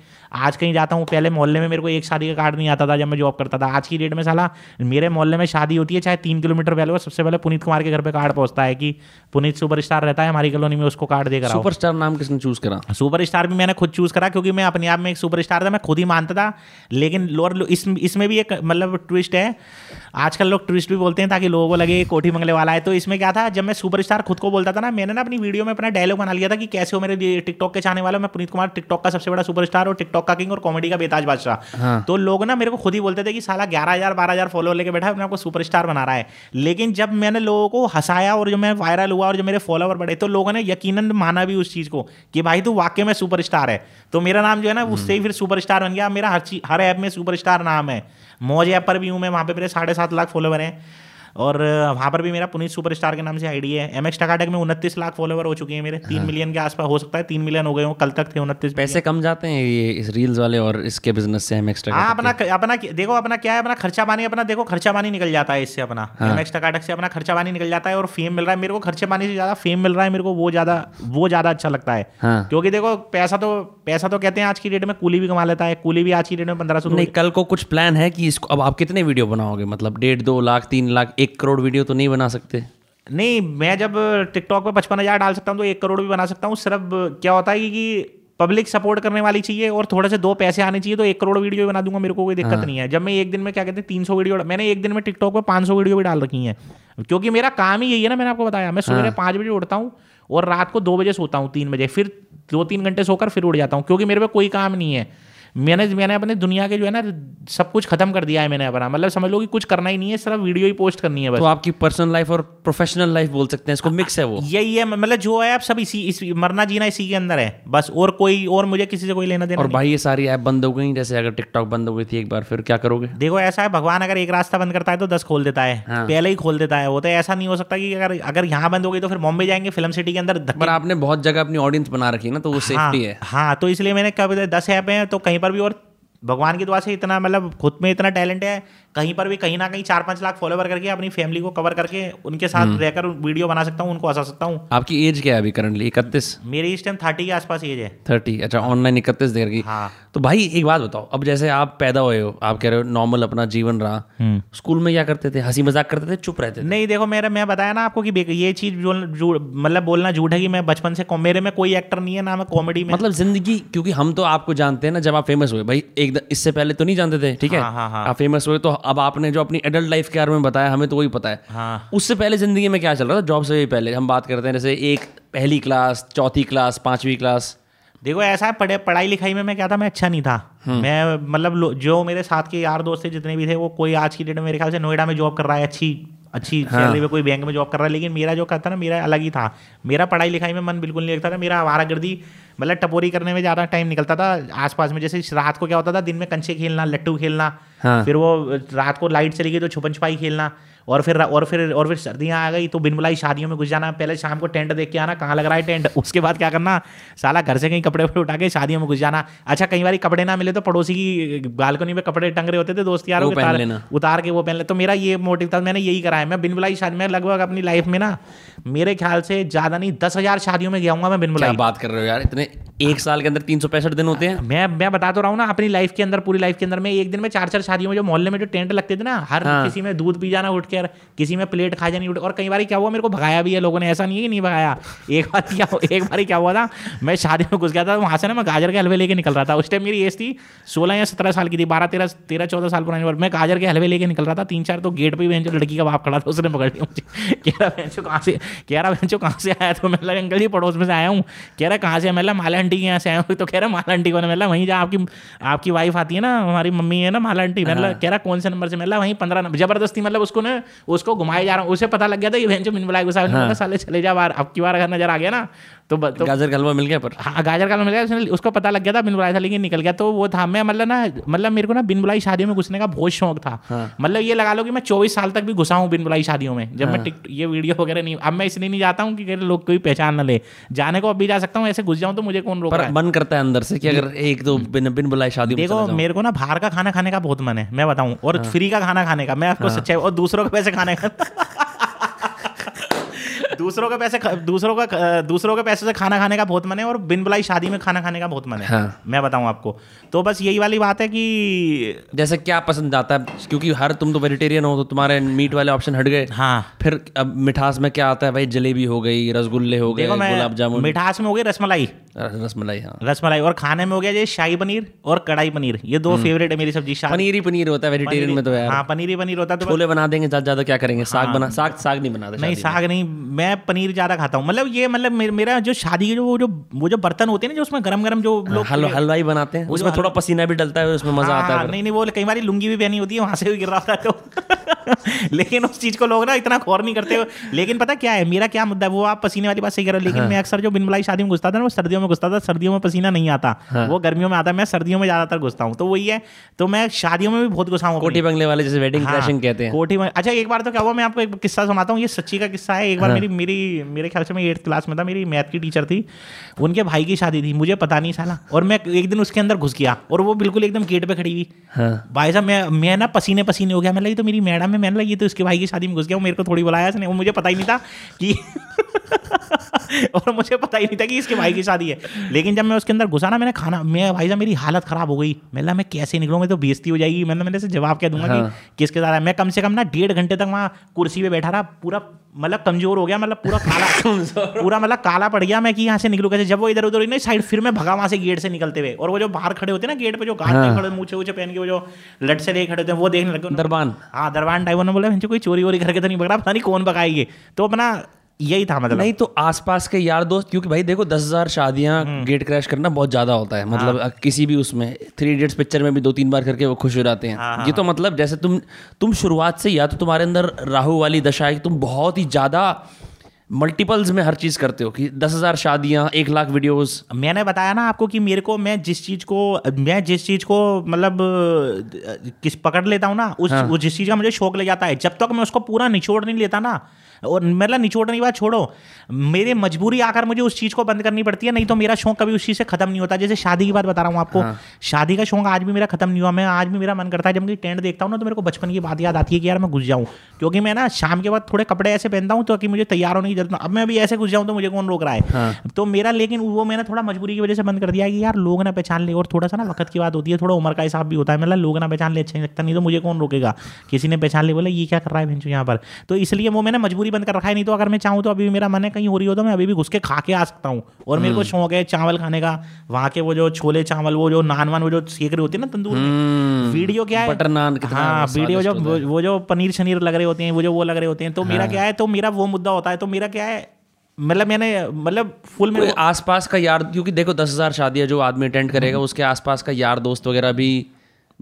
आज कहीं जाता हूँ, पहले मोहल्ले में मेरे को एक शादी का कार्ड नहीं आता था जब मैं जॉब करता था। आज की डेट में साला मेरे मोहल्ले में शादी होती है, चाहे 3 किलोमीटर पहले हो, सबसे पहले पुनीत कुमार के घर पे कार्ड पहुंचता है कि पुनीत सुपरस्टार रहता है हमारी कॉलोनी में, उसको कार्ड देकर आओ। सुपरस्टार नाम किसने चूज़ करा? सुपरस्टार भी मैंने खुद चूज़ करा, क्योंकि मैं अपने आप में एक सुपरस्टार था, मैं खुद ही मानता था। लेकिन इसमें भी एक मतलब ट्विस्ट है, आजकल लोग ट्विस्ट भी बोलते हैं ताकि लोगों को लगे कोठी मंगले वाला है। तो इसमें क्या था, जब मैं सुपरस्टार खुद को बोलता था ना, मैंने ना अपनी वीडियो में अपना डायलॉग बना लिया था कि कैसे हो मेरे टिकटॉक के चाहने वाला, मैं पुनीत कुमार टिकटॉक का सबसे बड़ा सुपरस्टार और टिकटॉक का किंग और कॉमेडी का बेताज बादशाह। हाँ। तो लोग ना मेरे को खुद ही बोलते थे कि साला 11,000-12,000 फॉलोअर लेके बैठा है, अपने आपको सुपरस्टार बना रहा है। लेकिन जब मैंने लोगों को हंसाया और जो मैं वायरल हुआ और जो मेरे फॉलोअर बढ़े, तो लोगों ने यकीनन माना भी उस चीज़ को कि भाई तू वाकई में सुपरस्टार है। तो मेरा नाम जो है ना उससे ही फिर सुपरस्टार बन गया। मेरा हर ऐप में सुपरस्टार नाम है। मौज ऐप पर भी हूँ मैं, वहाँ पे मेरे 7.5 लाख फॉलोवर हैं और वहाँ पर भी मेरा पुनीत सुपरस्टार के नाम से आईडी है। MX टकाटक में 29 लाख फॉलोवर हो चुके हैं मेरे। 3 मिलियन के आसपास हो सकता है, 3 मिलियन हो गए हो, कल तक थे 29। पैसे कम जाते हैं ये इस रील्स वाले और इसके बिजनेस से MX टकाटक। हाँ, अपना देखो अपना क्या है, अपना खर्चा पानी, अपना देखो खर्चा पानी निकल जाता है इससे अपना। MX टकाटक से अपना खर्चा पानी निकल जाता है और फेम मिल रहा है मेरे को। खर्चे पानी से ज़्यादा फेम मिल रहा है मेरे को, वो ज़्यादा अच्छा लगता है। क्योंकि देखो पैसा तो कहते हैं आज की डेट में कूली भी कमा लेता है। कूली भी आज की डेट में 1500। नहीं, कल को कुछ प्लान है कि इसको अब आप कितने वीडियो बनाओगे? मतलब 1.5-2 लाख 3 लाख 1 करोड़ वीडियो तो नहीं बना सकते। नहीं, मैं जब टिकटॉक पे 55,000 डाल सकता हूँ तो 1 करोड़ भी बना सकता हूँ। सिर्फ क्या होता है कि पब्लिक सपोर्ट करने वाली चाहिए और थोड़े से 2 पैसे आने चाहिए, तो 1 करोड़ वीडियो बना दूंगा, मेरे को कोई दिक्कत नहीं है। जब मैं एक दिन में क्या कहते हैं 300 वीडियो, मैंने एक दिन में टिकटॉक पे 500 वीडियो भी डाल रखी है, क्योंकि मेरा काम ही यही है ना। मैंने आपको बताया, मैं सुबह 5 बजे उठता हूँ और रात को 2 बजे सोता हूँ, 3 बजे, फिर 2-3 घंटे सोकर फिर उठ जाता हूँ, क्योंकि मेरे पे कोई काम नहीं है। मैंने अपने दुनिया के जो है ना सब कुछ खत्म कर दिया है मैंने अपना। मतलब समझ लो कि कुछ करना ही नहीं है, सिर्फ वीडियो ही पोस्ट करनी है बस। तो आपकी पर्सनल लाइफ और प्रोफेशनल लाइफ बोल सकते हैं इसको, मिक्स है वो, यही है। मतलब जो है आप सब इसी मरना जीना इसी के अंदर है बस, और कोई और मुझे किसी से कोई लेना देना। और भाई ये सारी ऐप बंद हो गई, जैसे अगर टिकटॉक बंद हो गई थी एक बार, फिर क्या करोगे? देखो ऐसा है, भगवान अगर एक रास्ता बंद करता है तो 10 खोल देता है, पहले ही खोल देता है वो। तो ऐसा नहीं हो सकता कि अगर यहाँ बंद हो गई तो फिर बॉम्बे जाएंगे, फिल्म सिटी के अंदर। पर आपने बहुत जगह अपनी ऑडियंस बना रखी ना, तो वो सेफ्टी है। हाँ, तो इसलिए मैंने क्या बताया, 10 ऐप है तो कहीं पर भी, और भगवान की दुआ से इतना मतलब खुद में इतना टैलेंट है, कहीं पर भी कहीं ना कहीं 4-5 लाख फॉलोवर करके अपनी फैमिली को कवर करके उनके साथ रहकर वीडियो बना सकता हूँ, उनको हंसा सकता हूँ। आपकी एज क्या है अभी करंटली? 31। मेरी इस टाइम 30 के आसपास एज है। 30, अच्छा, ऑनलाइन 31 देर की। हाँ। तो भाई एक बात बताओ, अब जैसे आप पैदा हुए हो, आप कह रहे हो नॉर्मल अपना जीवन रहा, स्कूल में क्या करते थे? हंसी मजाक करते थे, चुप रहते थे? नहीं, देखो मैं बताया ना आपको कि ये चीज़ मतलब बोलना झूठ है कि मैं बचपन से मेरे में कोई एक्टर नहीं है, ना मैं कॉमेडी में। मतलब जिंदगी, क्योंकि हम तो आपको जानते हैं ना, जब आप फेमस हुए भाई एक इससे पहले तो नहीं जानते थे, ठीक है, आप फेमस हुए तो अब आपने जो अपनी एडल्ट लाइफ के बारे में बताया हमें तो वही पता है, उससे पहले जिंदगी में क्या चल रहा था? जॉब से भी पहले हम बात करते हैं जैसे एक पहली क्लास, चौथी क्लास, पांचवी क्लास। देखो ऐसा है, पढ़ाई लिखाई में मैं क्या था, मैं अच्छा नहीं था। मैं मतलब जो मेरे साथ के यार दोस्त थे जितने भी थे वो कोई आज की डेट में मेरे ख्याल से नोएडा में जॉब कर रहा है, अच्छी सैलरी में, कोई बैंक में जॉब कर रहा है, लेकिन मेरा जो कहता ना मेरा अलग ही था। मेरा पढ़ाई लिखाई में मन बिल्कुल नहीं लगता था, मेरा आवारागर्दी मतलब टपोरी करने में ज़्यादा टाइम निकलता था। आसपास में जैसे रात को क्या होता था, दिन में कंचे खेलना, लट्टू खेलना, फिर वो रात को लाइट चली गई तो छुपन छुपाई खेलना, और फिर सर्दियाँ आ गई तो बिन बुलाई शादियों में घुस जाना। पहले शाम को टेंट देख के आना कहाँ लग रहा है टेंट, उसके बाद क्या करना साला घर से कहीं कपड़े वपड़े उठा के शादियों में घुस जाना। अच्छा कई बार कपड़े ना मिले तो पड़ोसी की बालकनी में कपड़े टंग रहे होते थे दोस्त यारों के, उतार के वो पहन ले। तो मेरा ये मोटिव था, मैंने यही करा है। मैं बिन बुलाई शादी में लगभग अपनी लाइफ में ना मेरे ख्याल से ज़्यादा नहीं 10,000 शादियों में गया हूँ मैं बिन बुलाई। बात कर रहे हो यार, इतने एक साल के अंदर 365 दिन होते हैं। मैं बता तो रहा हूँ ना, अपनी लाइफ के अंदर, पूरी लाइफ के अंदर मैं एक दिन में 4-4 शादियों में, जो मोहल्ले में जो टेंट लगते थे ना, हर किसी में दूध पी जाना उठ के, किसी में प्लेट खा जानी उठ। और कई बार क्या हुआ, मेरे को भगाया भी है लोगों ने, ऐसा नहीं है कि नहीं भगाया। एक बार क्या हुआ था, मैं शादी में घुस गया था, वहाँ से ना मैं गाजर के हलवे लेके निकल रहा था। उस टाइम मेरी एज थी 16 या 17 साल की थी, 12-13-14 साल पुरानी बार। मैं गाजर के हलवे लेके निकल रहा था, 3-4 तो गेट पर भी लड़की का बाप खड़ा था, उसने पकड़ लिया मुझे। कह रहा बहन चो कहाँ से आया? तो मैं बोला अंकल जी पड़ोस में से आया हूँ। कह रहा कहाँ से? मैं माला आंटी के यहाँ से आया हूँ। तो कह रहा माला आंटी कौन है? मैं वहीं जहाँ आपकी वाइफ आती है ना, हमारी मम्मी है ना माला आंटी। मैं कह रहा कौन से नंबर से? मैं वहीं 15 नंबर। जबरदस्ती मतलब उसको ना उसको घुमाए जा रहा हूँ। उसे पता लग गया था ये बहन जो मिन बुलाए गुस्सा साले चले जा बार। अब की बार अगर नजर आ गया ना तो गाजर का हलवा मिल गया। पर हाँ गाजर का हलवा मिल गया, उसको पता लग गया था बिन बुलाया था लेकिन निकल गया। तो वो था मैं मतलब मेरे को ना बिन बुलाई शादियों में घुसने का बहुत शौक था। मतलब ये लगा लो कि मैं 24 साल तक भी घुसा हूँ बिन बुलाई शादियों में। जब मैं ये वीडियो वगैरह नहीं, अब मैं इसलिए नहीं जाता हूँ कि लोग कोई पहचान न ले। जाने को अब भी जा सकता हूँ, ऐसे घुस जाऊँ तो मुझे कौन रोक रहा है। मन करता है अंदर से कि अगर एक दो बिन बुलाई शादी। देखो मेरे को ना बाहर का खाना खाने का बहुत मन है, मैं बताऊँ, और फ्री का खाना खाने का। मैं आपको सच्चाई, और दूसरों के पैसे खाने का दूसरों के पैसे से खाना खाने का बहुत मन है, और बिन बुलाई शादी में खाना खाने का बहुत मन है। मैं बताऊं आपको, तो बस यही वाली बात है कि जैसे क्या पसंद आता है, क्योंकि हर तुम तो वेजिटेरियन हो तो तुम्हारे मीट वाले ऑप्शन हट गए। फिर अब मिठास में क्या आता है भाई? जलेबी हो गई, रसगुल्ले हो गए, गुलाब जामुन। मिठास में हो गई रसमलाई, रसमलाई। और खाने में हो गया ये शाही पनीर और कढ़ाई पनीर, ये दो फेवरेट है मेरी सब्जी। पनीर ही पनीर होता है वेजिटेरियन में तो यार। हाँ पनीर ही पनीर होता है। छोले बना देंगे ज़्यादा, क्या करेंगे? साग नहीं बनाते, नहीं साग नहीं, मैं पनीर ज़्यादा खाता हूँ। मतलब ये मतलब मेरा जो शादी के जो बर्तन होते हैं ना, जो उसमें गरम गरम जो लोग हलवाई बनाते हैं, उसमें थोड़ा पसीना भी डलता है, उसमें मज़ा आता है। नहीं, वो कई बार लुंगी भी पहनी होती है, वहाँ से भी गिर रहा था तो लेकिन उस चीज़ को लोग ना इतना गौर नहीं करते हो। लेकिन पता क्या है मेरा क्या मुद्दा है, वो आप पसीने वाली बात सही करो, लेकिन मैं अक्सर जो बिन बुलाई शादी में घुसता था ना, वो सर्दियों में घुसता था। सर्दियों में पसीना नहीं आता, वो गर्मियों में आता। मैं सर्दियों में ज़्यादातर घुसता हूँ, तो वही है। तो मैं शादियों में भी बहुत घुसा हूँ, कोठी बंगले वाले जैसे वेडिंग क्रैशिंग कहते हैं, कोठी। अच्छा एक बार तो क्या हुआ, मैं आपको एक किस्सा सुनाता हूँ, ये सच्ची का किस्सा है। एक बार मेरे ख्याल से मैं 8th क्लास में था, मेरी मैथ की टीचर थी, उनके भाई की शादी थी, मुझे पता नहीं साला। और मैं एक दिन उसके अंदर घुस गया, और वो बिल्कुल एकदम गेट पे खड़ी हुई। भाई साहब मैं ना पसीने पसीने हो गया। मैं लगी तो मेरी मैडम है, मैंने लगी तो उसके भाई की शादी में घुस गया। मेरे को थोड़ी बुलाया इसने, वो मुझे पता ही नहीं था कि और मुझे पता ही नहीं था कि इसके भाई की शादी है। लेकिन जब मैं उसके अंदर घुसा ना, मैंने खाना, मैं भाई साहब मेरी हालत खराब हो गई। मैं कैसे निकलूँ, मैं तो बेइज्जती हो जाएगी। मैंने से जवाब क्या दूंगा कि किसके साथ है। मैं कम से कम ना 1.5 घंटे तक वहाँ कुर्सी पे बैठा रहा, पूरा मतलब कमजोर हो गया, मतलब पूरा मतलब काला पड़ गया मैं कि यहाँ से निकलूँ कैसे। जब वो इधर उधर नहीं साइड, फिर मैं भगा वहाँ से गेट से निकलते हुए। और वो जो बाहर खड़े होते हैं ना गेट पे, जो गार्ड खड़े मूछे ऊँचे पहन के, वो जो लट से लेके खड़े होते हैं, वो देखने लगे दरबान। हाँ दरबान टाइप। उन्होंने बोला मुझे कोई चोरी वोरी करके तो नहीं पकड़ा, पता नहीं कौन पकाएगी। तो अपना यही था मतलब। नहीं तो आसपास के यार दोस्त, क्योंकि भाई देखो 10,000 शादियां, गेट क्रैश करना बहुत ज्यादा होता है। मतलब किसी भी उसमें 3 इडियट्स पिक्चर में भी 2-3 बार करके वो खुश हो जाते हैं। ये तो मतलब जैसे तुम शुरुआत से, या तो तुम्हारे अंदर राहु वाली दशा है कि तुम बहुत ही ज्यादा मल्टीपल्स में हर चीज़ करते हो कि 10,000 शादियाँ, 1,00,000 वीडियोस। मैंने बताया ना आपको कि मेरे को मैं जिस चीज़ को मतलब किस पकड़ लेता हूँ ना, उस जिस चीज़ का मुझे शौक लग जाता है, जब तक मैं उसको पूरा निचोड़ नहीं लेता ना, और मतलब निचोड़ने की बात छोड़ो, मेरी मजबूरी आकर मुझे उस चीज़ को बंद करनी पड़ती है, नहीं तो मेरा शौक कभी उस चीज़ से खत्म नहीं होता। जैसे शादी की बात बता रहा हूँ आपको, शादी का शौक आज भी मेरा खत्म नहीं हुआ। मैं आज भी मेरा मन करता है, जब मैं टेंट देखता हूँ ना तो मेरे को बचपन की बात याद आती है कि यार मैं घुस जाऊँ, क्योंकि मैं ना शाम के बाद थोड़े कपड़े ऐसे पहनता हूँ तो कि मुझे तैयार होने की जरूरत ना, अब मैं अभी ऐसे घुस जाऊँ तो मुझे कौन रोक रहा है। हाँ। तो मेरा, लेकिन वो मैंने थोड़ा मजबूरी की वजह से बंद कर दिया कि यार लोग ना पहचान ले, और थोड़ा सा ना वक्त की बात होती है, थोड़ा उम्र का हिसाब भी होता है, मतलब लोग ना पहचान ले अच्छा नहीं लगता, नहीं तो मुझे कौन रोकेगा, किसी ने पहचान ले बोला ये क्या कर रहा है भेंचू यहाँ पर, तो इसलिए वो मैंने मजबूरी बंद कर रखा है। नहीं तो अगर मैं चाहूँ तो अभी मेरा मन है कहीं हो रही हो तो मैं अभी भी घुस के खा के आ सकता हूँ, और मेरे को शौक है चावल खाने का, वहाँ के वो जो छोले चावल, वो जो नान वान, वो जो सेक रहे होते हैं ना तंदूर में, वीडियो क्या है बटर नान, हाँ वीडियो जो वो जो पनीर शनीर लग रहे होते हैं, वो लग रहे होते हैं, तो मेरा क्या है, तो मेरा वो मुद्दा होता है, तो मेरा क्या है मतलब मैंने मतलब फुल में आसपास का यार, क्योंकि देखो 10,000 शादियां जो आदमी अटेंड करेगा उसके आसपास का यार दोस्त वगैरह भी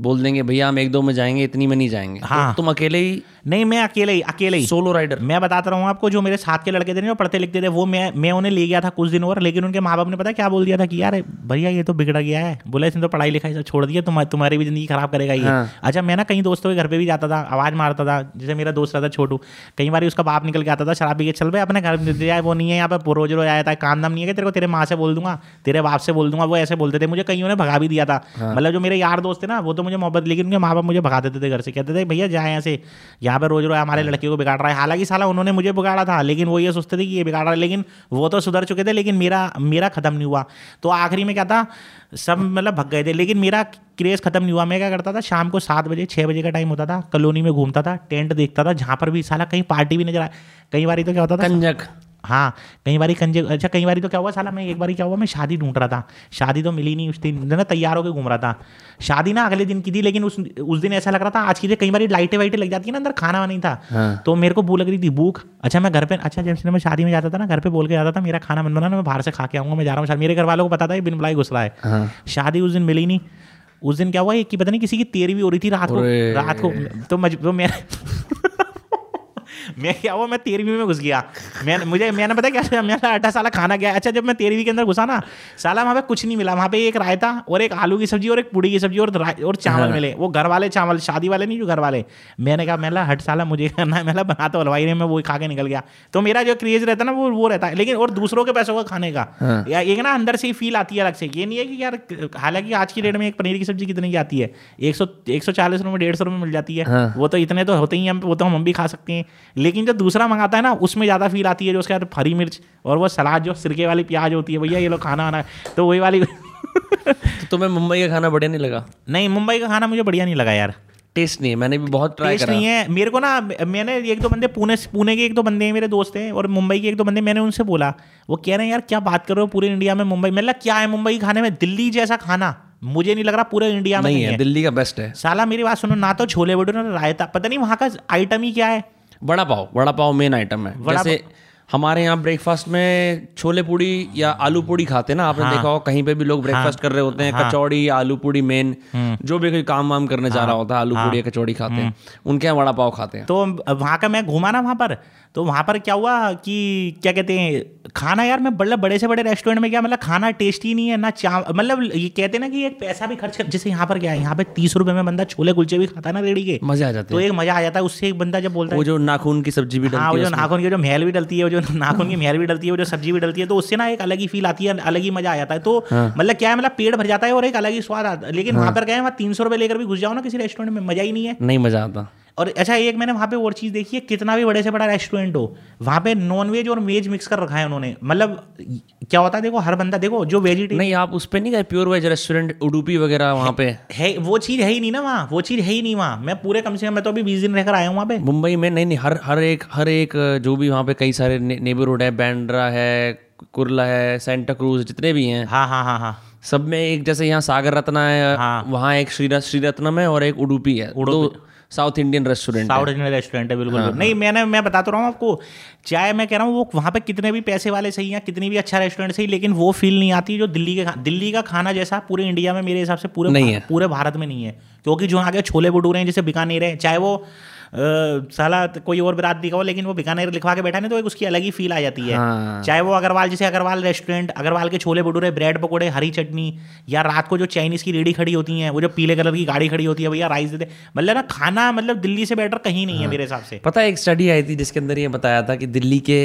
बोल देंगे भैया हम 1-2 में जाएंगे, इतनी में नहीं जाएंगे। हाँ। तो तुम अकेले ही? नहीं, मैं अकेले ही सोलो राइडर। मैं बताता रहा हूँ आपको, जो मेरे साथ के लड़के थे जो पढ़ते लिखते थे, वो मैं उन्हें ले गया था कुछ दिन और, लेकिन उनके माँ बाप ने पता क्या बोल दिया था कि यार भैया ये तो बिगड़ गया है, बोला इसने तो पढ़ाई लिखाई सब छोड़ दिया, तुम्हारी भी जिंदगी खराब करेगा ये। हाँ। अच्छा, मैं ना कहीं दोस्तों के घर पे भी जाता था, आवाज़ मारता था, जैसे मेरा दोस्त था छोटू, कई बार उसका बाप निकल के आता था शराब पी के, चल भाई अपने घर में जाए, वो नहीं है यहाँ पर रोज रोज आया था, काम धाम नहीं है, तेरे को तेरे माँ से बोल दूंगा, तेरे बाप से बोल दूंगा, वो ऐसे बोलते थे। मुझे कहीं उन्हें भगा भी दिया था, मतलब जो मेरे यार दोस्त थे ना वो मुझे मोहब्बत, लेकिन उनके माँ बाप मुझे भगा देते थे घर से, कहते थे भैया जाए यहाँ से, यहाँ पर रोज रोज हमारे लड़के को बिगाड़ रहा है। हालांकि साला उन्होंने मुझे बिगाड़ा था, लेकिन वो ये सोचते थे कि ये बिगाड़ रहा है, लेकिन वो तो सुधर चुके थे, लेकिन मेरा खत्म नहीं हुआ। तो आखिरी में क्या था, सब मतलब भग गए थे, लेकिन मेरा क्रेज खत्म नहीं हुआ। मैं क्या करता था, शाम को 7-6 बजे का टाइम होता था, कॉलोनी में घूमता था, टेंट देखता था, जहाँ पर भी साला कहीं पार्टी भी नजर आए, कई बार तो क्या होता था कंजक, हाँ कई बारी कंजक। अच्छा, कई बारी तो क्या हुआ साला, मैं एक बारी क्या हुआ, मैं शादी ढूंढ रहा था, शादी तो मिली नहीं उस दिन ना, तैयार होकर घूम रहा था, शादी ना अगले दिन की थी, लेकिन उस दिन ऐसा लग रहा था आज की, कई बारी लाइटें वाइटें लग जाती है ना, अंदर खाना वाना नहीं था। हाँ। तो मेरे को भूख लग रही थी, भूख। अच्छा, मैं घर पे, अच्छा जैसे मैं शादी में जाता था ना, घर पे बोल के जाता था मेरा खाना मन बना, मैं बाहर से खा के आऊँगा, मैं जा रहा हूँ, मेरे घर वालों को पता था बिन बुलाए घुस रहा है। शादी उस दिन मिली नहीं। उस दिन क्या हुआ, एक पता नहीं किसी की तेरहवीं हो रही थी रात को, तो मैं क्या हुआ, मैं 13वीं में घुस गया। मैंने पता क्या, मैंने 18 साल खाना गया। अच्छा, जब मैं 13वीं के अंदर घुसा ना साला, वहाँ पे कुछ नहीं मिला, वहाँ पे एक रायता और एक आलू की सब्जी और एक पूड़ी की सब्जी और चावल मिले, वो घर वाले चावल, शादी वाले नहीं, जो घर वाले। मैंने कहा मैला हट साला, मुझे करना है मैला बना तो हलवाई ने, मैं वो खा के निकल गया। तो मेरा जो क्रेज रहता ना वो रहता है, लेकिन और दूसरों के पैसों का खाने का एक ना अंदर से ही फील आती है अलग से। ये नहीं है कि यार, हालांकि आज की डेट में एक पनीर की सब्जी कितने की आती है, 140 रुपये 150 रुपये मिल जाती है, वो तो इतने तो होते ही, वो तो हम भी खा सकते हैं। लेकिन जो दूसरा मंगाता है ना, उसमें ज़्यादा फील आती है, जो उसके हरी मिर्च और वो सलाद, जो सिरके वाली प्याज होती है, भैया ये लोग खाना आना, तो वही वाली। तो तुम्हें मुंबई का खाना बढ़िया नहीं लगा? नहीं, मुंबई का खाना मुझे बढ़िया नहीं लगा यार, टेस्ट नहीं है, मैंने भी बहुत ट्राई करा, टेस्ट नहीं है मेरे को ना। मैंने एक दो बंदे पुणे के, एक दो बंदे हैं मेरे दोस्त हैं, और मुंबई के एक दो बंदे, मैंने उनसे बोला, वो कह रहे हैं यार क्या बात कर रहे हो, पूरे इंडिया में मुंबई, मतलब क्या है मुंबई खाने में, दिल्ली जैसा खाना मुझे नहीं लग रहा पूरे इंडिया में नहीं है, दिल्ली का बेस्ट है साला। मेरी बात सुनो ना, तो छोले भटूरे ना रायता, पता नहीं वहाँ का आइटम ही क्या है। बड़ा पाव मेन आइटम है। जैसे हमारे यहाँ ब्रेकफास्ट में छोले पूड़ी या आलू पूड़ी खाते ना, आपने देखा हो कहीं पे भी लोग ब्रेकफास्ट कर रहे होते हैं, कचौड़ी आलू पूड़ी मेन, जो भी कोई काम वाम करने जा रहा होता है आलू पूड़ी या कचौड़ी खाते हैं, उनके यहाँ बड़ा पाव खाते हैं। तो वहाँ का मैं घूमा ना वहाँ पर, तो वहाँ पर क्या हुआ कि क्या कहते हैं खाना यार, मैं मतलब बड़े से बड़े रेस्टोरेंट में क्या, मतलब खाना टेस्टी नहीं है ना, मतलब ये कहते ना कि एक पैसा भी खर्च कर, जैसे यहाँ पर क्या है, यहाँ पे 30 रुपये में बंदा छोले कुलचे भी खाता है ना रेडी के, मजा आ जाता है, तो एक मजा आ जाता है। उससे एक बंदा जब बोलता है, वो जो नाखून की सब्जी भी डलती है, जो नाखून की जो महल भी डलती है, जो नाखून की महल भी डलती है, वो जो सब्जी भी डलती है, तो उससे ना एक अलग ही फील आती है, अलग ही मजा आ जाता है। तो मतलब क्या है, मतलब पेट भर जाता है और एक अलग ही स्वाद आता है। लेकिन वहाँ पर क्या है, वहाँ 300 रुपये लेकर भी घुस जाओ ना किसी रेस्टोरेंट में, मजा ही नहीं है, नहीं मजा आता। और अच्छा, एक मैंने वहाँ पे और चीज़ देखी है, कितना भी बड़े से बड़ा रेस्टोरेंट हो, वहाँ पे नॉनवेज और वेज मिक्स कर रखा है उन्होंने, मतलब क्या होता है देखो, हर बंदा देखो जो वेजिटेरियन नहीं, आप उस पे नहीं गए प्योर वेज रेस्टोरेंट उडुपी वगैरह, वहाँ पे है वो चीज़ है ही नहीं ना, वहाँ वो चीज़ है ही नहीं वहाँ। मैं पूरे कम से कम, मैं तो अभी 20 दिन रहकर आया हूँ वहाँ पे मुंबई में। नहीं, हर एक जो भी वहाँ पे कई सारे नेबरहुड है, बैंड्रा है, कुरला है, सेंटा क्रूज, जितने भी हैं, हाँ हाँ हाँ हाँ, सब में एक, जैसे यहाँ सागर रत्ना है, वहाँ एक श्रीरत्नम है और एक उडुपी है, साउथ इंडियन रेस्टोरेंट है बिल्कुल। हाँ, नहीं मैं बता तो रहा हूँ आपको, चाहे मैं कह रहा हूँ वो वहाँ पे कितने भी पैसे वाले सही हैं, कितनी भी अच्छा रेस्टोरेंट सही, लेकिन वो फील नहीं आती जो दिल्ली का खाना जैसा पूरे इंडिया में मेरे हिसाब से पूरे भारत में नहीं है। क्योंकि जो आगे छोले भटूरे हैं जैसे बीकानेर है, चाहे वो साला कोई और बिरादरी दिखाओ, लेकिन वो बीकानेर लिखवा के बैठा है तो एक उसकी अलग ही फील आ जाती है। हाँ। चाहे वो अग्रवाल, जैसे अग्रवाल रेस्टोरेंट, अग्रवाल के छोले भटूरे, ब्रेड पकोड़े, हरी चटनी, या रात को जो चाइनीज़ की रेडी खड़ी होती है, वो जो पीले कलर की गाड़ी खड़ी होती है, भैया राइस देते, मतलब ना खाना मतलब दिल्ली से बेटर कहीं नहीं है मेरे हिसाब से। पता है एक स्टडी आई थी जिसके अंदर ये बताया था कि दिल्ली के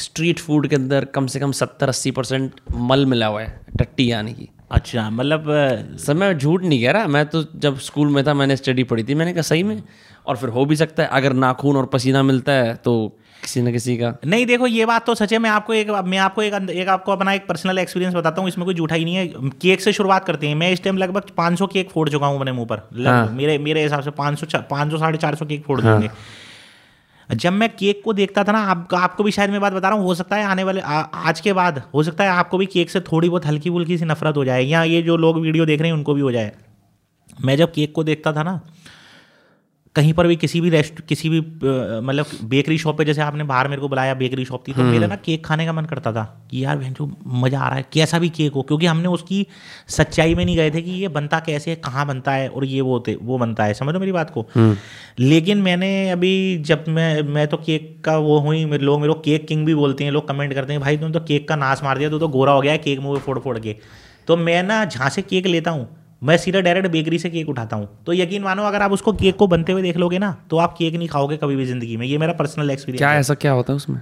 स्ट्रीट फूड के अंदर कम से कम 70-80% मल मिला हुआ है, टट्टी यानी कि अच्छा, मतलब सर मैं झूठ नहीं कह रहा, मैं तो जब स्कूल में था मैंने स्टडी पढ़ी थी, मैंने कहा सही में, और फिर हो भी सकता है अगर नाखून और पसीना मिलता है तो किसी न किसी का। नहीं देखो ये बात तो सच है, मैं आपको अपना एक पर्सनल एक्सपीरियंस बताता हूँ, इसमें कोई झूठा ही नहीं है। केक से शुरुआत करते हैं, मैं इस टाइम लगभग 500 केक फोड़ चुका हूँ अपने मुँह पर। हाँ। मेरे हिसाब से 500 साढ़े 400 केक फोड़ देंगे। जब मैं केक को देखता था ना, आपको भी शायद मैं बात बता रहा हूँ, हो सकता है आने वाले आज के बाद हो सकता है आपको भी केक से थोड़ी बहुत हल्की फुल्की सी नफरत हो जाए, या ये जो लोग वीडियो देख रहे हैं उनको भी हो जाए। मैं जब केक को देखता था ना कहीं पर भी, किसी भी मतलब बेकरी शॉप पे, जैसे आपने बाहर मेरे को बुलाया बेकरी शॉप थी, तो मेरा ना केक खाने का मन करता था कि यार बहन जो मज़ा आ रहा है, कैसा भी केक हो, क्योंकि हमने उसकी सच्चाई में नहीं गए थे कि ये बनता कैसे है, कहाँ बनता है और ये वो बनता है, समझ लो मेरी बात को। लेकिन मैंने अभी जब मैं तो केक का वो हुई, लोग मेरे को केक किंग भी बोलते हैं, लोग कमेंट करते हैं भाई तुम तो केक का नाश मार दिया, तो गोरा हो गया है केक मुँह फोड़ फोड़ के। तो मैं ना जहाँ से केक लेता हूँ मैं सीधा डायरेक्ट बेकरी से केक उठाता हूँ, तो यकीन मानो अगर आप उसको केक को बनते हुए देख लोगे ना तो आप केक नहीं खाओगे कभी भी जिंदगी में। ये मेरा पर्सनल एक्सपीरियंस। क्या ऐसा क्या होता है उसमें?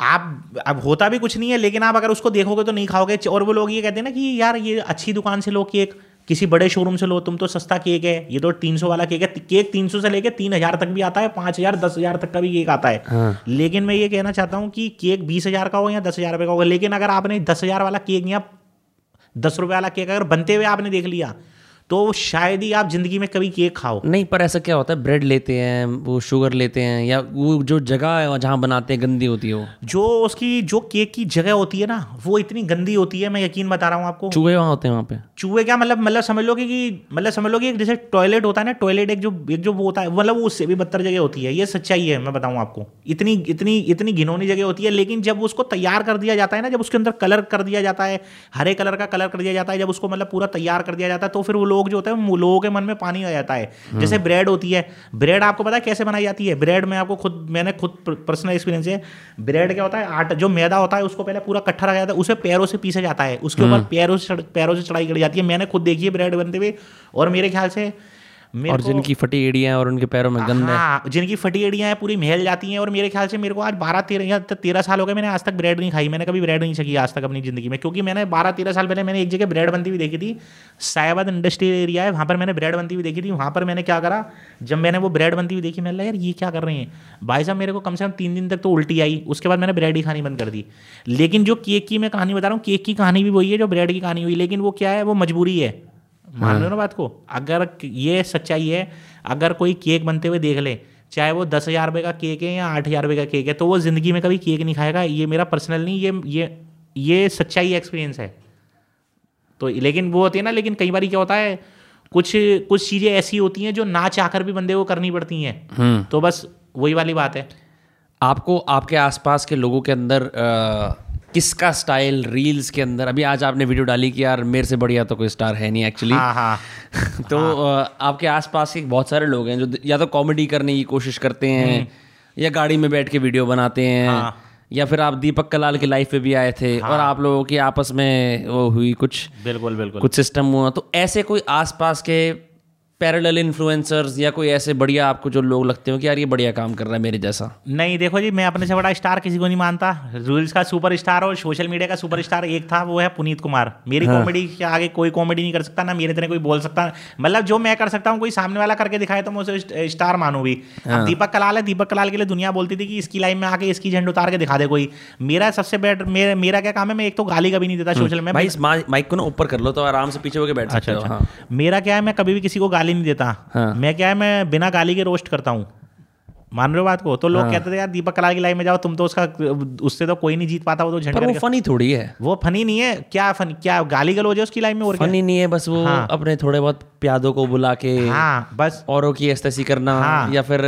आप अब होता भी कुछ नहीं है, लेकिन आप अगर उसको देखोगे तो नहीं खाओगे। और वो लोग ये कहते हैं ना कि यार ये अच्छी दुकान से लो केक, किसी बड़े शोरूम से लो, तुम तो सस्ता केक है, ये तो 300 वाला केक है। केक 300 से लेकर 3000 तक भी आता है, 5000 10000 तक का भी केक आता है। हाँ। लेकिन मैं ये कहना चाहता हूँ कि केक 20,000 का हो या 10,000 रुपये का होगा, लेकिन अगर आपने 10,000 वाला केक या 10 रुपए वाला केक अगर बनते हुए आपने देख लिया तो शायद ही आप जिंदगी में कभी केक खाओ। नहीं, पर ऐसा क्या होता है, ब्रेड लेते हैं, वो शुगर लेते हैं, या वो जो जगह है जहाँ बनाते हैं गंदी होती है, वो जो उसकी जो केक की जगह होती है ना वो इतनी गंदी होती है, मैं यकीन बता रहा हूँ आपको। चूहे वहाँ होते हैं, वहाँ पे चूहे क्या मतलब समझ लो कि जैसे टॉयलेट होता है ना, टॉयलेट एक जो वो होता है, मतलब वो उससे भी बदतर जगह होती है। ये सच्चाई है, मैं बताऊँ आपको, इतनी इतनी इतनी घिनौनी जगह होती है। लेकिन जब उसको तैयार कर दिया जाता है ना, जब उसके अंदर कलर कर दिया जाता है, हरे कलर का कलर कर दिया जाता है, जब उसको मतलब पूरा तैयार कर दिया जाता है, तो फिर वो जो होता है लोगों के मन में पानी आ जाता है। जैसे ब्रेड होती है, ब्रेड आपको पता है कैसे बनाई जाती है? ब्रेड में आपको मैंने खुद पर्सनल एक्सपीरियंस है। ब्रेड क्या होता है, आटा जो मैदा होता है उसको पहले पूरा इकट्ठा रखा जाता है, उसे पैरों से पीसा जाता है, उसके ऊपर पैरों से चढ़ाई करी जाती है। मैंने खुद देखी है ब्रेड बनते हुए, और मेरे ख्याल से और जिनकी फटी एड़ियाँ और उनके पैरों में गंद है। हाँ, जिनकी फटी एड़ियाँ हैं पूरी महल जाती हैं। और मेरे ख्याल से मेरे को आज 12-13 साल हो गए, मैंने आज तक ब्रेड नहीं खाई, मैंने कभी ब्रेड नहीं छकी आज तक अपनी जिंदगी में, क्योंकि मैंने 12-13 साल पहले मैंने एक जगह ब्रेड बनती हुई देखी थी। साहिबाद इंडस्ट्रियल एरिया है, वहाँ पर मैंने ब्रेड बनती हुई देखी थी। वहाँ पर मैंने क्या करा, जब मैंने वो ब्रेड बनती हुई देखी मैंने लगा यार ये क्या कर रहे हैं भाई साहब, मेरे को कम से कम 3 दिन तक तो उल्टी आई, उसके बाद मैंने ब्रेड ही खानी बंद कर दी। लेकिन जो केक की मैं कहानी बता रहा हूँ, केक की कहानी भी वही है जो ब्रेड की कहानी हुई, लेकिन वो क्या है, वो मजबूरी है। मान लो ना बात को, अगर ये सच्चाई है, अगर कोई केक बनते हुए देख ले चाहे वो 10,000 रुपये का केक है या 8,000 रुपये का केक है, तो वो जिंदगी में कभी केक नहीं खाएगा। ये मेरा पर्सनल नहीं, ये सच्चाई एक्सपीरियंस है। तो लेकिन वो होती है ना, लेकिन कई बार क्या होता है, कुछ चीज़ें ऐसी होती हैं जो ना चाहकर भी बंदे को करनी पड़ती हैं, तो बस वही वाली बात है। आपको आपके आसपास के लोगों के अंदर किसका स्टाइल रील्स के अंदर, अभी आज आपने वीडियो डाली कि यार मेरे से बढ़िया तो कोई स्टार है नहीं एक्चुअली। हाँ। तो आपके आसपास के बहुत सारे लोग हैं जो या तो कॉमेडी करने की कोशिश करते हैं, या गाड़ी में बैठ के वीडियो बनाते हैं। हाँ। या फिर आप दीपक कलाल की लाइफ पे भी आए थे। हाँ। और आप लोगों की आपस में वो हुई कुछ, बिल्कुल बिल्कुल कुछ सिस्टम हुआ, तो ऐसे कोई आसपास के पैरेलल इन्फ्लुएंसर्स या कोई ऐसे बढ़िया आपको जो लोग लगते हो कि यार ये बढ़िया काम कर रहा है मेरे जैसा? नहीं देखो जी, मैं अपने से बड़ा स्टार किसी को नहीं मानता। रील्स का सुपर स्टार और सोशल मीडिया का सुपर स्टार एक था, वो है पुनीत कुमार। मेरी कॉमेडी के आगे कोई कॉमेडी नहीं कर सकता, ना मेरे तरह कोई बोल सकता, मतलब जो मैं कर सकता हूँ कोई सामने वाला करके दिखाए तो मैं उसे स्टार मानू भी। हाँ। दीपक कलाल है, दीपक कलाल के लिए दुनिया बोलती थी कि इसकी लाइफ में आके इसकी झंड उतार के दिखा दे कोई। मेरा सबसे बेटर मेरा क्या काम है, मैं एक तो गाली कभी नहीं देता सोशल में। माइक को ना ऊपर कर लो तो आराम से पीछे होकर बैठ सकते हो। मेरा क्या है, मैं कभी भी किसी को गाली नहीं देता। हाँ। मैं क्या है, मैं बिना गाली के रोस्ट करता हूँ, मान रहे हो बात को। तो लोग हाँ। कहते थे यार दीपक कलाल की लाइफ में जाओ तुम तो, उससे तो कोई नहीं जीत पाता, वो तो झंड करके। फनी थोड़ी है, वो फनी नहीं है। क्या फनी, क्या गाली गलौज है उसकी लाइफ में, और फनी नहीं है बस वो। हाँ। अपने थोड़े बहुत प्यादों को बुला के, हाँ, बस औरों की एस्तसी करना। हाँ। या फिर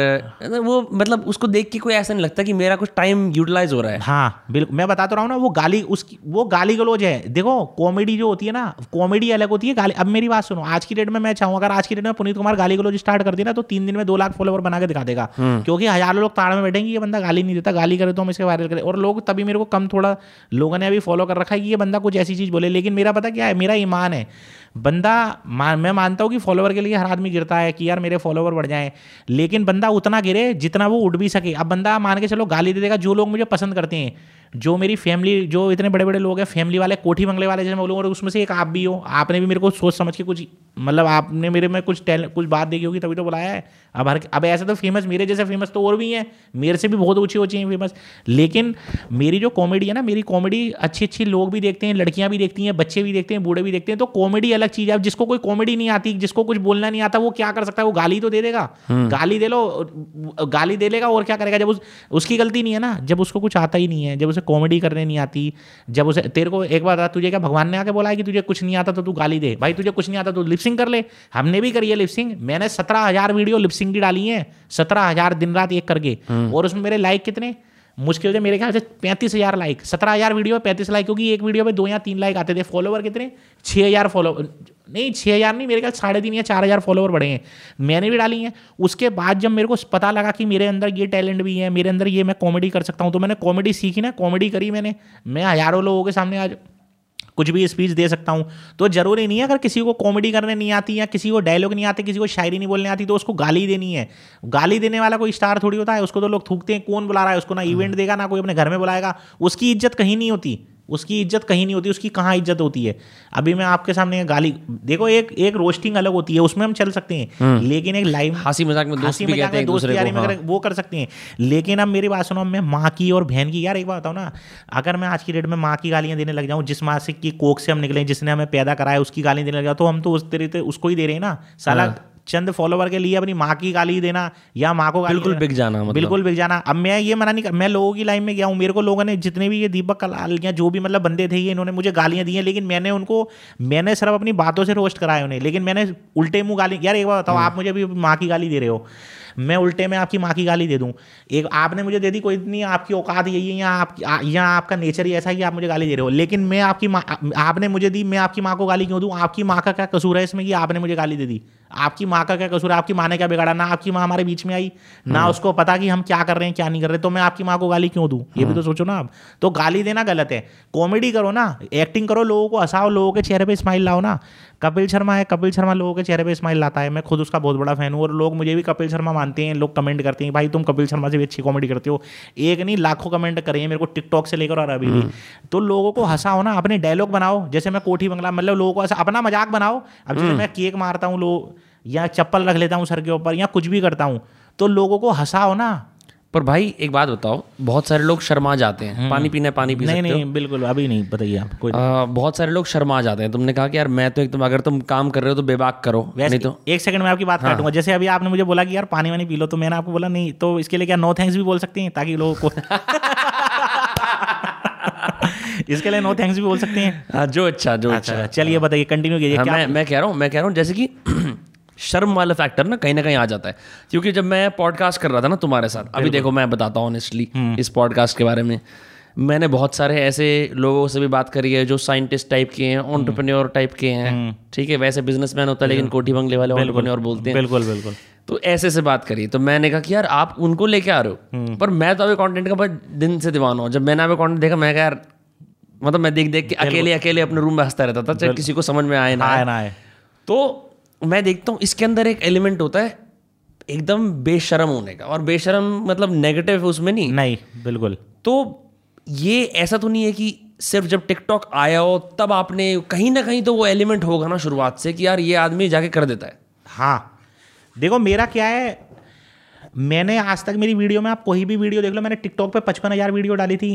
वो मतलब उसको देख के कोई ऐसा नहीं लगता कि मेरा कुछ टाइम यूटिलाइज हो रहा है। हाँ बिल्कुल, मैं बताता रहा हूँ ना, वो गाली गलौज है। देखो कॉमेडी जो होती है ना, कॉमेडी अलग होती है गाली। अब मेरी बात सुनो, आज की डेट में मैं चाहूँ अगर आज की डेट में पुनीत कुमार गाली गलौज स्टार्ट कर देना तो 3 दिन में 2 लाख फॉलोवर बना के दिखा देगा, क्योंकि हजारों लोग ताड़ में बैठेंगे ये बंदा गाली नहीं देता, गाली करे तो हम इसे वायरल करें। और लोग तभी मेरे को कम थोड़ा लोगों ने अभी फॉलो कर रखा है कि ये बंदा कुछ ऐसी चीज़ बोले। लेकिन मेरा पता क्या है, मेरा ईमान है, बंदा मैं मानता हूँ कि फॉलोवर के लिए हर आदमी गिरता है कि यार मेरे फॉलोवर बढ़ जाएं, लेकिन बंदा उतना गिरे जितना वो उड़ भी सके। अब बंदा मान के चलो गाली दे देगा, जो लोग मुझे पसंद करते हैं जो मेरी फैमिली, जो इतने बड़े बड़े लोग हैं फैमिली वाले, कोठी बंगले वाले जैसे मैं बोलूँगा, उसमें से एक आप भी हो। आपने भी मेरे को सोच समझ के कुछ, मतलब आपने मेरे में कुछ टैलेंट, कुछ बात देखी होगी तभी तो बुलाया है। अब हर, अब ऐसे तो फेमस, मेरे जैसे फेमस तो और भी हैं, मेरे से भी बहुत ऊँची ऊँची हैं फेमस, लेकिन मेरी जो कॉमेडी है ना, मेरी कॉमेडी अच्छी अच्छी लोग भी देखते हैं, लड़कियाँ भी देखती हैं, बच्चे भी देखते हैं, बूढ़े भी देखते हैं। तो कॉमेडी अलग चीज़ है। अब जिसको कोई कॉमेडी नहीं आती, जिसको कुछ बोलना नहीं आता, वो क्या कर सकता है? वो गाली तो दे देगा, गाली दे लो, गाली दे लेगा और क्या करेगा। जब उसकी गलती नहीं है ना, जब उसको कुछ आता ही नहीं है, जब उसे कॉमेडी करने नहीं आती, जब उसे, तेरे को एक बार तुझे क्या भगवान ने आके बोला है कि तुझे कुछ नहीं आता तो तू गाली दे? भाई तुझे कुछ नहीं आता तो लिपसिंग कर ले। हमने भी करी है लिपसिंग, मैंने 17,000 वीडियो लिपसिंग की डाली है, 17,000 दिन रात एक करके, और उसमें मेरे लाइक कितने मुश्किल से मेरे ख्याल से 35,000 लाइक, 17,000 वीडियो में 35 लाइक, क्योंकि एक वीडियो में 2 या 3 लाइक आते थे। फॉलोवर कितने? 6,000 फॉलोवर, नहीं 6,000 नहीं, मेरे ख्याल 3,500 या 4,000 फॉलोवर बढ़े हैं, मैंने भी डाली हैं। उसके बाद जब मेरे को पता लगा कि मेरे अंदर ये टैलेंट भी है, मेरे अंदर ये, मैं कॉमेडी कर सकता हूँ, तो मैंने कॉमेडी सीखी ना, कॉमेडी करी मैंने, मैं हज़ारों लोगों के सामने आज कुछ भी स्पीच दे सकता हूँ। तो ज़रूरी नहीं है अगर किसी को कॉमेडी करने नहीं आती, या किसी को डायलॉग नहीं आते, किसी को शायरी नहीं बोलने आती, तो उसको गाली देनी है। गाली देने वाला कोई स्टार थोड़ी होता है, उसको तो लोग थूकते हैं। कौन बुला रहा है उसको? ना इवेंट देगा, ना कोई अपने घर में बुलाएगा। उसकी इज्जत कहीं नहीं होती, उसकी इज्जत कहीं नहीं होती, उसकी कहाँ इज्जत होती है? अभी मैं आपके सामने गाली, देखो एक रोस्टिंग अलग होती है, उसमें हम चल सकते हैं, लेकिन एक लाइव हंसी मजाक में दोस्त यारी में वो कर सकते हैं। लेकिन अब मेरी बात सुनो, मैं माँ की और बहन की, यार एक बात बताऊँ ना, अगर मैं आज की डेट में माँ की गालियाँ देने लग जाऊँ, जिस माँ से की कोख से हम निकले, जिसने हमें पैदा कराया, उसकी गालियाँ देने लग जाऊँ, तो हम तो उस तरीके उसको ही दे रहे हैं ना। साला चंद फॉलोवर के लिए अपनी माँ की गाली देना, या माँ को गाली, बिल्कुल बिक जाना, मतलब बिल्कुल बिक जाना। अब मैं ये मना नहीं, मैं लोगों की लाइन में गया हूँ, मेरे को लोगों ने जितने भी ये दीपक कलाल या जो भी मतलब बंदे थे, ये इन्होंने मुझे गालियाँ दी हैं, लेकिन मैंने उनको, मैंने सिर्फ अपनी बातों से रोस्ट कराया उन्हें, लेकिन मैंने उल्टे मुँह गाली। यार एक बार बताओ, आप मुझे अभी माँ की गाली दे रहे हो, मैं उल्टे में आपकी माँ की गाली दे दूँ? एक आपने मुझे दे दी, कोई नहीं, आपकी औकात यही है, या आपका नेचर ही ऐसा है कि आप मुझे गाली दे रहे हो, लेकिन मैं आपकी माँ, आपने मुझे दी, मैं आपकी माँ को गाली क्यों दूँ? आपकी माँ का क्या कसूर है इसमें कि आपने मुझे गाली दे दी? आपकी माँ का क्या कसूर है? आपकी माँ ने क्या बिगाड़ा? ना आपकी माँ हमारे बीच में आई, ना उसको पता कि हम क्या कर रहे हैं क्या नहीं कर रहे, तो मैं आपकी माँ को गाली क्यों दूँ? ये भी तो सोचो ना आप। तो गाली देना गलत है। कॉमेडी करो ना, एक्टिंग करो, लोगों को हंसाओ, लोगों के चेहरे पे स्माइल लाओ ना। कपिल शर्मा है, कपिल शर्मा लोगों के चेहरे पे स्माइल लाता है, मैं खुद उसका बहुत बड़ा फैन हूँ, और लोग मुझे भी कपिल शर्मा मानते हैं। लोग कमेंट करते हैं, भाई तुम कपिल शर्मा से भी अच्छी कॉमेडी करते हो, एक नहीं लाखों कमेंट कर रहे हैं मेरे को टिकटॉक से लेकर और अभी भी। तो लोगों को हंसाओ ना, अपने डायलॉग बनाओ, जैसे मैं कोठी बंगला, मतलब लोगों को अपना मजाक बनाओ। अब जैसे मैं केक मारता हूँ लोग, या चप्पल रख लेता हूँ सर के ऊपर, या कुछ भी करता हूँ, तो लोगों को हंसाओ ना। पर भाई एक बात बताओ, बहुत सारे लोग शर्मा जाते हैं, पानी पीना है पानी पी सकते हो? नहीं बिल्कुल, अभी नहीं, बताइए आप। कोई बहुत सारे लोग शर्मा जाते हैं। तुमने कहा कि यार मैं तो एकदम, अगर तुम काम कर रहे हो तो बेबाक करो, नहीं तो एक सेकंड में आपकी बात काटूंगा। जैसे अभी आपने मुझे बोला कि यार पानी वानी पी लो, तो मैंने आपको बोला नहीं, तो इसके लिए क्या नो थैंक्स भी बोल सकते हैं? ताकि लोगों को इसके लिए नो थैंक्स भी बोल सकते हैं। जो अच्छा चलिए बताइए, कंटिन्यू कीजिए। मैं कह रहा हूँ जैसे कि शर्म वाला फैक्टर ना कहीं आ जाता है, क्योंकि जब मैं पॉडकास्ट कर रहा था ना तुम्हारे साथ, अभी देखो मैं बताता हूँ ऑनेस्टली इस पॉडकास्ट के बारे में, मैंने बहुत सारे ऐसे लोगों से भी बात करी है जो साइंटिस्ट टाइप के हैं, एंटरप्रेन्योर टाइप के हैं, ठीक है, वैसे बिजनेसमैन होता है लेकिन कोठी बंगले वाले एंटरप्रेन्योर बोलते हैं। बिल्कुल बिल्कुल। तो ऐसे से बात करी, तो मैंने कहा कि यार आप उनको लेके आ रहे हो, पर मैं तो अभी कॉन्टेंट का दिन से दीवाना हूँ। जब मैंने आपका कॉन्टेंट देखा, मैं यार मतलब मैं देख के अकेले अपने रूम में हंसता रहता था, चाहे किसी को समझ में आए ना आए। तो मैं देखता हूँ इसके अंदर एक एलिमेंट होता है एकदम बेशरम होने का, और बेशरम मतलब नेगेटिव उसमें नहीं बिल्कुल। तो ये ऐसा तो नहीं है कि सिर्फ जब टिकटॉक आया हो तब आपने, कहीं ना कहीं तो वो एलिमेंट होगा ना शुरुआत से कि यार ये आदमी जाके कर देता है। हाँ देखो मेरा क्या है, मैंने आज तक मेरी वीडियो में, आप कोई भी वीडियो देख लो, मैंने टिकटॉक पे 55,000 वीडियो डाली थी,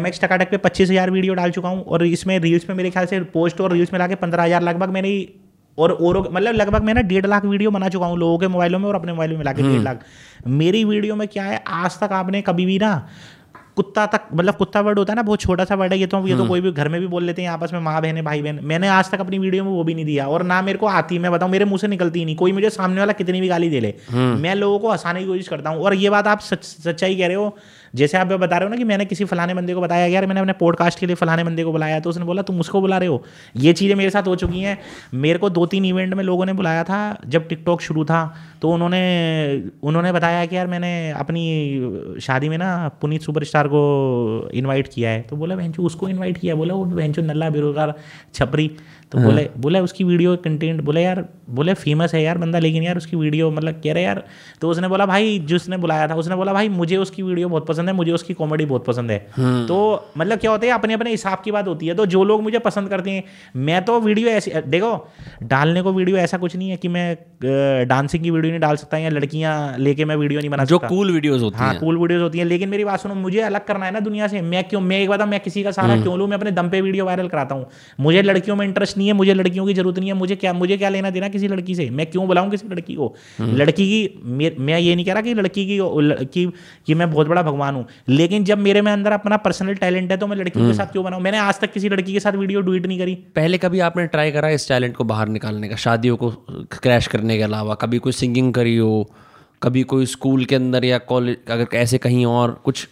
MX टकाटक पे 25,000 वीडियो डाल चुका हूँ, और इसमें रील्स में मेरे ख्याल से पोस्ट और रील्स में लाके 15,000 लगभग मेरी, और मतलब लगभग मैं ना 1.5 लाख वीडियो बना चुका हूँ लोगों के मोबाइलों में और अपने मोबाइल में मिला के 1.5 लाख। मेरी वीडियो में क्या है, आज तक आपने कभी भी ना कुत्ता तक, मतलब कुत्ता वर्ड होता है ना, बहुत छोटा सा वर्ड है, ये तो कोई भी घर में भी बोल लेते हैं आपस में, माँ बहन भाई बहन, मैंने आज तक अपनी वीडियो में वो भी नहीं दिया, और ना मेरे को आती, मैं बताऊँ मेरे मुंह से निकलती ही नहीं। कोई मुझे सामने वाला कितनी भी गाली दे ले, मैं लोगों को हंसाने की कोशिश करता हूँ। और ये बात आप सच्चाई कह रहे हो, जैसे आप बता रहे हो ना कि मैंने किसी फलाने बंदे को बताया, यार मैंने अपने पॉडकास्ट के लिए फलाने बंदे को बुलाया, तो उसने बोला तुम उसको बुला रहे हो। ये चीज़ें मेरे साथ हो चुकी हैं। मेरे को 2-3 इवेंट में लोगों ने बुलाया था जब टिकटॉक शुरू था, तो उन्होंने बताया कि यार मैंने अपनी शादी में ना पुनीत सुपरस्टार को इन्वाइट किया है। तो बोला बहनचो उसको इन्वाइट किया, बोला वो बहनचो नल्ला बेरोजगार छपरी, तो बोला उसकी वीडियो कंटेंट, बोला यार, बोले फेमस है यार बंदा, लेकिन यार उसकी वीडियो मतलब कह रहे यार। तो उसने बोला भाई, जिसने बुलाया था उसने बोला भाई मुझे उसकी वीडियो बहुत पसंद है, मुझे उसकी कॉमेडी बहुत पसंद है। तो मतलब क्या होता है अपने अपने हिसाब की बात होती है। तो जो लोग मुझे पसंद करते हैं, मैं तो वीडियो ऐसी देखो डालने को वीडियो ऐसा कुछ नहीं है कि मैं डांसिंग की वीडियो नहीं डाल सकता या लड़कियां लेके मैं वीडियो नहीं बना सकता। जो कूल वीडियोस होती हैं, हाँ कूल वीडियोस होती हैं, लेकिन मेरी बात सुनो, मुझे अलग करना है ना दुनिया से। मैं एक बार मैं किसी का सहारा क्यों लूँ, मैं अपने दम पे वीडियो वायरल कराता हूँ। मुझे लड़कियों में इंटरेस्ट नहीं है, मुझे लड़कियों की जरूरत नहीं है, मुझे क्या लेना देना किसी लड़की से, मैं क्यों बुलाऊँ किसी लड़की को। लड़की की मैं ये नहीं कह रहा कि लड़की की मैं बहुत बड़ा भगवान हूँ, लेकिन जब मेरे में अंदर अपना पर्सनल टैलेंट है तो मैं लड़कियों के साथ क्यों बनाऊँ। मैंने आज तक किसी लड़की के साथ वीडियो डुएट नहीं करी। पहले कभी आपने ट्राई करा इस टैलेंट को बाहर निकालने का, शादियों को क्रैश करने के अलावा? कभी कोई सिंगिंग करी हो, कभी कोई स्कूल के अंदर या कॉलेज, अगर ऐसे कहीं और कुछ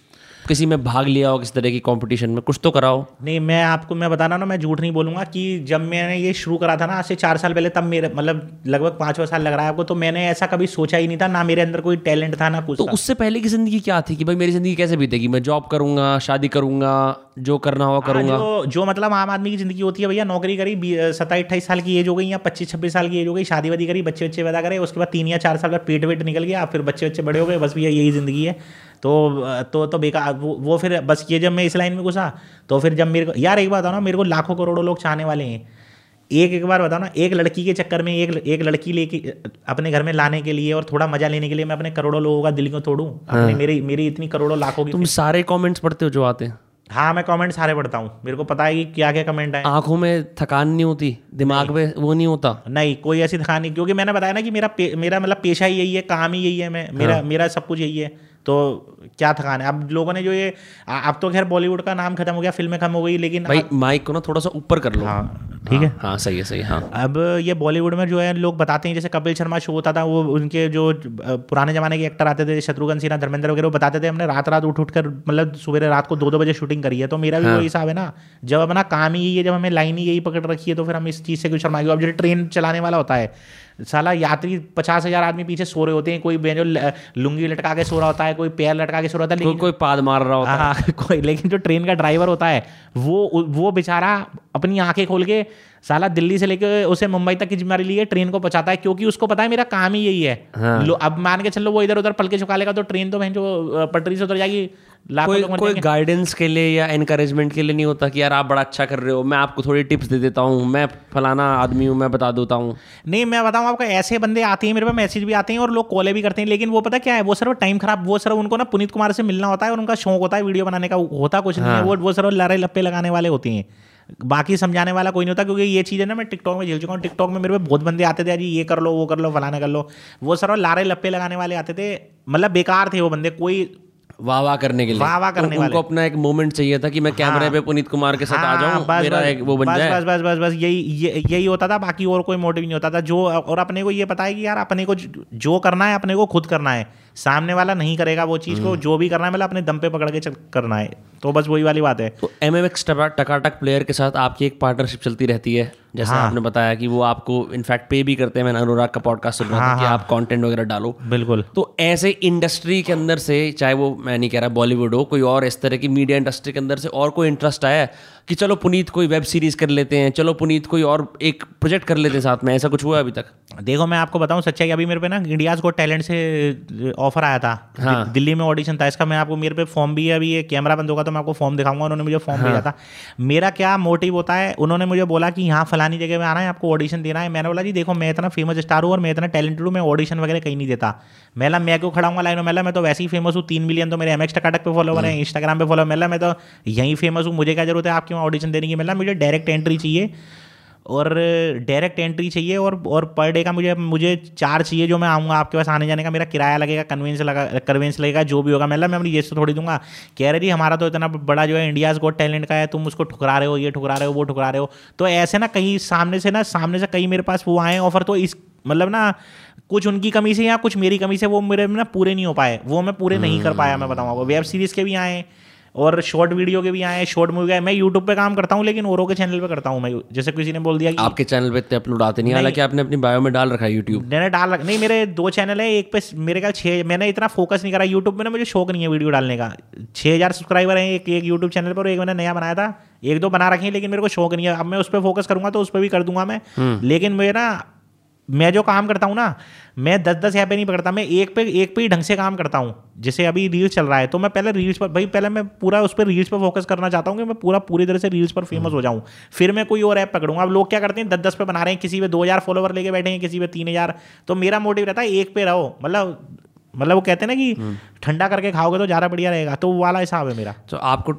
किसी में भाग लिया हो, किसी तरह की कंपटीशन में कुछ तो कराओ? नहीं, मैं आपको मैं बताना ना, मैं झूठ नहीं बोलूँगा कि जब मैंने ये शुरू करा था ना आज से 4 साल पहले, तब मेरे मतलब लगभग 5वां साल लग रहा है आपको, तो मैंने ऐसा कभी सोचा ही नहीं था, ना मेरे अंदर कोई टैलेंट था ना कुछ। तो उससे पहले की ज़िंदगी क्या थी कि भाई मेरी ज़िंदगी कैसे बीतेगी, मैं जॉब करूँगा, शादी करूँगा, जो करना हो करूँगा। जो मतलब आम आदमी की ज़िंदगी होती है भैया, नौकरी करी, 27-28 साल की एज हो गई या 25-26 साल की एज हो गई, शादी वादी करी, बच्चे बच्चे पैदा करे, उसके बाद 3 या 4 साल बाद पेट वेट निकल गया, फिर बच्चे बच्चे बड़े हो गए, बस भैया यही ज़िंदगी है। तो बेकार वो फिर बस ये, जब मैं इस लाइन में घुसा तो फिर जब मेरे को यार एक बात बताओ ना, मेरे को लाखों करोड़ों लोग चाहने वाले हैं, एक बार बताओ ना, एक लड़की के चक्कर में एक लड़की लेके अपने घर में लाने के लिए और थोड़ा मजा लेने के लिए मैं अपने करोड़ों लोगों का दिल क्यों तोड़ूं। हाँ। मेरी इतनी करोड़ों लाखों की। तुम सारे कॉमेंट्स पढ़ते हो जो आते हैं? हाँ, मैं कमेंट सारे पढ़ता हूँ, मेरे को पता है कि क्या क्या कमेंट आए। आंखों में थकान नहीं होती, दिमाग में वो नहीं होता? नहीं, कोई ऐसी थकान नहीं, क्योंकि मैंने बताया ना कि मेरा मतलब पेशा ही यही है, काम ही यही है, मेरा सब कुछ यही है, तो क्या थकान है। अब लोगों ने जो ये, अब तो खैर बॉलीवुड का नाम खत्म हो गया, फिल्में खत्म हो गई, लेकिन भाई माइक को ना थोड़ा सा ऊपर कर लो। हाँ ठीक है, हाँ सही है सही है। हाँ, अब ये बॉलीवुड में जो है लोग बताते हैं, जैसे कपिल शर्मा शो होता था, वो उनके जो पुराने जमाने के एक्टर आते थे, शत्रुघ्न सिन्हा, धर्मेंद्र वगैरह, वो बताते थे हमने रात उठ कर मतलब सुबह रात को 2-2 बजे शूटिंग करी है। तो मेरा भी वही हिसाब है ना, जब अपना काम ही यही है, जब हमें लाइन ही यही पकड़ रखी है, तो फिर हम इस चीज़ से क्यों शर्माएंगे। अब जो ट्रेन चलाने वाला होता है साला, यात्री 50,000 आदमी पीछे सो रहे होते हैं, कोई बेंजो लुंगी लटका के सो रहा होता है, कोई पैर लटका के सो रहा होता है, लेकिन कोई पाद मार रहा होता है, कोई, लेकिन जो ट्रेन का ड्राइवर होता है वो बेचारा अपनी आंखें खोल के साला दिल्ली से लेके उसे मुंबई तक की हमारे लिए ट्रेन को पहुंचाता है, क्योंकि उसको पता है मेरा काम ही यही है। हाँ। अब मान के चलो वो इधर उधर पलके झुका लेगा तो ट्रेन तो बेंजो पटरी से उतर जाएगी। कोई गाइडेंस के लिए या एनकरेजमेंट के लिए नहीं होता कि यार आप बड़ा अच्छा कर रहे हो, मैं आपको थोड़ी टिप्स दे देता हूँ, मैं फलाना आदमी हूँ, मैं बता देता हूँ। नहीं, मैं बताऊँ आपको, ऐसे बंदे आते हैं मेरे पास, मैसेज भी आते हैं और लोग कॉल भी करते हैं, लेकिन वो पता क्या है, वो सिर्फ टाइम खराब, वो सिर्फ उनको ना पुनीत कुमार से मिलना होता है और उनका शौक होता है वीडियो बनाने का, होता कुछ नहीं है। वो सिर्फ लड़ाई लप्पे लगाने वाले होते हैं, बाकी समझाने वाला कोई नहीं होता, क्योंकि ये चीज़ है ना, मैं टिकटॉक में झेल चुका हूँ। टिकटॉक में मेरे पे बहुत बंदे आते थे, अरे ये कर लो, वो कर लो, फलाना कर लो, वो सर लारे लप्पे लगाने वाले आते थे, मतलब बेकार थे वो बंदे, कोई वाह वाह करने के लिए, वाह वाह करने वाले। उनको अपना एक मोमेंट चाहिए था कि मैं कैमरे पे पुनीत कुमार के साथ आ जाऊं, मेरा एक वो बन जाए, बस यही होता था, बाकी और कोई मोटिव नहीं होता था। जो और अपने को ये पता है कि यार अपने को जो करना है अपने को खुद करना है, सामने वाला नहीं करेगा वो चीज़ को, जो भी करना है मतलब अपने दम पे पकड़ के करना है, तो बस वही वाली बात है। तो MX टकाटक प्लेयर के साथ आपकी एक पार्टनरशिप चलती रहती है, जैसे आपने बताया कि वो आपको इनफैक्ट पे भी करते हैं, मैंने अनुराग का पॉडकास्ट सुना था कि आप कंटेंट वगैरह डालो। बिल्कुल, तो ऐसे इंडस्ट्री के अंदर से, चाहे वो मैं नहीं कह रहा बॉलीवुड हो, कोई और इस तरह की मीडिया इंडस्ट्री के अंदर से और कोई इंटरेस्ट आया कि चलो पुनीत कोई वेब सीरीज कर लेते हैं, चलो पुनीत कोई और एक प्रोजेक्ट कर लेते हैं साथ में, ऐसा कुछ हुआ अभी तक? देखो मैं आपको बताऊं सच्चाई, अभी मेरे पे ना इंडियाज को टैलेंट से ऑफर आया था। हाँ। दिल्ली में ऑडिशन था इसका, मैं आपको, मेरे पे फॉर्म भी है, अभी ये कैमरा बंद होगा तो मैं आपको फॉर्म दिखाऊंगा, उन्होंने मुझे फॉर्म भेजा था। मेरा क्या मोटिव होता है, उन्होंने मुझे बोला कि यहाँ फलानी जगह में आना है, आपको ऑडिशन देना है। मैंने बोला जी देखो मैं इतना फेमस स्टार हूँ और मैं इतना टैलेंटेड हूँ, मैं ऑडिशन वगैरह कहीं नहीं देता। मेला मैं क्यों खड़ा हूँ लाइन में, मेला मैं तो वैसे ही फेमस हूँ, 3 मिलियन तो मेरे MX टकाटक पे फॉलोवर हैं, इंस्टाग्राम पे फॉलो, मेला मैं तो यहीं फेमस हूँ, मुझे क्या जरूरत है आपकी ऑडिशन देने की। मतलब मुझे डायरेक्ट एंट्री चाहिए और पर डे का मुझे 4 चाहिए, जो मैं आऊँगा आपके पास, आने जाने का मेरा किराया लगेगा, कन्वेंस लगेगा, जो भी होगा। मतलब मैं अपनी जेब से थोड़ी दूंगा। कह रहे जी हमारा तो इतना बड़ा जो है इंडियाज़ गॉट टैलेंट का है, तुम उसको ठुकरा रहे हो, ये ठुकरा रहे हो, वो ठुकरा रहे हो। तो ऐसे ना कहीं सामने से कहीं मेरे पास वो आए ऑफर, तो इस मतलब ना कुछ उनकी कमी से या कुछ मेरी कमी से वो मेरे ना पूरे नहीं हो पाए, वो मैं पूरे नहीं कर पाया। मैं बताऊँगा वेब सीरीज़ के भी आए और शॉर्ट वीडियो के भी आए, शॉर्ट मूवी आए। मैं यूट्यूब पे काम करता हूँ लेकिन औरों के चैनल पे करता हूँ मैं। जैसे किसी ने बोल दिया कि आपके चैनल पे इतने अपलोड आते नहीं, हालांकि आपने अपनी बायो में डाल रखा है यूट्यूब। मैंने डाल रखा नहीं, मेरे 2 चैनल है, एक पे मेरे का 6, मैंने इतना फोकस नहीं करा यूट्यूब में ना, मुझे शौक नहीं है वीडियो डालने का। 6000 सब्सक्राइबर हैं एक यूट्यूब चैनल पर, और एक मैंने नया बनाया था, 1-2 बना रखे हैं, लेकिन मेरे को शौक नहीं है। अब मैं उस पर फोकस करूँगा तो उस पर भी कर दूंगा मैं, लेकिन मुझे ना मैं जो काम करता हूँ ना, मैं 10-10 ऐप पे नहीं पकड़ता, मैं एक पे ही ढंग से काम करता हूँ। जैसे अभी रील्स चल रहा है तो मैं पहले रील्स पर, भाई पहले मैं पूरा उस पर रील्स पर फोकस करना चाहता हूँ कि मैं पूरी तरह से रील्स पर फेमस हो जाऊँ, फिर मैं कोई और ऐप पकड़ूँगा। अब लोग क्या करते हैं 10-10 पे बना रहे हैं, किसी पे 2000 फॉलोवर लेके बैठे हैं, किसी पे 3000। तो मेरा मोटिव रहता है एक पे रहो, मतलब वो कहते हैं ना कि ठंडा करके खाओगे तो ज़्यादा बढ़िया रहेगा, तो वो वाला हिसाब है मेरा। तो आपको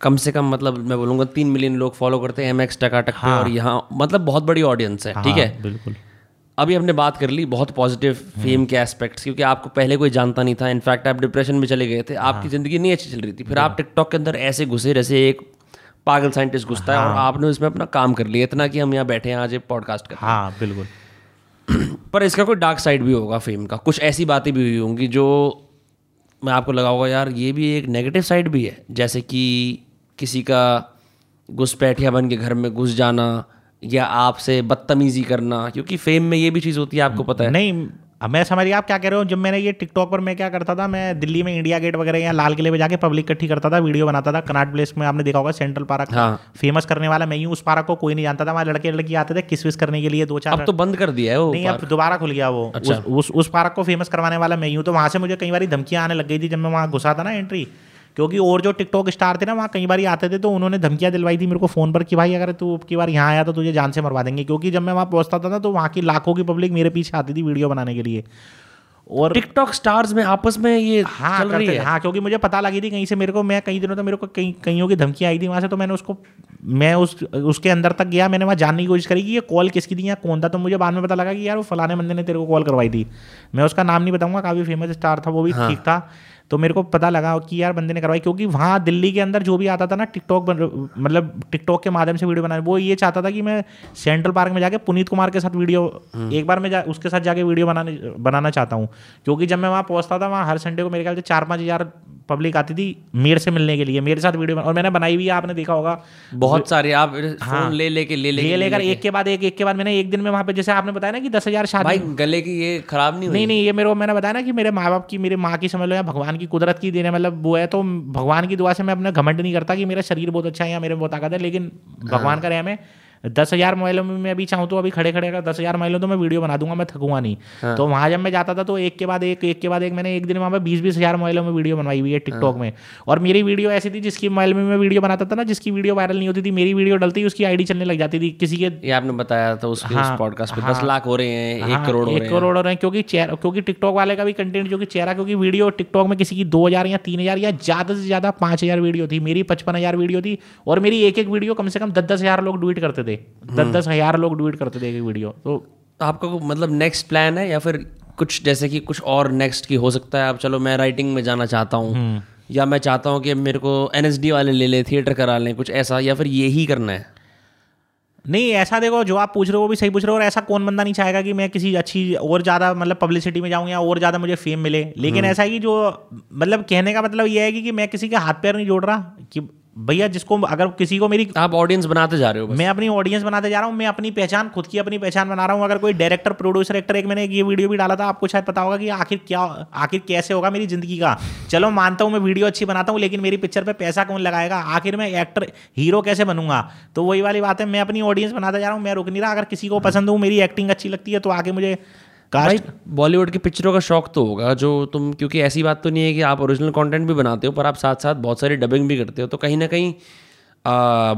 कम से कम, मतलब मैं बोलूँगा 3 मिलियन लोग फॉलो करते हैं MX TakaTak पे, और यहाँ मतलब बहुत बड़ी ऑडियंस है। ठीक है, बिल्कुल। अभी हमने बात कर ली बहुत पॉजिटिव फेम के एस्पेक्ट्स, क्योंकि आपको पहले कोई जानता नहीं था, इनफैक्ट आप डिप्रेशन में चले गए थे, आपकी ज़िंदगी नहीं अच्छी चल रही थी, फिर आप टिकटॉक के अंदर ऐसे घुसे जैसे एक पागल साइंटिस्ट घुसता है, और आपने उसमें अपना काम कर लिया, इतना कि हम यहाँ बैठे हैं आज पॉडकास्ट कर। हाँ बिल्कुल। पर इसका कोई डार्क साइड भी होगा फेम का, कुछ ऐसी बातें भी हुई होंगी जो मैं आपको लगा होगा यार ये भी एक नेगेटिव साइड भी है, जैसे कि किसी का घुसपैठिया बन के घर में घुस जाना या आपसे बदतमीजी करना, क्योंकि फेम में ये भी चीज़ होती है, आपको पता है। नहीं मैं समझ गया आप क्या कह रहे हो। जब मैंने ये टिकटॉक पर, मैं क्या करता था, मैं दिल्ली में इंडिया गेट वगैरह या लाल किले पे जाके पब्लिक इकट्ठी करता था, वीडियो बनाता था। कनॉट प्लेस में आपने देखा होगा, सेंट्रल पार्क फेमस करने वाला मैं ही हूँ। उस पार्क को कोई नहीं जानता था, वहाँ लड़के लड़की आते थे किस विस करने के लिए। 2-4 अब तो बंद कर दिया है वो, नहीं अब दोबारा खुल गया वो। अच्छा। उस पार्क को फेमस करवाने वाला मैं ही हूँ। तो वहाँ से मुझे कई बार धमकियाँ आने लग गई थी जब मैं वहाँ घुसा था ना एंट्री, क्योंकि और जो टिकटॉक स्टार थे ना वहाँ कई बार आते थे, तो उन्होंने धमकियाँ दिलवाई थी मेरे को फ़ोन पर कि भाई अगर तू अब की बार यहाँ आया तो तुझे जान से मरवा देंगे। क्योंकि जब मैं वहाँ पहुँचता था ना तो वहाँ की लाखों की पब्लिक मेरे पीछे आती थी वीडियो बनाने के लिए। और टिकटॉक स्टार्स में आपस में ये चल रही है। हाँ, क्योंकि मुझे पता लगी थी कहीं से, मेरे को, मैं कई दिनों तक, मेरे को कईयों की धमकी आई थी वहाँ से। तो मैंने उसको, मैं उसके अंदर तक गया, मैंने वहाँ जानने की कोशिश करी कि ये कॉल किसकी थी या कौन था। तो मुझे बाद में पता लगा कि यार वो फलाने बंदे ने तेरे को कॉल करवाई थी। मैं उसका नाम नहीं बताऊँगा, काफ़ी फेमस स्टार था वो भी, ठीक था। तो मेरे को पता लगा कि यार बंदे ने करवाई, क्योंकि वहाँ दिल्ली के अंदर जो भी आता था ना टिकटॉक, मतलब टिकटॉक के माध्यम से वीडियो बनाने, वो ये चाहता था कि मैं सेंट्रल पार्क में जाके पुनीत कुमार के साथ वीडियो, एक बार मैं उसके साथ जाके वीडियो बनाना चाहता हूँ। क्योंकि जब मैं वहाँ पहुँचता था, वहाँ हर संडे को मेरे ख्याल से 4-5 हज़ार पब्लिक आती थी मेरे से मिलने के लिए, मेरे साथ वीडियो और मैंने बनाई भी। आपने देखा होगा बहुत सारे, आप फोन ले लेके लेकर एक के बाद मैंने एक दिन में वहाँ पे, जैसे आपने बताया ना कि 10,000 शादी। भाई गले की ये खराब नहीं, ये मेरे को, मैंने बताया ना कि मेरे माँ बाप की, मेरे माँ की समझ लो या भगवान की कुदरत की देने, मतलब वो है। तो भगवान की दुआ से मैं अपना घमंड नहीं करता कि मेरा शरीर बहुत अच्छा है या मेरे में बहुत ताकत है, लेकिन भगवान का रहम है। 10,000 माइलों में मैं अभी चाहूँ तो अभी खड़े खड़े अगर 10,000 माइलों तो मैं वीडियो बना दूंगा, मैं थकूंगा नहीं। हाँ। तो वहाँ जब मैं जाता था तो एक के बाद एक मैंने एक दिन वहाँ पे 20-20 हज़ार माइलों में वीडियो बनवाई हुई है टिकटॉक में। और मेरी वीडियो ऐसी थी जिसकी माइल में मैं वीडियो बनाता था ना, जिसकी वीडियो वायरल नहीं होती थी, मेरी वीडियो डलती, उसकी आईडी चलने लग जाती थी किसी के। आपने बताया था उस पॉडकास्ट पे 10 लाख हो रहे हैं, 1 करोड़ हो रहे हैं, क्योंकि टिकटॉक वाले का भी कंटेंट जो कि चेहरा, क्योंकि वीडियो टिकटॉक में किसी की 2,000 या 3,000 या ज़्यादा से ज़्यादा 5,000 वीडियो थी, मेरी 55,000 वीडियो थी। और मेरी एक वीडियो कम से कम 10-10 हज़ार लोग ट्वीट करते थे, 10-10 हज़ार लोग डुएट करते थे एक वीडियो। तो आपका मतलब नेक्स्ट प्लान है या फिर कुछ, जैसे कि कुछ और नेक्स्ट की हो सकता है आप, चलो मैं राइटिंग में जाना चाहता हूँ, या मैं चाहता हूँ कि मेरे को एनएसडी वाले ले लें, थिएटर करा लें, कुछ ऐसा, या फिर यही करना है? नहीं, ऐसा देखो जो आप पूछ रहे हो वो भी सही पूछ रहे हो, और ऐसा कौन बंदा नहीं चाहेगा कि मैं किसी अच्छी और ज़्यादा मतलब पब्लिसिटी में जाऊँ या और ज़्यादा मुझे फेम मिले। लेकिन ऐसा है कि जो मतलब कहने का मतलब ये है कि मैं किसी के हाथ पैर नहीं जोड़ रहा कि भैया जिसको, अगर किसी को मेरी, आप ऑडियंस बनाते जा रहे हो बस। मैं अपनी ऑडियंस बनाते जा रहा हूँ, मैं अपनी पहचान, खुद की अपनी पहचान बना रहा हूँ। अगर कोई डायरेक्टर, प्रोड्यूसर, एक्टर, एक मैंने ये वीडियो भी डाला था, आपको शायद पता होगा कि आखिर कैसे होगा मेरी जिंदगी का। चलो मानता हूँ मैं वीडियो अच्छी बनाता हूँ, लेकिन मेरी पिक्चर पर पैसा कौन लगाएगा, आखिर मैं एक्टर हीरो कैसे बनूंगा। तो वही वाली बात है, मैं अपनी ऑडियंस बनाता जा रहा हूँ, मैं रुक नहीं रहा। अगर किसी को पसंद हूँ, मेरी एक्टिंग अच्छी लगती है तो आगे मुझे कास्ट। बॉलीवुड की पिक्चरों का शौक तो होगा जो तुम, क्योंकि ऐसी बात तो नहीं है कि आप ओरिजिनल कंटेंट भी बनाते हो, पर आप साथ साथ बहुत सारी डबिंग भी करते हो, तो कहीं ना कहीं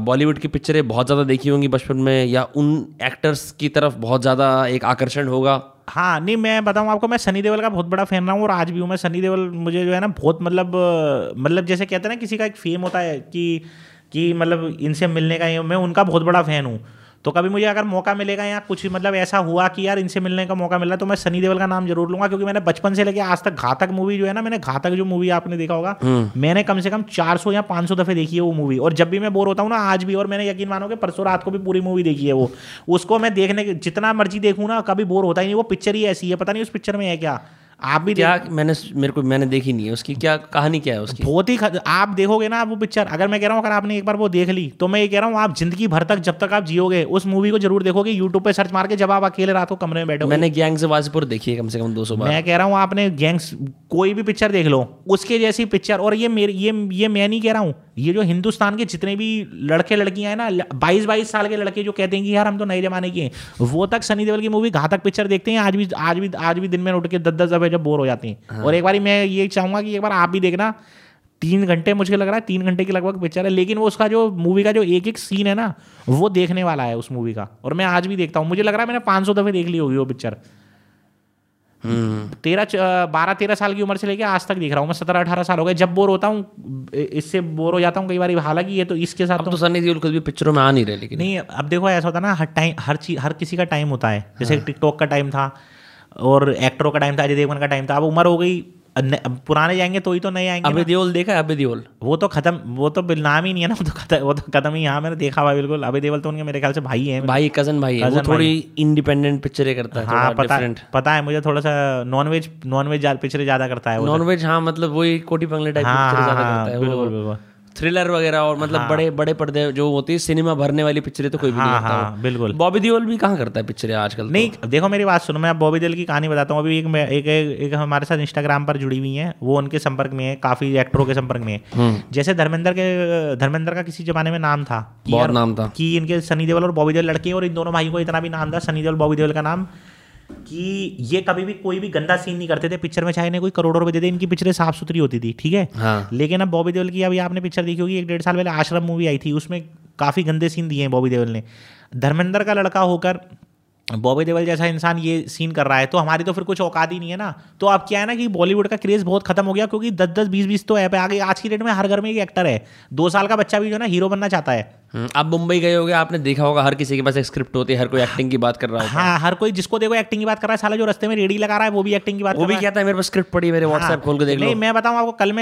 बॉलीवुड की पिक्चरें बहुत ज़्यादा देखी होंगी बचपन में, या उन एक्टर्स की तरफ बहुत ज़्यादा एक आकर्षण होगा। हाँ नहीं, मैं बताऊँ आपको, मैं सनी देओल का बहुत बड़ा फैन रहा हूँ और आज भी हूँ। मैं सनी देओल, मुझे जो है ना बहुत मतलब जैसे कहते हैं ना किसी का एक फेम होता है कि मतलब इनसे मिलने का, मैं उनका बहुत बड़ा फ़ैन हूँ। तो कभी मुझे अगर मौका मिलेगा या कुछ मतलब ऐसा हुआ कि यार इनसे मिलने का मौका मिला, तो मैं सनी देओल का नाम जरूर लूंगा। क्योंकि मैंने बचपन से लेके आज तक घातक मूवी जो है ना, मैंने घातक जो मूवी आपने देखा होगा, मैंने कम से कम 400 या 500 दफ़े देखी है वो मूवी। और जब भी मैं बोर होता हूँ ना, आज भी, और मैंने यकीन मानो कि परसों रात को भी पूरी मूवी देखी है वो। उसको मैं देखने के जितना मर्जी देखूँ ना, कभी बोर होता ही नहीं। वो पिक्चर ही ऐसी है, पता नहीं उस पिक्चर में है क्या। आप भी क्या, मैंने देखी नहीं है उसकी, क्या कहानी क्या है उसकी, बहुत ही आप देखोगे ना आप वो पिक्चर, अगर मैं कह रहा हूँ अगर आपने एक बार वो देख ली तो मैं ये कह रहा हूँ आप जिंदगी भर तक, जब तक आप जियोगे उस मूवी को जरूर देखोगे। यूट्यूब पे सर्च मार के जब आप अकेले रात को कमरे में बैठोगे। मैंने गैंग्स वाजीपुर देखी है कम से कम 200 बार। मैं कह रहा हूँ आपने गैंग्स कोई भी पिक्चर देख लो उसके जैसी पिक्चर। और ये मैं नहीं कह रहा हूँ, ये जो हिंदुस्तान के जितने भी लड़के लड़कियाँ हैं ना, 22-22 साल के लड़के जो कहते हैं कि यार हम तो नए जमाने के हैं, वो तक सनी देओल की मूवी घातक पिक्चर देखते हैं। आज भी दिन में उठ के 10-10 दफे जब बोर हो जाते हैं। हाँ। और एक बार मैं ये चाहूँगा कि एक बार आप भी देखना, 3 घंटे मुझे लग रहा है 3 घंटे की लगभग पिक्चर है, लेकिन वो उसका जो मूवी का जो एक एक सीन है ना वो देखने वाला है उस मूवी का। और मैं आज भी देखता हूँ, मुझे लग रहा है मैंने 500 दफे देख ली होगी वो पिक्चर। 12-13 साल की उम्र से लेके आज तक देख रहा हूँ मैं, 17-18 साल हो गए। जब बोर होता हूँ इससे बोर हो जाता हूँ कई बार, हालांकि ये तो इसके साथ तो सनी देओल कुछ भी पिक्चरों में आ नहीं रहे। लेकिन नहीं, अब देखो ऐसा होता है ना, हर टाइम हर किसी का टाइम होता है। जैसे टिकटॉक का टाइम था और एक्टरों का टाइम था, अजय देवगन का टाइम था। अब उम्र हो गई, पुराने जाएंगे तो ही तो नए आएंगे। अभी देओल देखा है? अभी देओल वो तो खत्म, वो तो नाम ही नहीं है ना, वो तो खत्म ही। हाँ मैंने देखा हुआ बिल्कुल। अभी देओल तो उनके मेरे ख्याल से भाई है, कजन भाई है। वो थोड़ी इंडिपेंडेंट पिक्चरें करता है। हाँ पता है मुझे, थोड़ा सा नॉनवेज पिक्चरें ज्यादा करता है। नॉनवेज हाँ, मतलब वही कोटी बंगले टाइप पिक्चरें ज्यादा करता है। बिल्कुल थ्रिलर वगैरह और मतलब हाँ। बड़े बड़े पर्दे जो होती है, सिनेमा भरने वाली पिक्चरें तो कोई भी हाँ, नहीं करता। हाँ, बिल्कुल। बॉबी देओल भी कहाँ करता है पिक्चरें आजकल? नहीं तो। देखो मेरी बात सुनो, मैं आप बॉबी देओल की कहानी बताता हूँ। अभी एक हमारे साथ इंस्टाग्राम पर जुड़ी हुई है, वो उनके संपर्क में है, काफी एक्टरों के संपर्क में है। जैसे धर्मेंद्र का किसी जमाने में नाम था, बहुत नाम था कि इनके सनी देओल और बॉबी देओल लड़के, और इन दोनों भाई को इतना भी नाम था सनी देओल बॉबी देओल का नाम कि ये कभी भी कोई भी गंदा सीन नहीं करते थे पिक्चर में, चाहे ने कोई करोड़ों रुपए दे दे, इनकी पिक्चरें साफ सुथरी होती थी। ठीक है हाँ। लेकिन अब बॉबी देओल की, अभी आपने पिक्चर देखी होगी 1-1.5 साल पहले आश्रम मूवी आई थी, उसमें काफी गंदे सीन दिए हैं बॉबी देओल ने। धर्मेंद्र का लड़का होकर बॉबी देओल जैसा इंसान ये सीन कर रहा है, तो हमारी तो फिर कुछ औकात ही नहीं है ना। तो अब क्या है ना कि बॉलीवुड का क्रेज बहुत खत्म हो गया, क्योंकि 10-10, 20-20 तो ऐप आ गई आज की डेट में। हर घर में एक एक्टर है, 2 साल का बच्चा भी जो ना हीरो बनना चाहता है। आप मुंबई गए होगे, आपने देखा होगा हर किसी के पास एक स्क्रिप्ट होती है, हर कोई एक्टिंग की बात कर रहा है। हाँ हर कोई, जिसको देखो एक्टिंग की बात कर रहा है। साला जो रस्ते में रेडी लगा रहा है वो भी एक्टिंग की बात, वो भी कहता है मेरे पास स्क्रिप्ट पड़ी, मेरे व्हाट्सएप खोल के देख लो। नहीं मैं बताऊँ आपको, कल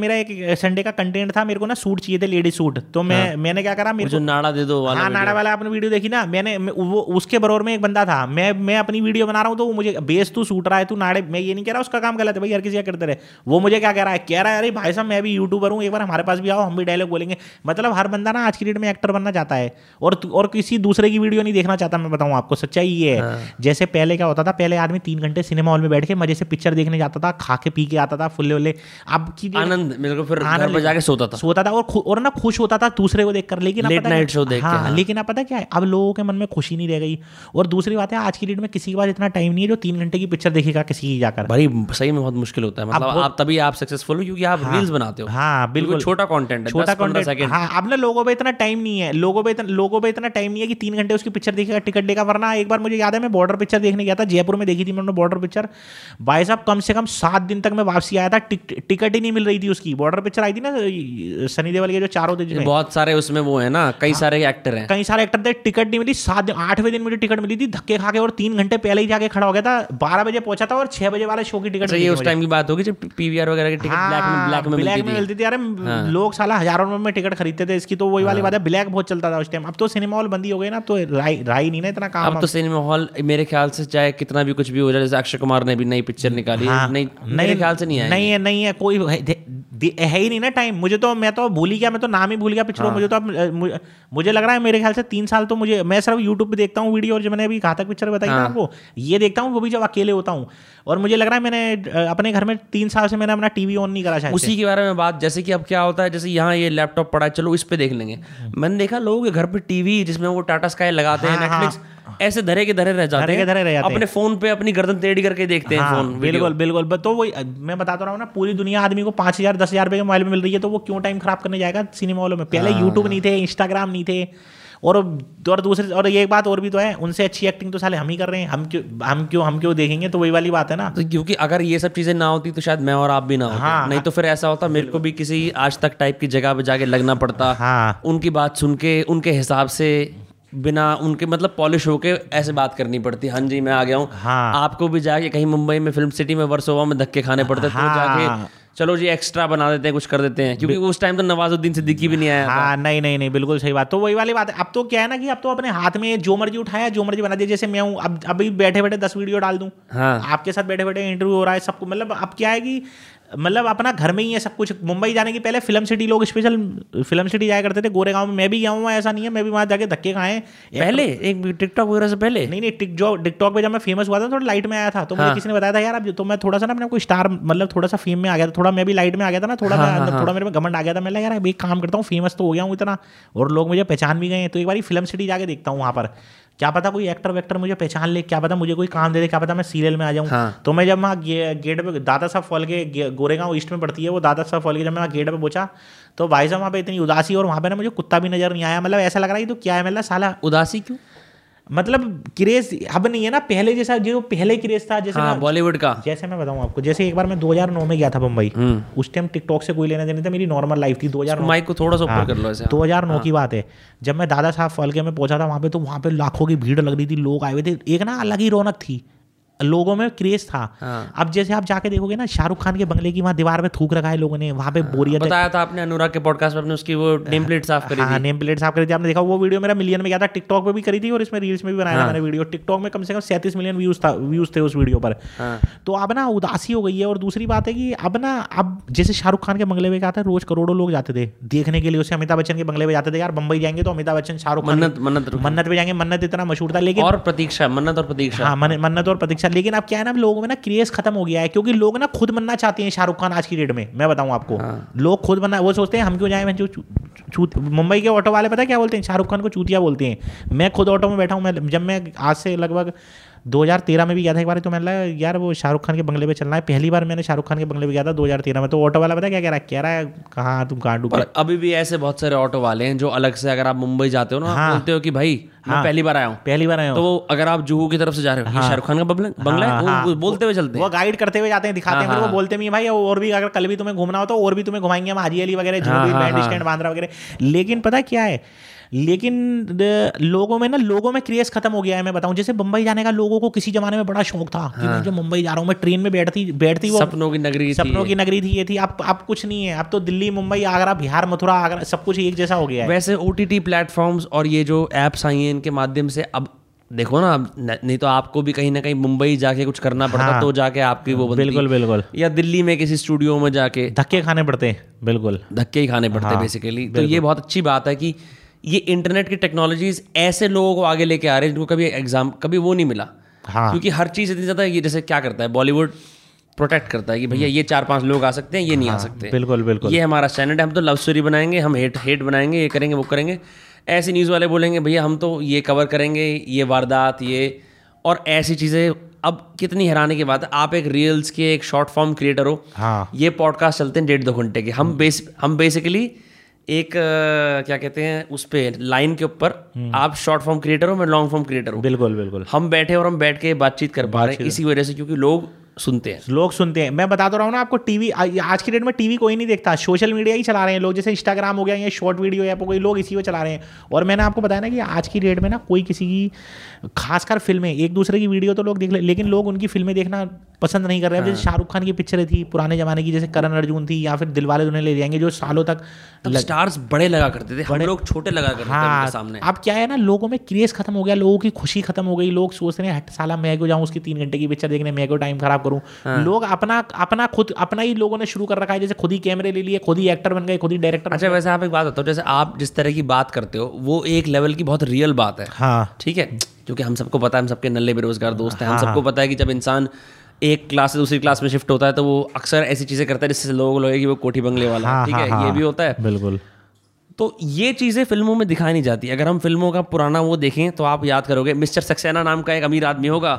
मेरा एक संडे का कंटेंट था, मेरे को ना सूट चाहिए थे, लेडीज सूट। तो मैंने क्या करा, मेरे को नाड़ा दे दो। हाँ नाड़ा वाला आपने वीडियो देखी ना, मैंने वो उसके बरोबर में एक बंदा था, मैं अपनी वीडियो बना रहा हूँ तो वो मुझे बेस तू सूट रहा है तू नाड़े, मैं ये नहीं कह रहा उसका काम गलत है भाई, हर किसी का करते रहे। वो मुझे क्या कह रहा है, कह रहा है अरे भाई साहब मैं भी यूट्यूबर हूँ, एक बार हमारे पास भी आओ हम भी डायलॉग बोलेंगे। मतलब हर बंदा ना आज की डेट में एक्टर बनना चाहता है और किसी दूसरे की वीडियो नहीं देखना चाहता। मैं बताऊं आपको सच्चाई ये है। हाँ। जैसे पहले क्या होता था, पहले आदमी 3 घंटे सिनेमा हॉल में बैठ के मजे से पिक्चर देखने जाता था, खा के पी के आता था फुल्ले उल्ले, अब की आनंद मेरे को, फिर घर पर जाके सोता था और ना खुश होता था दूसरे को देखकर। लेकिन लेट नाइट शो देख के, लेकिन अब पता क्या है, अब लोगों के मन में खुशी नहीं रह गई। और दूसरी बात है, आज की डेट में किसी के पास इतना टाइम नहीं है जो 3 घंटे की पिक्चर देखेगा किसी की जाकर। भाई सही में बहुत मुश्किल होता है, मतलब आप तभी आप सक्सेसफुल हो क्योंकि आप रील्स बनाते हो। हाँ बिल्कुल, छोटा कंटेंट। हाँ अब ना लोगों पर इतना टाइम नहीं है, लोगों पे इतना टाइम नहीं है कि 3 घंटे उसकी पिक्चर देखेगा टिकट देगा। वरना एक बार मुझे याद है, मैं बॉर्डर पिक्चर देखने गया था, जयपुर में देखी थी मैंने बॉर्डर पिक्चर। भाई साहब कम से कम 7 दिन तक मैं वापसी आया था, टिकट ही नहीं मिल रही थी उसकी। बॉर्डर पिक्चर आई थी ना सनी देओल के, जो चारों दिन बहुत सारे उसमें वो है ना, कई सारे एक्टर थे, टिकट नहीं मिली। 8वें दिन मुझे टिकट मिली थी धक्के खा के, और 3 घंटे पहले ही जाके खड़ा हो गया था। 12 बजे पहुंचा था और 6 बजे वाले शो की टिकट, उस टाइम की बात होगी जब पीवीआर वगैरह की टिकट ब्लैक में मिलती थी। अरे लोग साला हजारों रुपए में टिकट खरीदते थे इसकी, तो वही वाली बात है, ब्लैक बहुत चलता था उस टाइम। अब तो सिनेमा हॉल बंदी हो गए ना, अब तो राई नहीं ना इतना काम। अब तो सिनेमा हॉल मेरे ख्याल से चाहे कितना भी कुछ भी हो जाए, जैसे अक्षय कुमार ने भी नई पिक्चर निकाली, मेरे ख्याल से नहीं है कोई है ही नहीं ना टाइम। मुझे तो, मैं तो भूल ही गया, मैं तो नाम ही भूल गया पिक्चरों। मुझे तो अब मुझे लग रहा है मेरे ख्याल से 3 साल तो मैं सिर्फ यूट्यूब पे देखता हूँ वीडियो, और जो मैंने अभी घातक पिक्चर बताई ना आपको ये देखता हूँ, वो भी जब अकेले होता हूँ। और मुझे लग रहा है मैंने अपने घर में 3 साल से मैंने अपना टीवी ऑन नहीं करा शायद। उसी के बारे में बात, जैसे कि अब क्या होता है, जैसे यहाँ ये लैपटॉप पड़ा है चलो इस पे देख लेंगे। मैंने देखा लोगों के घर पे टीवी जिसमें वो टाटा स्काई लगाते हैं, नेटफ्लिक्स ऐसे धरे के धरे रह जाते हैं। अपने फोन पे अपनी गर्दन टेढ़ी करके देखते हैं फोन। बिल्कुल। तो वही मैं बताता रहा हूँ ना, पूरी दुनिया आदमी को 5,000-10,000 रुपए के मोबाइल में मिल रही है, तो वो क्यों टाइम खराब करने जाएगा सिनेमा हॉलों में। पहले यूट्यूब नहीं थे, इंस्टाग्राम नहीं थे, और दूसरे, और ये एक बात और भी तो है, उनसे अच्छी एक्टिंग तो साले हम ही कर रहे हैं, हम क्यों देखेंगे। तो वही वाली बात है ना, तो क्योंकि अगर ये सब चीजें ना होती तो शायद मैं और आप भी ना होते। हाँ, नहीं तो फिर ऐसा होता मेरे को भी किसी आज तक टाइप की जगह पे जाके लगना पड़ता। हाँ, उनकी बात सुन के, उनके हिसाब से, बिना उनके मतलब पॉलिश होके ऐसे बात करनी पड़ती। हाँ जी मैं आ गया हूँ। हाँ, आपको भी जाके कहीं मुंबई में फिल्म सिटी में वर्सोवा में धक्के खाने पड़ते। हाँ, तो जाके चलो जी एक्स्ट्रा बना देते हैं, कुछ कर देते हैं, क्योंकि उस टाइम तो नवाजुद्दीन सिद्दीकी भी नहीं आया। हाँ नहीं, बिल्कुल सही बात। तो वही वाली बात है, अब तो क्या है ना कि अब तो अपने हाथ में जो मर्जी उठाया, जो मर्जी बना दिया। जैसे मैं हूँ, अब अभी बैठे बैठे 10 वीडियो डाल दूँ। हाँ, आपके साथ बैठे बैठे इंटरव्यू हो रहा है सबको। मतलब अब क्या है कि मतलब अपना घर में ही है सब कुछ। मुंबई जाने के पहले फिल्म सिटी, लोग स्पेशल फिल्म सिटी जाया करते थे। गोरेगांव में मैं भी गया हूँ, ऐसा नहीं है, मैं भी वहाँ जाके धक्के खाए पहले एक टिकटॉक वगैरह से पहले। नहीं, टिकटॉक पे जब मैं फेमस हुआ था थोड़ा लाइट में आया था, तो मुझे किसी ने बताया था यार अब तो मैं थोड़ा सा ना अपने को स्टार मतलब थोड़ा सा फेम में आ गया था, थोड़ा मैं भी लाइट में आ गया था ना, थोड़ा मेरे में घमंड आ गया था। मैं लगा यार अब एक काम करता हूँ, फेमस तो हो गया हूँ इतना और लोग मुझे पहचान भी गए हैं, तो एक बार फिल्म सिटी जाके देखता हूँ वहाँ पर, क्या पता कोई एक्टर वेक्टर मुझे पहचान ले, क्या पता मुझे कोई काम दे दे, क्या पता मैं सीरियल में आ जाऊँ। तो मैं जब वहाँ गेट पे, दादा साहब फाल्के गोरेगांव ईस्ट में पड़ती है वो, दादा साहब फाल्के जब मैं गेट पे पहुंचा तो भाई साहब वहाँ पे इतनी उदासी, और वहाँ पे ना मुझे कुत्ता भी नजर नहीं आया। मतलब ऐसा लग रहा है तो क्या है, मतलब साला उदासी क्यों, मतलब क्रेज अब नहीं है ना पहले जैसा, जो पहले क्रेज था जैसे बॉलीवुड का। जैसे मैं बताऊं आपको, जैसे एक बार मैं 2009 में गया था मुंबई, उस टाइम टिकटॉक से कोई लेना देना था, मेरी नॉर्मल लाइफ थी। 2009 माइक को थोड़ा सा ऊपर कर लो ऐसे, 2009 की बात है, जब मैं दादा साहब फाल्के में पहुंचा था वहाँ पे, तो वहाँ पे लाखों की भीड़ लग रही थी, लोग आए हुए थे, एक ना अलग ही रौनक थी, लोगों में क्रेज था। अब जैसे आप जाके देखोगे ना शाहरुख खान के बंगले की वहाँ दीवार पे थूक रखा है लोगों ने, वहाँ पे बोरियत बताया था आपने अनुराग के पॉडकास्ट में, उसकी वो नेम प्लेट साफ करी थी, नेम प्लेट साफ करी थी आपने देखा, वो वीडियो मेरा मिलियन में गया था, टिकटॉक पे भी करी थी और इसमें रील्स में भी बनाया था मैंने वीडियो। टिकटॉक में कम से कम 37 मिलियन व्यूज थे उस वीडियो पर। तो अब ना उदासी हो गई है, और दूसरी बात है कि अब ना, अब जैसे शाहरुख खान के बंगले में गया था रोज करोड़ों लोग जाते थे देखने के लिए उसे, अमिताभ बच्चन के बंगले में जाते थे यार, मुंबई जाएंगे तो अमिताभ बच्चन शाहरुख खान मन्नत पे जाएंगे, मन्नत इतना मशहूर था, लेकिन और प्रतीक्षा, मन्नत और प्रतीक्षा, मन्नत और प्रतीक्षा। लेकिन अब क्या है ना, लोगों में ना क्रेज खत्म हो गया है, क्योंकि लोग ना खुद बनना चाहते हैं शाहरुख खान आज की डेट में। मैं बताऊं आपको, लोग खुद बनना, वो सोचते हैं हम क्यों जाएं, मुंबई के ऑटो वाले पता है क्या बोलते हैं, शाहरुख खान को चूतिया बोलते हैं। मैं खुद ऑटो में बैठा हूं, मैं जब मैं आज से लगभग 2013 में भी गया था एक बार, तो मैंने लगा यार वो शाहरुख खान के बंगले पे चलना है, पहली बार मैंने शाहरुख खान के बंगले पे गया था 2013 में। तो ऑटो वाला पता क्या कह रहा है कहाँ तुम कहाँ डूबे। अभी भी ऐसे बहुत सारे ऑटो वाले हैं जो अलग से, अगर आप मुंबई जाते हो ना बोलते हो कि भाई मैं पहली बार आया हूँ, तो अगर आप जुहू की तरफ से जा रहे हो शाहरुख खान का बंगला है, बोलते हुए चलते हैं, वो गाइड करते हुए जाते हैं, दिखाते हैं, वो बोलते हैं भाई और भी अगर कल भी तुम्हें घूमना हो तो और भी तुम्हें घुमाएंगे हम, हाजी अली वगैरह, बांद्रा वगैरह। लेकिन पता क्या है, लेकिन लोगों में क्रेज खत्म हो गया है। मैं बताऊं, जैसे मुंबई जाने का लोगों को किसी जमाने में बड़ा शौक था कि मैं जो मुंबई जा रहा हूँ, मैं ट्रेन में बैठती वो सपनों की नगरी थी ये थी। अब कुछ नहीं है, अब तो दिल्ली, मुंबई, आगरा, बिहार, मथुरा, आगरा, सब कुछ एक जैसा हो गया है। वैसे ओटीटी प्लेटफॉर्म्स और ये जो एप्स आई हैं इनके माध्यम से अब देखो ना, नहीं तो आपको भी कहीं ना कहीं मुंबई जाके कुछ करना पड़ता, तो जाके आपकी वो बिल्कुल या दिल्ली में किसी स्टूडियो में जाके धक्के खाने पड़ते हैं, बिल्कुल धक्के ही खाने पड़ते बेसिकली। तो ये बहुत अच्छी बात है कि ये इंटरनेट की टेक्नोलॉजीज ऐसे लोगों को आगे लेके आ रहे हैं जिनको कभी वो नहीं मिला। क्योंकि हर चीज़ इतनी ज़्यादा, ये जैसे क्या करता है बॉलीवुड, प्रोटेक्ट करता है कि भैया ये 4-5 लोग आ सकते हैं, ये नहीं आ सकते, बिल्कुल ये हमारा स्टैंडर्ड है, हम तो लव स्टोरी बनाएंगे, हम हेट बनाएंगे, ये करेंगे वो करेंगे। ऐसे न्यूज़ वाले बोलेंगे भैया हम तो ये कवर करेंगे, ये वारदात, ये और ऐसी चीज़ें। अब कितनी हैरानी की बात है, आप एक रील्स के एक शॉर्ट फॉर्म क्रिएटर हो, ये पॉडकास्ट चलते हैं 1.5-2 घंटे के, हम बेसिकली एक क्या कहते हैं उस पर लाइन के ऊपर, आप शॉर्ट फॉर्म क्रिएटर हो, मैं लॉन्ग फॉर्म क्रिएटर हूँ, बिल्कुल हम बैठ के बातचीत कर पा रहे हैं, इसी वजह से क्योंकि लोग सुनते हैं। मैं बता तो रहा हूँ ना आपको, टीवी आज की डेट में टीवी कोई नहीं देखता, सोशल मीडिया ही चला रहे हैं लोग, जैसे इंस्टाग्राम हो गया, ये शॉर्ट वीडियो ऐप, कोई लोग इसी को चला रहे हैं। और मैंने आपको बताया ना कि आज की डेट में ना कोई किसी की, खासकर फिल्में, एक दूसरे की वीडियो तो लोग देख ले, लेकिन लोग उनकी फिल्में देखना पसंद नहीं कर रहे हैं। जैसे शाहरुख खान की पिक्चरें थी पुराने जमाने की, जैसे करण अर्जुन थी या फिर दिलवाले दुल्हनिया ले जाएंगे, जो सालों तक स्टार्स बड़े लगा करते थे, हम लोग छोटे लगा करते थे उनके सामने। अब क्या है ना, लोगों में क्रेज खत्म हो गया, लोगों की खुशी खत्म हो गई, लोग सोच रहे हैं हट साला मैं क्यों जाऊँ उसकी 3 घंटे की पिक्चर देखने, मैं क्यों टाइम खराब करूँ। लोग अपना ही लोगों ने शुरू कर रखा है, जैसे खुद ही कैमरे ले लिए, खुद ही एक्टर बन गए, खुद ही डायरेक्टर। अच्छा वैसे आप एक बात बताओ, जैसे आप जिस तरह की बात करते हो वो एक लेवल की बहुत रियल बात है, ठीक है, क्योंकि हम सबको पता है, हम सबके नल्ले बेरोजगार दोस्त हैं, हम सबको पता है कि जब इंसान एक क्लास से दूसरी क्लास में शिफ्ट होता है तो वो अक्सर ऐसी चीजें करता है जिससे लोगों को लगे कि वो कोठी बंगले वाला, ठीक है, ये भी होता है बिल्कुल। तो ये चीज़ें फिल्मों में दिखाई नहीं जाती। अगर हम फिल्मों का पुराना वो देखें तो आप याद करोगे मिस्टर सक्सेना नाम का एक अमीर आदमी होगा,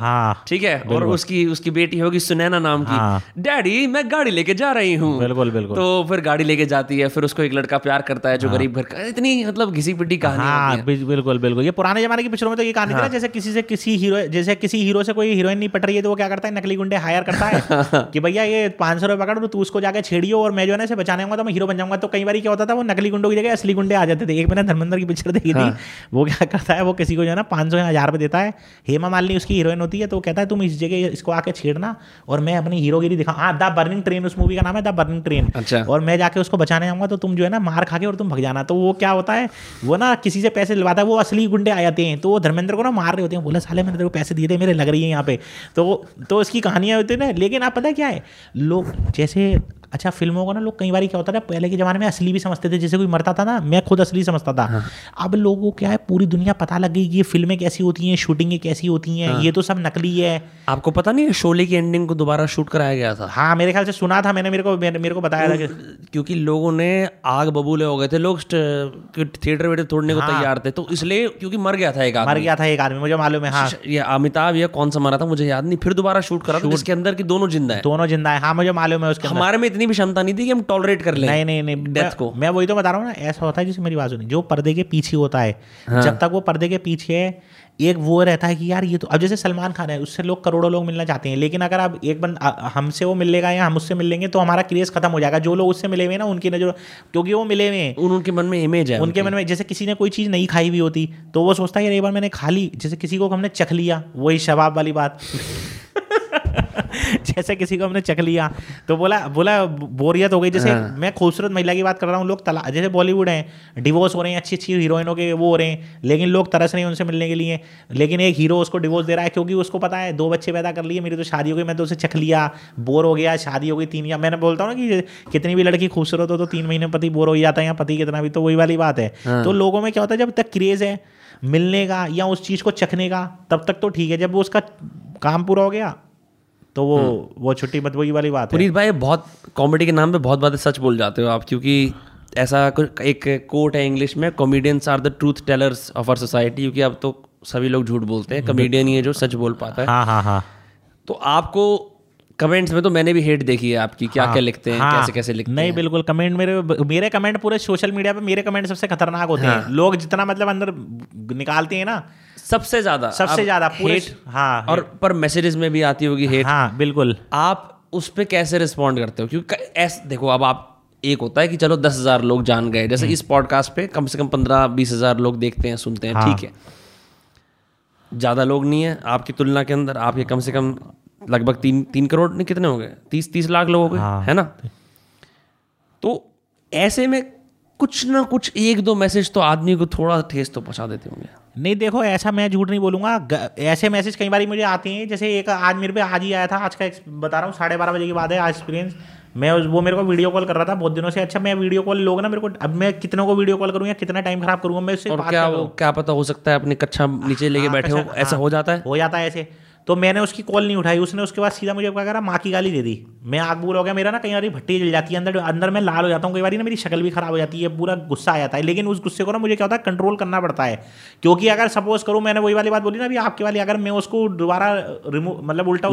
ठीक है, और उसकी बेटी होगी सुनैना नाम की, डैडी मैं गाड़ी लेके जा रही हूँ, बिल्कुल तो फिर गाड़ी लेके जाती है, फिर उसको एक लड़का प्यार करता है जो गरीब घर का, इतनी मतलब घिसी पिटी कहानी बिल्कुल। ये पुराने जमाने की पिक्चरों में तो ये कहानी थी ना, जैसे किसी हीरो से कोई हीरोइन नहीं पट रही है तो वो क्या करता है, नकली गुंडे हायर करता है कि भैया ये 500 रुपये पकड़, तू उसको जाकर छेड़ियो और मैं जो है ना इसे बचाऊंगा तो मैं हीरो बन जाऊंगा। तो कई बार क्या होता था, वो नकली गुंडों की जगह गुंडे आ जाते थे। एक मैंने धर्मेंद्र की पिक्चर देखी थी, वो क्या करता है, वो किसी को जो है ना 500 या 1000 रुपये देता है, हेमा मालिनी उसकी हीरोइन होती है, तो कहता है तुम इस जगह इसको आके छेड़ना और मैं अपनी हीरोगिरी दिखा, द बर्निंग ट्रेन उस मूवी का नाम है, द बर्निंग ट्रेन, और मैं जाके उसको बचाने आऊंगा तो तुम जो है ना मार खा के और तुम भग जाना। तो वो क्या होता है, वो ना किसी से पैसे लवाता है, वो असली गुंडे आ जाते हैं तो वो धर्मेंद्र को ना मार रहे होते हैं, बोला साले मैंने तेरे को पैसे दिए थे, मेरे लग रही है यहाँ पे, तो उसकी कहानियां होती है ना। लेकिन आप पता क्या है, लोग जैसे अच्छा फिल्मों को ना लोग कई बार क्या होता था, पहले के ज़माने में असली भी समझते थे, जैसे कोई मरता था ना मैं खुद असली समझता था। हाँ। अब लोगों को क्या है पूरी दुनिया पता लग गई कि ये फिल्में कैसी होती हैं, शूटिंगें कैसी होती हैं। हाँ। ये तो सब नकली है। आपको पता नहीं शोले की एंडिंग को दोबारा शूट कराया गया था। हाँ मेरे ख्याल से सुना था मैंने, मेरे को बताया था, क्योंकि लोगों ने आग बबूले हो गए थे, लोग थिएटर वेटर तोड़ने को तैयार थे, तो इसलिए क्योंकि मर गया था एक आदमी मुझे मालूम है। हाँ ये अमिताभ या कौन सा मरा था मुझे याद नहीं, फिर दोबारा शूट करा था उसके अंदर कि दोनों जिंदा है। हाँ मुझे मालूम है, उसके हमारे में इतनी भी क्षमता नहीं थी कि हम टॉलरेट कर लें। नहीं डेथ को। मैं वही तो बता रहा हूँ ना, ऐसा होता है जिससे मेरी बात सुनी, जो पर्दे के पीछे होता है। हाँ। जब तक वो पर्दे के पीछे है, एक वो रहता है कि यार ये तो, अब जैसे सलमान खान है उससे लोग करोड़ों लोग मिलना चाहते हैं, लेकिन अगर आप एक बंदा हमसे वो मिलेगा या हम उससे मिलेंगे तो हमारा क्रेज खत्म हो जाएगा। जो लोग उससे मिले हुए ना उनकी नजर, क्योंकि वो मिले हुए हैं, उनके मन में इमेज है, उनके मन में, जैसे किसी ने कोई चीज़ नहीं खाई हुई होती तो वो सोचता है यार एक बार मैंने खा ली, जैसे किसी को हमने चख लिया, वही शबाब वाली बात जैसे किसी को हमने चख लिया तो बोला बोरियत हो गई। जैसे मैं खूबसूरत महिला की बात कर रहा हूँ, लोग जैसे बॉलीवुड हैं, डिवोर्स हो रहे हैं, अच्छी अच्छी हीरोइनों के वो हो रहे हैं, लेकिन लोग तरस रहे हैं उनसे मिलने के लिए, लेकिन एक हीरो उसको डिवोर्स दे रहा है क्योंकि उसको पता है 2 बच्चे पैदा कर लिए, मेरी तो शादी हो गई, मैं तो उसे चख लिया, बोर हो गया, शादी हो गई 3 या मैंने बोलता हूँ ना कि कितनी भी लड़की खूबसूरत हो तो 3 महीने में पति बोर हो जाता है या पति कितना भी, तो वही वाली बात है। तो लोगों में क्या होता है, जब तक क्रेज है मिलने का या उस चीज़ को चखने का तब तक तो ठीक है, जब वो उसका काम पूरा हो गया तो वो छुट्टी मत, वही वाली बात है। पुनीत भाई बहुत कॉमेडी के नाम पे बहुत बातें सच बोल जाते हो आप, क्योंकि ऐसा एक कोट है इंग्लिश में, comedians are the truth tellers of our society, क्योंकि अब तो सभी लोग झूठ बोलते हैं, कॉमेडियन ही है जो सच बोल पाता है। हाँ हाँ हाँ। तो आपको कमेंट्स में तो मैंने भी हेट देखी है आपकी, क्या क्या लिखते हैं, कैसे कैसे लिखते हैं। नहीं बिल्कुल, कमेंट मेरे कमेंट पूरे सोशल मीडिया पे मेरे कमेंट सबसे खतरनाक होते हैं, लोग जितना मतलब अंदर निकालते हैं ना सबसे ज्यादा हेट। हाँ और पर मैसेजेस में भी आती होगी हेट। हाँ बिल्कुल। आप उस पर कैसे रिस्पॉन्ड करते हो, क्योंकि ऐसे देखो, अब आप एक होता है कि चलो 10,000 लोग जान गए, जैसे इस पॉडकास्ट पे कम से कम 15-20,000 लोग देखते हैं सुनते हैं, ठीक है ज्यादा लोग नहीं है आपकी तुलना के अंदर, आपके कम से कम लगभग 3 करोड़ नहीं कितने हो गए, 30 लाख लोग हो गए। हाँ। है ना, तो ऐसे में कुछ ना कुछ 1-2 मैसेज तो आदमी को थोड़ा ठेस तो पहुंचा देते होंगे। नहीं देखो, ऐसा मैं झूठ नहीं बोलूँगा, ऐसे मैसेज कई बार मुझे आते हैं, जैसे एक आज मेरे पे आज ही आया था, आज का बता रहा हूँ 12:30 बजे की बात है आज एक्सपीरियंस। मैं वो मेरे को वीडियो कॉल कर रहा था बहुत दिनों से। अच्छा मैं वीडियो कॉल लोग ना मेरे को, अब मैं कितनों को वीडियो कॉल करूँ या कितना टाइम खराब करूँगा मैं उससे, क्या पता हो सकता है अपनी कक्षा नीचे लेके बैठे हो, ऐसा हो जाता है ऐसे। तो मैंने उसकी कॉल नहीं उठाई, उसने उसके बाद सीधा मुझे क्या करा, माँ की गाली दे दी। मैं आग बूल हो गया, मेरा ना कई बार भट्टी जल जाती है, अंदर मैं लाल हो जाता हूँ, कई बार ना मेरी शक्ल भी खराब हो जाती है, पूरा गुस्सा आ जाता है। लेकिन उस गुस्से को ना मुझे क्या होता है कंट्रोल करना पड़ता है, क्योंकि अगर सपोज करूँ, मैंने वही वाली बात बोली ना अभी आपके वाली, अगर मैं उसको दोबारा रिमूव मतलब उल्टा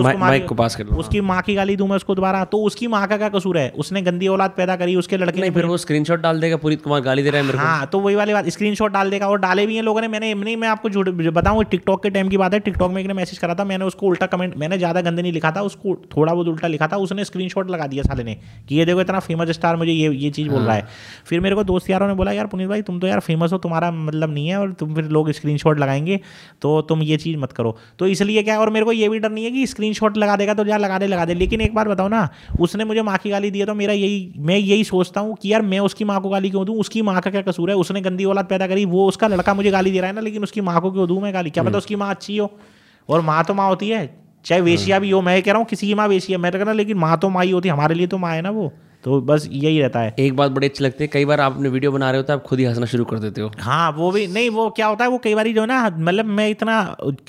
उसकी माँ की गाली दूँ मैं उसको दोबारा, तो उसकी माँ का क्या कसूर है, उसने गंदी औलाद पैदा करी उसके लड़के ने, फिर वो स्क्रीनशॉट डाल देगा पुनीत कुमार गाली दे रहा है मेरे को। हाँ तो वही वाली बात, स्क्रीनशॉट डाल देगा, और डाले भी हैं लोगों ने। मैं आपको झूठ बताऊँ, टिकटॉक के टाइम की बात है, टिकटॉक में एक ने मैसेज करा था, उसको उल्टा कमेंट, मैंने ज्यादा गंदे नहीं लिखा था, उसको थोड़ा बहुत उल्टा लिखा था, उसने स्क्रीनशॉट लगा दिया साले ने कि ये देखो इतना फेमस स्टार मुझे ये चीज बोल रहा है। फिर मेरे को दोस्त यारों ने बोला, यार पुनीत भाई तुम तो यार फेमस हो, तुम्हारा मतलब नहीं है, और तुम फिर लोग स्क्रीनशॉट लगाएंगे तो तुम ये चीज मत करो। तो इसलिए क्या, और मेरे को ये भी डर नहीं है कि स्क्रीनशॉट लगा देगा तो यार लगा दे। लेकिन एक बार बताओ ना, उसने मुझे माँ की गाली दी है, तो मेरा मैं यही सोचता हूँ कि यार मैं उसकी माँ को गाली क्यों दूँ, उसकी माँ का क्या कसूर है, उसने गंदी औलाद पैदा करी, वो उसका लड़का मुझे गाली दे रहा है ना, लेकिन उसकी माँ को क्यों दूँ मैं गाली। क्या पता उसकी माँ अच्छी हो, और माँ तो माँ होती है, चाहे वेशिया भी हो, मैं कह रहा हूँ किसी की माँ वेशिया मैं कह रहा, लेकिन माँ तो माँ ही होती है, हमारे लिए तो माँ है ना। वो तो बस यही रहता है। एक बात बड़ी अच्छी लगती है, कई बार आपने वीडियो बना रहे होते हैं, आप खुद ही हंसना शुरू कर देते हो। हाँ वो भी नहीं, वो क्या होता है, वो कई बार जो ना मतलब मैं इतना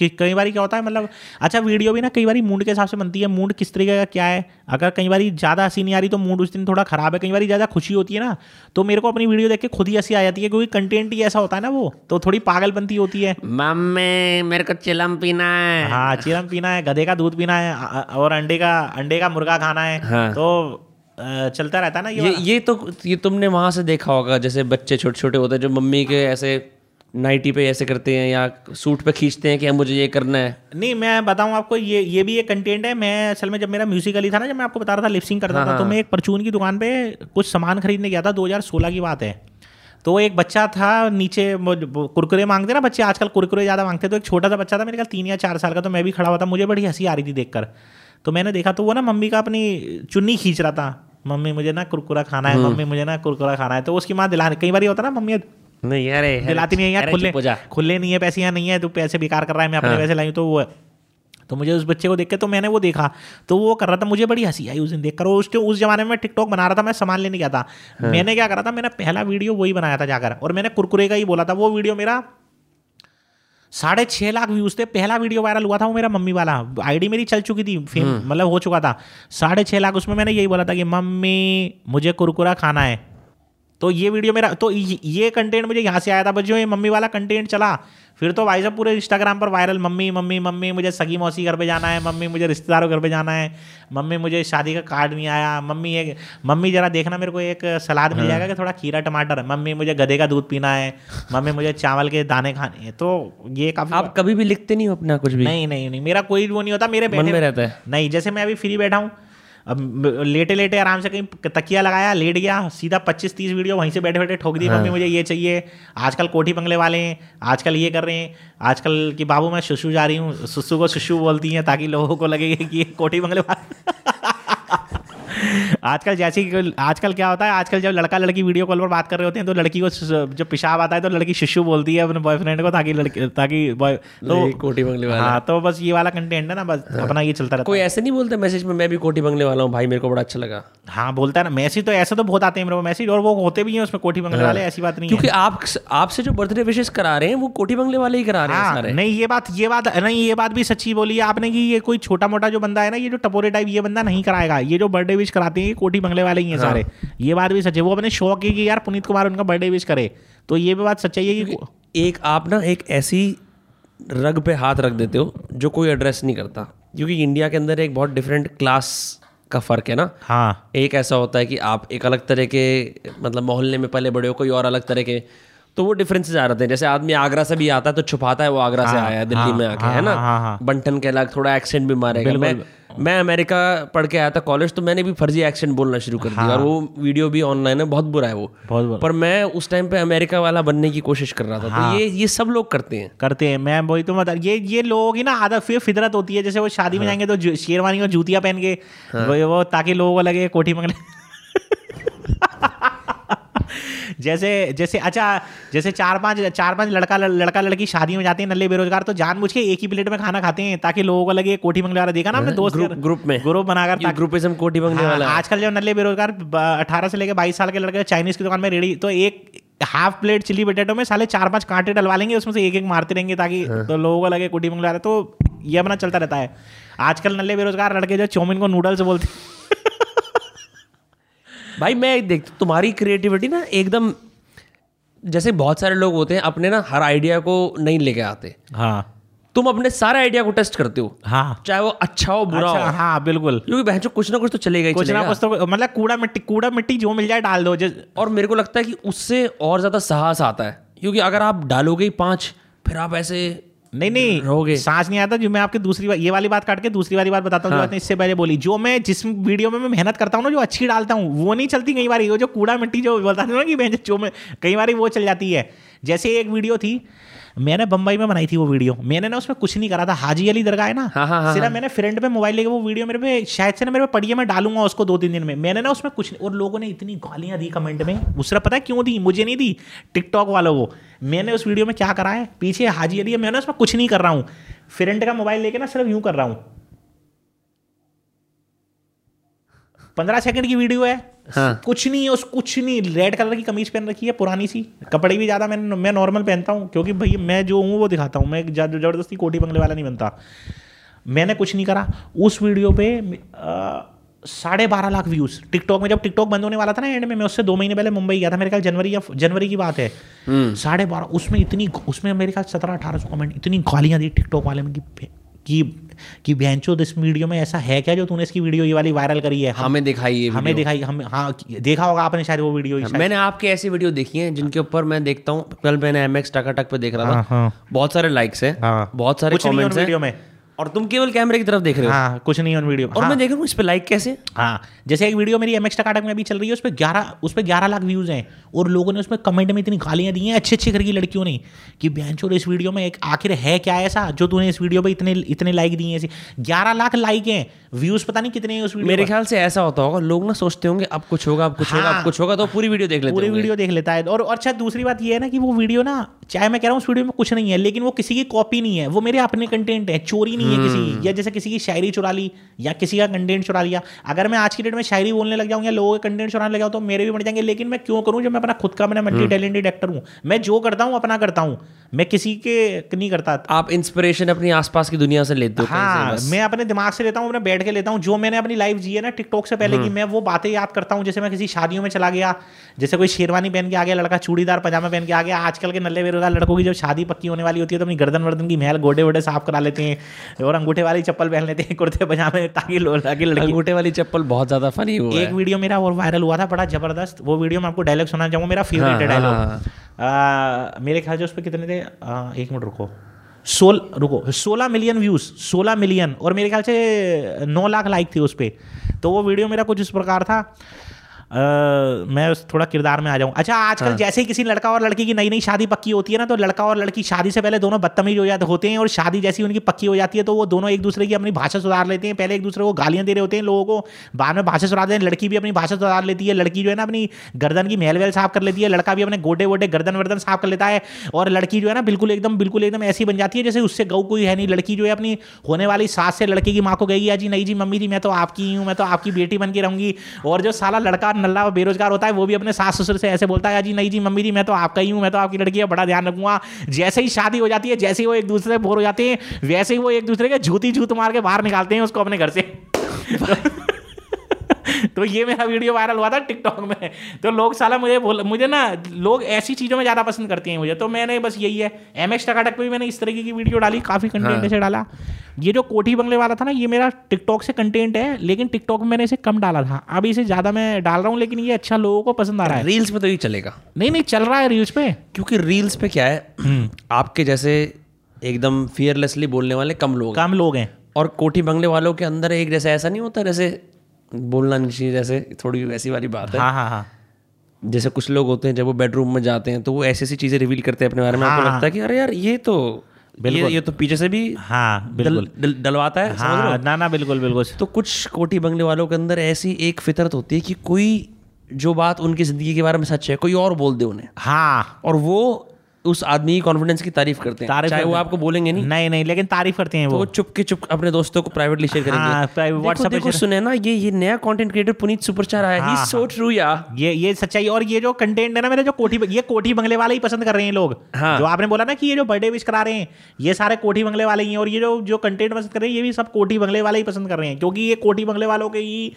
कई बार क्या होता है मतलब, अच्छा वीडियो भी ना कई बार मूड के हिसाब से बनती है, मूड किस तरीके का क्या है, अगर कई बार ज़्यादा हंसी नहीं आ रही तो मूड उस दिन थोड़ा खराब है, कई बार ज़्यादा खुशी होती है ना, तो मेरे को अपनी वीडियो देख के खुद ही हंसी आ जाती है, क्योंकि कंटेंट ही ऐसा होता है ना, वो तो थोड़ी पागलपंती होती है। मम्मी मेरे को चिलम पीना है। हाँ चिलम पीना है, गधे का दूध पीना है, और अंडे का मुर्गा खाना है, तो चलता रहता है ना ये तुमने वहाँ से देखा होगा, जैसे बच्चे छोटे छोटे होते हैं जो मम्मी के ऐसे नाइटी पे ऐसे करते हैं या सूट पे खींचते हैं कि मुझे ये करना है। नहीं मैं बताऊँ आपको, ये भी एक कंटेंट है। मैं असल में जब मेरा म्यूजिकली था ना, जब मैं आपको बता रहा था लिपसिंग करता था, तो मैं एक परचून की दुकान पे कुछ सामान खरीदने गया था, 2016 की बात है। तो एक बच्चा था, नीचे कुरकुरे मांगते ना बच्चे, आजकल कुरकुरे ज़्यादा मांगते, तो एक छोटा सा बच्चा था मेरे ख्याल 3 या 4 साल का, तो मैं भी खड़ा हुआ था, मुझे बड़ी हंसी आ रही थी देखकर। तो मैंने देखा तो वो ना मम्मी का अपनी चुन्नी खींच रहा था, मम्मी मुझे ना कुरकुरा खाना है, मम्मी मुझे ना कुरकुरा खाना है। तो उसकी माँ दिला, कई बार होता ना मम्मी नहीं अरे दिलाती नहीं है, खुले नहीं है, पैसे यहाँ नहीं है, तो पैसे बेकार कर रहा है, मैं अपने पैसे लाई हूँ। तो वो तो मुझे उस बच्चे को देख के तो मैंने वो देखा, तो वो कर रहा था, मुझे बड़ी हंसी आई उस दिन देख कर। उस जमाने में टिकटॉक बना रहा था, मैं सामान लेने गया था। मैंने क्या करा था, मैंने पहला वीडियो वही बनाया था जाकर, और मैंने कुरकुरे का ही बोला था। वो वीडियो मेरा 6.5 लाख व्यूज थे। पहला वीडियो वायरल हुआ था वो मेरा मम्मी वाला, आईडी मेरी चल चुकी थी, फेम मतलब हो चुका था। 6.5 लाख, उसमें मैंने यही बोला था कि मम्मी मुझे कुरकुरा खाना है। तो ये वीडियो मेरा, तो ये कंटेंट मुझे यहाँ से आया था। बस जो ये मम्मी वाला कंटेंट चला, फिर तो भाई साहब पूरे इंस्टाग्राम पर वायरल, मम्मी मम्मी मम्मी मुझे सगी मौसी घर पे जाना है, मम्मी मुझे रिश्तेदारों घर पे जाना है, मम्मी मुझे शादी का कार्ड नहीं आया, मम्मी एक मम्मी जरा देखना मेरे को एक सलाद मिल जाएगा कि थोड़ा खीरा टमाटर, मम्मी मुझे गधे का दूध पीना है, मम्मी मुझे चावल के दाने खाने हैं। तो ये काफी। आप कभी भी लिखते नहीं हो अपना कुछ भी? नहीं नहीं नहीं, मेरा कोई वो नहीं होता, मेरे मन में रहता है। नहीं, जैसे मैं अभी फ्री बैठा हूँ, अब लेटे लेटे आराम से कहीं तकिया लगाया, लेट गया, सीधा 25-30 वीडियो वहीं से बैठे बैठे ठोक दी। मम्मी मुझे ये चाहिए, आजकल कोठी बंगले वाले हैं, आजकल ये कर रहे हैं, आजकल कि बाबू मैं सुसु जा रही हूँ, सुसु को सुसु बोलती हैं ताकि लोगों को लगे कि ये कोठी बंगले वाले। आजकल जैसी आजकल क्या होता है, आजकल जब लड़का लड़की वीडियो कॉल पर बात कर रहे होते हैं तो लड़की को जब पेशाब आता है तो लड़की शिशु बोलती है अपने बॉयफ्रेंड को ताकि बॉय तो कोठी बंगले वाला। हाँ, तो बस ये वाला कंटेंट है ना, बस अपना ये चलता रहता है। कोई ऐसे नहीं बोलता मैसेज में मैं भी कोठी बंगले वाला हूँ भाई, मेरे को बड़ा अच्छा लगा? हाँ बोलता है ना मैसेज, तो ऐसे तो बहुत आते हैं मेरे को मैसेज, और वो होते भी हैं उसमें कोठी बंगले वाले, ऐसी बात नहीं। क्योंकि आपसे जो बर्थडे विशेष करा रहे हैं वो कोठी बंगले वाले ही करा रहे हैं। नहीं, ये बात भी सच्ची बोली आपने कि ये कोई छोटा मोटा जो बंदा है ना, ये जो टपोरे टाइप, ये बंदा नहीं कराएगा। ये जो बर्थडे विश कराते हैं कोठी बंगले वाले ही हैं सारे। ये बात भी सच है। वो अपने शौक है कि यार पुनीत कुमार उनका बर्थडे विश करे, तो ये भी बात सच्चाई है कि एक आप ना एक ऐसी रग पे हाथ रख देते हो जो कोई एड्रेस नहीं करता, क्योंकि इंडिया के अंदर एक बहुत डिफरेंट क्लास का फर्क है ना। हाँ, एक ऐसा होता है कि आप एक अलग तरह के मतलब मोहल्ले में पले बड़े हो, कोई और अलग तरह के, तो वो डिफरेंसेस आ रहे थे। जैसे आदमी आगरा से भी आता है तो छुपाता है वो आगरा से आया है, दिल्ली में आके, है ना, बंटन के अलग थोड़ा एक्सेंट भी मारेगा। मैं अमेरिका पढ़ के आया था कॉलेज, तो मैंने भी फर्जी एक्सेंट बोलना शुरू कर दिया, और वो वीडियो भी ऑनलाइन है, बहुत बुरा है वो, बहुत बुरा। पर मैं उस टाइम पे अमेरिका वाला बनने की कोशिश कर रहा था। तो ये सब लोग करते हैं। मैं वही तो मतलब ये लोगों की ना आदत फितरत होती है। जैसे वो शादी में जाएंगे तो शेरवानी और जूतियाँ पहन के, वो ताकि लोगों को लगे कोठी बंगले। जैसे अच्छा, जैसे चार पांच लड़का लड़की शादी में जाते हैं नल्ले बेरोजगार, तो जानबूझ के एक ही प्लेट में खाना खाते हैं ताकि लोगों को लगे कोठी बंगले वाला। देखा ना अपने दोस्त ग्रुप बनाकर ग्रुपिज्म कोठी बंगले वाला। आजकल जो नल्ले बेरोजगार 18 से लेकर 22 साल के लड़के चाइनीज की दुकान में रेडी, तो एक हाफ प्लेट चिली पोटैटो में साले 4-5 कांटे डलवा लेंगे, उसमें से एक एक मारते रहेंगे ताकि तो लोगों को लगे कोठी बंगले वाला। तो ये अपना चलता रहता है। आजकल नल्ले बेरोजगार लड़के जो चाउमीन को नूडल्स बोलते हैं। भाई मैं देखता तुम्हारी क्रिएटिविटी ना एकदम, जैसे बहुत सारे लोग होते हैं अपने ना हर आइडिया को नहीं लेके आते। हाँ, तुम अपने सारे आइडिया को टेस्ट करते हो। हाँ, चाहे वो अच्छा हो बुरा हो। हाँ बिल्कुल, क्योंकि बहन कुछ ना कुछ तो चलेगा ही चलेगा। कुछ ना कुछ तो, मतलब कूड़ा मिट्टी जो मिल जाए डाल दो। और मेरे को लगता है कि उससे और ज्यादा साहस आता है, क्योंकि अगर आप डालोगे 5 फिर आप ऐसे नहीं रहोगे, सांस नहीं आता। जो मैं आपके दूसरी बार ये वाली बात काट के दूसरी वाली बात बताता हूँ। हाँ। जो इससे पहले बोली, जो मैं जिस वीडियो में मैं मेहनत करता हूँ ना, जो अच्छी डालता हूँ वो नहीं चलती कई बार। वो जो कूड़ा मिट्टी जो बताते हो ना कि मैं जो मैं कई बार वो चल जाती है। जैसे एक वीडियो थी मैंने बम्बई में बनाई थी, वो वीडियो मैंने ना उसमें कुछ नहीं करा था। हाजी अली दरगाह है ना, सिर्फ मैंने फ्रेंड पे मोबाइल लेके वो वीडियो मेरे पे शायद से ना मेरे पे पड़ी है, मैं डालूंगा उसको 2-3 दिन में। मैंने ना उसमें कुछ, और लोगों ने इतनी गालियां दी कमेंट में। दूसरा पता है क्यों दी? मुझे नहीं दी, टिकटॉक वालों को। मैंने उस वीडियो में क्या करा है, पीछे हाजी अली है, मैं ना उसमें कुछ नहीं कर रहा हूँ, फ्रेंड का मोबाइल लेके ना सिर्फ यूँ कर रहा हूँ। 15 सेकंड की वीडियो है। हाँ। कुछ नहीं है, उस कुछ नहीं, रेड कलर की कमीज पहन रखी है, पुरानी सी, कपड़े भी ज़्यादा मैं नॉर्मल पहनता हूँ, क्योंकि भाई मैं जो हूँ वो दिखाता हूँ। मैं ज़बरदस्ती कोठी बंगले वाला नहीं बनता। मैंने कुछ नहीं करा उस वीडियो पे। 12.5 लाख व्यूज़ टिकटॉक में। जब टिकटॉक बंद होने वाला था ना एंड में, मैं उससे 2 महीने पहले मुंबई गया था, मेरे ख्याल जनवरी की बात है। 12.5 उसमें मेरे ख्याल 1700-1800 कमेंट, इतनी गालियाँ दी टिकटॉक वाले में कि बहनचोद इस वीडियो में ऐसा है क्या जो तूने इसकी वीडियो ये वाली वायरल करी है, हमें दिखाई। हाँ, देखा होगा आपने शायद वो वीडियो। मैंने आपके ऐसी वीडियो देखी हैं जिनके ऊपर मैं देखता हूँ। कल मैंने MX TakaTak पे देख रहा था, बहुत सारे लाइक्स हैं, बहुत सारे कमेंट्स हैं वीडियो में, और तुम केवल कैमरे की तरफ देख रहे हो। हाँ, कुछ नहीं ऑन वीडियो। और हाँ, मैं देख रहा हूँ इस पे लाइक कैसे। हाँ, जैसे एक वीडियो मेरी MX TakaTak में अभी चल रही है, उस पे 11 लाख व्यूज़ हैं, और लोगों ने उसमें कमेंट में इतनी गालियाँ दी हैं अच्छे घर की लड़कियों ने कि बहनचोद इस वीडियो में एक आखिर है क्या ऐसा जो तूने इस वीडियो पर इतने लाइक दिए हैं। 11 लाख लाइक हैं, व्यूज़ पता नहीं कितने हैं उस वीडियो। मेरे ख्याल से ऐसा होता होगा, लोग ना सोचते होंगे अब कुछ होगा, अब कुछ होगा, अब कुछ होगा, तो पूरी वीडियो देख लेता है। और अच्छा दूसरी बात यह है ना कि वो वीडियो ना चाहे मैं कह रहा हूँ उस वीडियो में कुछ नहीं है, लेकिन वो किसी की कॉपी नहीं है, वो मेरे अपने कंटेंट है, चोरी नहीं है किसी की। या जैसे किसी की शायरी चुरा ली या किसी का कंटेंट चुरा लिया, अगर मैं आज की डेट में शायरी बोलने लग जाऊँ या लोगों के कंटेंट चुराने लग जाऊँ तो मेरे भी बढ़ जाएंगे। लेकिन मैं क्यों करूँ जब मैं अपना खुद का, मैंने मल्टी टैलेंटेड एक्टर हूँ, मैं जो करता हूँ अपना करता हूँ, मैं किसी के नहीं करता। आप इंस्पिरेशन अपनी आसपास की दुनिया से लेते हो? हाँ, मैं अपने दिमाग से लेता हूँ, अपने बैठ के लेता हूँ। जो मैंने अपनी लाइफ जी है ना टिकटॉक से पहले की, मैं वो बातें याद करता हूँ। जैसे मैं किसी शादियों में चला गया, जैसे कोई शेरवानी पहन के आ गया लड़का, चूड़ीदार पजामा पहन के आ गया। आजकल के नल्ले बेरोजगार लड़कों की जब शादी पक्की होने वाली होती है तो अपनी गर्दन वर्दन की महल, गोडे वोडे साफ करा लेते हैं और अंगूठे वाली चप्पल पहन लेते हैं, कुर्ते पजामे, ताकि अंगूठे वाली चप्पल बहुत ज्यादा फनी हुआ। एक वीडियो मेरा और वायरल हुआ था बड़ा जबरदस्त, वो वीडियो में आपको डायलॉग सुनाना चाहूँगा, मेरा फेवरेट है डायलॉग। मेरे ख्याल से उस पर कितने थे, एक मिनट रुको, 16 मिलियन व्यूज़, 16 मिलियन, और मेरे ख्याल से 9 लाख लाइक थे उस पर। तो वो वीडियो मेरा कुछ इस प्रकार था, मैं थोड़ा किरदार में आ जाऊँ। अच्छा, आजकल हाँ। जैसे ही किसी लड़का और लड़की की नई नई शादी पक्की होती है ना, तो लड़का और लड़की शादी से पहले दोनों बदतमीज हो जाते होते हैं, और शादी जैसी उनकी पक्की हो जाती है तो वो दोनों एक दूसरे की अपनी भाषा सुधार लेते हैं। पहले एक दूसरे को गालियाँ दे रहे होते हैं, लोगों को बाद में भाषा सुधारते हैं। लड़की भी अपनी भाषा सुधार लेती है, लड़की जो है ना अपनी गर्दन की महल वहल साफ कर लेती है, लड़का भी अपने गोडे वोडे गर्दन वर्दन साफ कर लेता है, और लड़की जो है ना बिल्कुल एकदम ऐसी बन जाती है जैसे उससे गऊ कोई है नहीं। लड़की जो है अपनी होने वाली सास से लड़के की माँ को कहेगी, जी नहीं जी मम्मी जी, मैं तो आपकी ही हूँ, मैं तो आपकी बेटी बन के रहूँगी। और जो साला लड़का नल्ला बेरोजगार होता है वो भी अपने सास ससुर से ऐसे बोलता है, जी नहीं जी मम्मी जी, मैं तो आपका ही हूं, मैं तो आपकी लड़की है, बड़ा ध्यान रखूंगा। जैसे ही शादी हो जाती है, जैसे ही वो एक दूसरे से बोर हो जाते हैं, वैसे ही वो एक दूसरे के जूती मार के बाहर निकालते हैं उसको अपने घर से। तो ये मेरा वीडियो वायरल हुआ था टिकटॉक में। तो लोग साला मुझे ना लोग ऐसी चीज़ों में ज़्यादा पसंद करते हैं मुझे, तो मैंने बस यही है। MX टकाटक पे भी मैंने इस तरीके की वीडियो डाली, काफ़ी कंटेंट ऐसे डाला। ये जो कोठी बंगले वाला था ना, ये मेरा टिकटॉक से कंटेंट है, लेकिन टिकटॉक में मैंने इसे कम डाला था, अभी इसे ज़्यादा मैं डाल रहा हूँ। लेकिन ये अच्छा लोगों को पसंद आ रहा है। रील्स में तो ये चलेगा नहीं, चल रहा है रील्स पे, क्योंकि रील्स पे क्या है, आपके जैसे एकदम फियरलेसली बोलने वाले कम लोग हैं, और कोठी बंगले वालों के अंदर एक जैसे ऐसा नहीं होता, जैसे बोलना नहीं चाहिए, जैसे थोड़ी वैसी वाली बात है। हाँ हाँ हाँ, जैसे कुछ लोग होते हैं जब वो बेडरूम में जाते हैं तो वो ऐसी ऐसी चीज़ें रिवील करते हैं अपने बारे में। हाँ, आपको लगता है कि अरे यार ये तो पीछे से भी हाँ बिल्कुल डलवाता है। हाँ, ना बिल्कुल। तो कुछ कोठी बंगले वालों के अंदर ऐसी एक फितरत होती है कि कोई जो बात उनकी ज़िंदगी के बारे में सच है कोई और बोल दे उन्हें। हाँ, और वो उस आदमी की कॉन्फिडेंस की तारीफ करते हैं, चाहे वो आपको बोलेंगे नहीं, लेकिन तारीफ करते हैं। तो वो चुपके अपने दोस्तों को प्राइवेटली शेयर करेंगे, व्हाट्सएप पे सुने ना, ये नया कंटेंट क्रिएटर पुनीत सुपरस्टार आया, ही सो ट्रू यार, ये सच्चाई। और ये जो कंटेंट है ना मेरा, जो कोठी बंगले वाले ही पसंद कर रहे हैं लोग। जो आपने बोला ना कि ये जो बर्थडे विश करा रहे हैं ये सारे कोठी बंगले वाले ही हैं, और ये जो कंटेंट पसंद कर रहे हैं ये भी सब कोठी बंगले वाले ही पसंद कर रहे हैं, क्योंकि ये कोठी बंगले वालों के ही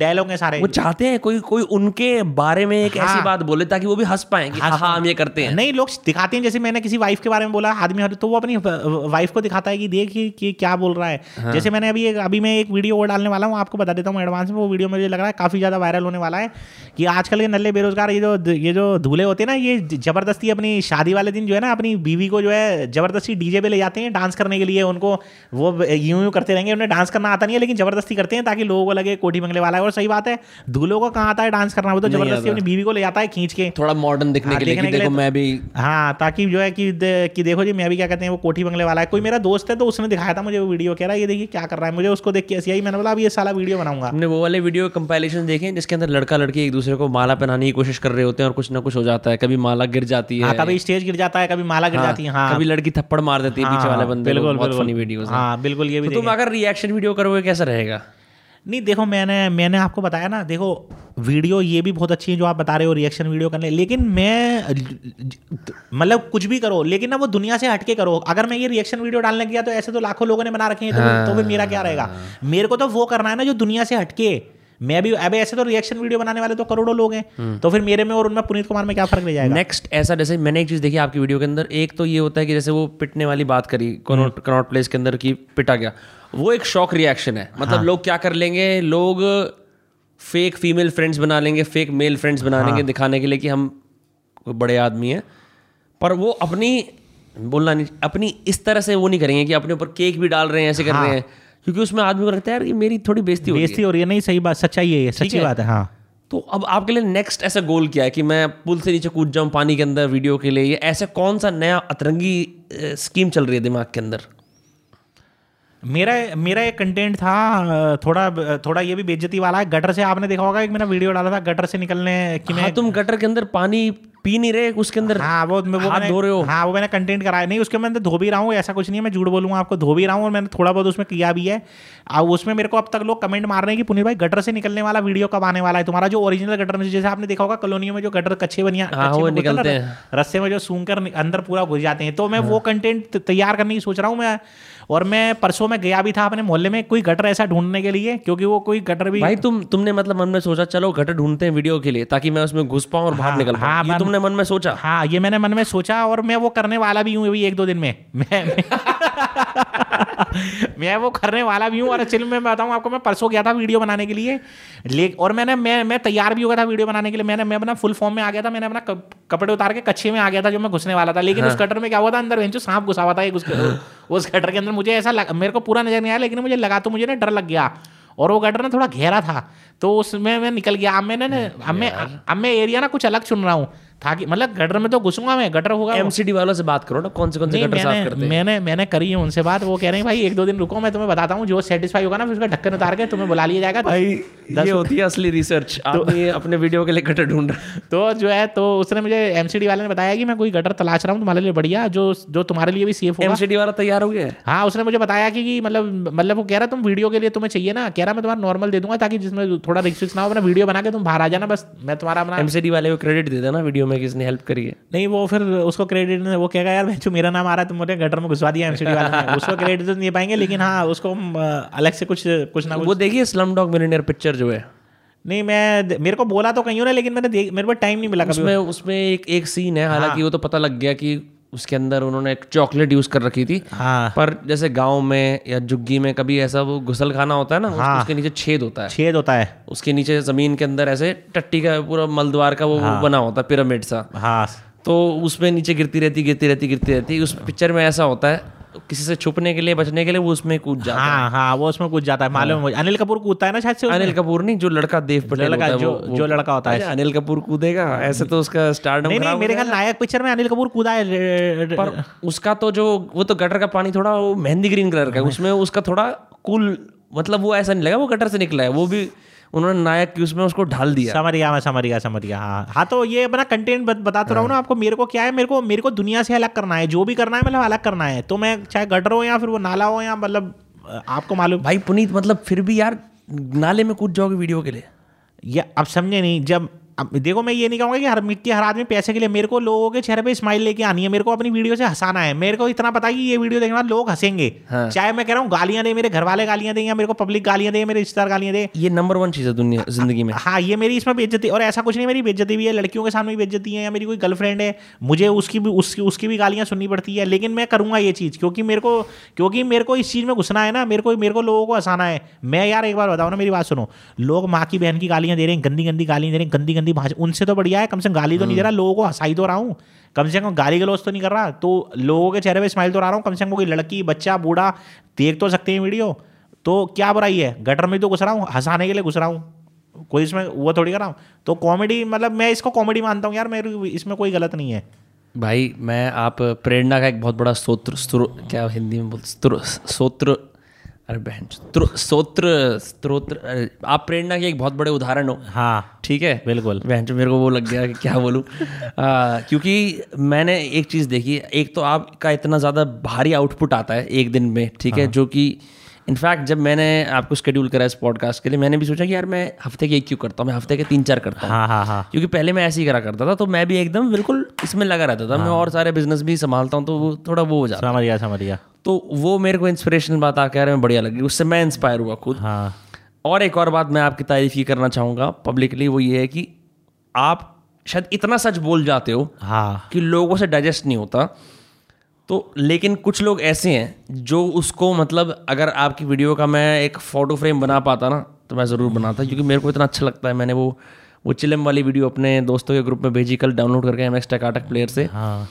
डायलॉग है सारे। वो चाहते हैं कोई उनके बारे में एक ऐसी बात बोले ताकि वो भी हंस पाएं कि हाँ हम ये करते हैं। नहीं, लोग दिखाते हैं, जैसे मैंने किसी वाइफ के बारे में बोला आदमी, तो वो अपनी वाइफ को दिखाता है कि देखिए कि क्या बोल रहा है। हाँ। जैसे मैंने अभी मैं एक वीडियो और डालने वाला हूँ, आपको बता देता हूँ एडवांस में, वो वीडियो मुझे लग रहा है काफ़ी ज़्यादा वायरल होने वाला है कि आजकल के नल्ले बेरोजगार ये जो दूल्हे होते हैं ना, ये जबरदस्ती अपनी शादी वाले दिन जो है ना अपनी बीवी को जो है जबरदस्ती डीजे पे ले जाते हैं डांस करने के लिए। उनको वो यूं करते रहेंगे, उन्हें डांस करना आता नहीं है लेकिन जबरदस्ती करते हैं ताकि लोगों को लगे कोठी बंगले वाला है। और सही बात है, दूल्हों को कहाँ आता है डांस करना, वो तो जबरदस्ती अपनी बीवी को ले जाता है खींच के, थोड़ा मॉडर्न दिखने के लिए मैं भी, हाँ, ताकि जो है कि देखो जी मैं भी क्या कहते हैं वो कोठी बंगले वाला है। कोई मेरा दोस्त है तो उसने दिखाया था मुझे वो वीडियो, कह रहा है ये देखिए क्या कर रहा है, मुझे उसको देख के ऐसी आई, मैंने बोला अब ये साला वीडियो बनाऊंगा। हमने वो वाले वीडियो कंपाइलेशन देखे जिसके अंदर लड़का लड़की एक दूसरे को माला पहनाने की कोशिश कर रहे होते हैं और कुछ ना कुछ हो जाता है, कभी माला गिर जाती है, कभी स्टेज गिर जाता है, कभी माला गिर जाती है, कभी लड़की थप्पड़ मार देती है पीछे वाले बंदे। बिल्कुल, ये भी। तुम अगर रिएक्शन वीडियो करोगे कैसा रहेगा? नहीं देखो, मैंने आपको बताया ना, देखो वीडियो ये भी बहुत अच्छी है जो आप बता रहे हो रिएक्शन वीडियो करने, लेकिन मैं मतलब कुछ भी करो लेकिन ना वो दुनिया से हटके करो। अगर मैं ये रिएक्शन वीडियो डालने गया तो ऐसे तो लाखों लोगों ने बना रखे हैं, तो फिर मेरा क्या रहेगा? मेरे को तो वो करना है ना जो दुनिया से हटके। मैं भी अभी ऐसे तो रिएक्शन वीडियो बनाने वाले तो करोड़ों लोग हैं, तो फिर मेरे में और उनमें पुनीत कुमार में क्या फर्क रह जाएगा? नेक्स्ट ऐसा, जैसे मैंने एक चीज़ देखी आपकी वीडियो के अंदर, एक तो ये होता है कि जैसे वो पिटने वाली बात करी कनॉट प्लेस के अंदर की पिटा गया, वो एक शॉक रिएक्शन है, मतलब हाँ। लोग क्या कर लेंगे, लोग फेक फीमेल फ्रेंड्स बना लेंगे, फेक मेल फ्रेंड्स बना लेंगे दिखाने के लिए कि हम कोई बड़े आदमी हैं, पर वो अपनी बोलना नहीं, अपनी इस तरह से वो नहीं करेंगे कि अपने ऊपर केक भी डाल रहे हैं ऐसे कर रहे हैं, क्योंकि उसमें आदमी को लगता है यार मेरी थोड़ी बेइज्जती हो रही है। नहीं, सही बात, सच्चाई है, सच्ची बात है। हाँ, तो अब आपके लिए नेक्स्ट ऐसा गोल क्या है कि मैं पुल से नीचे कूद जाऊँ पानी के अंदर वीडियो के लिए, या ऐसा कौन सा नया अतरंगी स्कीम चल रही है दिमाग के अंदर? मेरा एक कंटेंट था थोड़ा ये भी बेइज्जती वाला है, गटर से। आपने देखा होगा एक मेरा वीडियो डाला था गटर से निकलने की। हाँ, तुम गटर के अंदर पानी पी नहीं रहे उसके अंदर। हाँ वो हाथ धो रहे हो। हाँ वो मैंने कंटेंट कराया नहीं उसके, मैं धो भी रहा हूँ, ऐसा कुछ नहीं है, मैं झूठ बोलूँगा आपको, धो भी रहा हूँ और मैंने थोड़ा बहुत उसमें किया भी है। अब उसमें मेरे को अब तक लोग कमेंट मार रहे हैं कि पुनीत भाई गटर से निकलने वाला वीडियो कब आने वाला है तुम्हारा, जो ओरिजिनल गटर में जैसे आपने देखा होगा कॉलोनियों में जो गटर कच्चे बनिया रस्से में जो सूंघ कर अंदर पूरा घुस जाते हैं, तो मैं वो कंटेंट तैयार करने की सोच रहा हूँ मैं। और मैं परसों में गया भी था अपने मोहल्ले में कोई गटर ऐसा ढूंढने के लिए, क्योंकि वो कोई गटर भी भाई तुमने मतलब मन में सोचा चलो गटर ढूंढते हैं वीडियो के लिए ताकि मैं उसमें घुस पाऊँ और बाहर निकल पाऊँ, ये तुमने मन में सोचा? हाँ ये मैंने मन में सोचा और मैं वो करने वाला भी हूँ अभी 1-2 दिन में, मैं वो करने वाला भी हूँ। और एक्चुअली मैं बताऊँ आपको, मैं परसों गया था वीडियो बनाने के लिए और मैं तैयार भी हो गया था वीडियो बनाने के लिए, मैं अपना फुल फॉर्म में आ गया था, मैंने अपना कपड़े उतार के कच्छे में आ गया था जो मैं घुसने वाला था, लेकिन उस गटर में क्या हुआ था अंदर वेंचो सांप घुसा हुआ था उस गटर के अंदर। मुझे ऐसा मेरे को पूरा नजर नहीं आया लेकिन मुझे लगा, तो मुझे ना डर लग गया और वो गटर ना थोड़ा घेरा था तो उसमें मैं निकल गया। अब मैं एरिया ना कुछ अलग चुन रहा हूँ ताकि मतलब गटर में तो घुसूंगा मैं, गटर होगा। एमसीडी वालों से बात करो ना कौन से गटर साफ करते हैं। मैंने करी है उनसे बात, वो कह रहे हैं भाई 1-2 दिन रुको मैं तुम्हें बताता हूँ, जो सेटिस्फाई होगा ना फिर उसका ढक्कन उतार के तुम्हें बुला लिया जाएगा। भाई ये होती है असली रिसर्च, आपने अपने वीडियो के लिए गटर ढूंढ रहा। तो जो है तो उसने मुझे एमसीडी वाले ने बताया कि मैं कोई गटर तलाश रहा हूँ तुम्हारे लिए बढ़िया, जो तुम्हारे लिए भी सेफ होगा। एमसीडी वाला तैयार हो गया? हाँ उसने मुझे बताया कि मतलब वो कह रहा तुम वीडियो के लिए तुम्हें चाहिए ना, कह रहा मैं तुम्हारा नॉर्मल दे दूंगा ताकि जिसमें थोड़ा रिस्क ना हो, अपना वीडियो बना के तुम बाहर आ जाना बस, मैं तुम्हारा अपना। एमसीडी वाले को क्रेडिट दे देना वीडियो में किसने हेल्प करी है। नहीं वो फिर उसको क्रेडिट, वो कहेगा यार जो मेरा नाम आ रहा है तुमने गटर में घुसवा दिया एमसीडी वाला ने, उसको क्रेडिट तो नहीं पाएंगे लेकिन हाँ उसको अलग से कुछ ना कुछ। वो देखिए स्लम डॉग मिलियनेयर पिक्चर जो है, नहीं मैं मेरे को बोला तो कहीं हो ना लेकिन मैंने मेरे पास टाइम नहीं मिला। उसमें एक सीन है, हालांकि वो तो पता लग गया कि उसके अंदर उन्होंने एक चॉकलेट यूज कर रखी थी। हाँ। पर जैसे गांव में या जुग्गी में कभी ऐसा वो घुसल खाना होता है ना। हाँ। उसके नीचे छेद होता है उसके नीचे जमीन के अंदर ऐसे टट्टी का पूरा मलद्वार का वो। हाँ। बना होता है पिरामिड सा। हाँ। तो उसमें नीचे गिरती रहती। उस पिक्चर में ऐसा होता है, किसी से छुपने के लिए बचने के लिए वो उसमें कूद जाता है। हाँ हाँ वो उसमें कूद जाता है, मालूम है अनिल कपूर कूदता है ना शायद से। अनिल कपूर नहीं, जो लड़का देव पटेल का जो लड़का होता है अनिल कपूर कूदेगा ऐसे तो उसका स्टार्डम। नहीं मेरे ख्याल नायक पिक्चर में अनिल कपूर कूदा है, पर उसका तो जो वो तो गटर का पानी थोड़ा वो मेहंदी ग्रीन कलर का है, उसमें उसका थोड़ा कूल मतलब वो ऐसा नहीं लगा वो गटर से निकला है, वो भी उन्होंने नायक की उसमें उसको ढाल दिया। समझ गया। हाँ तो ये अपना कंटेंट बताते रहो ना आपको। मेरे को क्या है, मेरे को दुनिया से अलग करना है, जो भी करना है मतलब अलग करना है, तो मैं चाहे गटर हो या फिर वो नाला हो या मतलब आपको मालूम। भाई पुनीत मतलब फिर भी यार नाले में कूद जाओगे वीडियो के लिए? या आप समझे नहीं, जब अब देखो मैं ये नहीं कहूँगा कि हर आदमी पैसे के लिए, मेरे को लोगों के चेहरे पे स्माइल लेके आनी है, मेरे को अपनी वीडियो से हंसाना है, मेरे को इतना पता है कि ये वीडियो देखने वाले लोग हंसेंगे। हाँ। चाहे मैं कह रहा हूँ गालियाँ दें, मेरे घर वाले गालियाँ दें या मेरे को पब्लिक गालियाँ दें, मेरे रिश्तेदार गालियाँ दें, ये नंबर 1 चीज़ है दुनिया जिंदगी में। हाँ ये मेरी इसमें बेइज्जती, और ऐसा कुछ नहीं मेरी बेइज्जती भी है लड़कियों के सामने भी बेइज्जती है, या मेरी कोई गर्लफ्रेंड है मुझे उसकी भी गालियाँ सुननी पड़ती है, लेकिन मैं करूँगा ये चीज़ क्योंकि मेरे को इस चीज़ में घुसना है ना, मेरे को लोगों को हंसाना है। मैं यार एक बार बताऊँ ना, मेरी बात सुनो, लोग माँ की बहन की गालियाँ दे रहे हैं, गंदी गालियाँ दे रहे हैं, गंदी भाषा, उनसे तो बढ़िया है कम से कम गाली तो नहीं दे रहा, लोगों को हंसाई तो रहा हूँ, कम से कम गाली गलौज तो नहीं कर रहा, तो लोगों के चेहरे पे स्माइल तो ला रहा हूँ, कम से कम कोई लड़की बच्चा बूढ़ा देख तो सकते हैं वीडियो, तो क्या बुराई है? गटर में तो घुस रहा हूँ, हंसाने के लिए घुस रहा हूँ, कोई इसमें वो थोड़ी कर रहा हूँ, तो कॉमेडी मतलब मैं इसको कॉमेडी मानता हूँ यार, मेरे इसमें कोई गलत नहीं है। भाई मैं आप प्रेरणा का एक बहुत बड़ा क्या हिंदी में बोलते, अरे बहन स्त्रोत्र, आप प्रेरणा के एक बहुत बड़े उदाहरण हो। हाँ ठीक है बिल्कुल, बहन मेरे को वो लग गया कि क्या बोलूँ क्योंकि मैंने एक चीज़ देखी, एक तो आपका इतना ज़्यादा भारी आउटपुट आता है एक दिन में, ठीक है, जो कि इनफैक्ट जब मैंने आपको शेड्यूल करा इस पॉडकास्ट के लिए मैंने भी सोचा कि यार मैं हफ्ते के एक क्यों करता हूँ, मैं हफ्ते के 3-4 करता हूँ। हाँ। क्योंकि पहले मैं ऐसे ही करा करता था, तो मैं भी एकदम बिल्कुल इसमें लगा रहता था। हाँ। मैं और सारे बिजनेस भी संभालता हूँ, तो वो थोड़ा वो हो जाता है। समझ गया। तो वो मेरे को इंस्पिरेशनल बात आकर यार मैं बढ़िया लगी, उससे मैं इंस्पायर हुआ खुद। हाँ। और एक और बात मैं आपकी तारीफ ये करना चाहूँगा पब्लिकली, वो ये है कि आप शायद इतना सच बोल जाते हो कि लोगों से डाइजेस्ट नहीं होता, तो लेकिन कुछ लोग ऐसे हैं जो उसको मतलब अगर आपकी वीडियो का मैं एक फ़ोटो फ्रेम बना पाता ना तो मैं ज़रूर बनाता, क्योंकि मेरे को इतना अच्छा लगता है। मैंने वो चिलम वाली वीडियो अपने दोस्तों के ग्रुप में भेजी कल डाउनलोड करके MX TakaTak प्लेयर से। हाँ।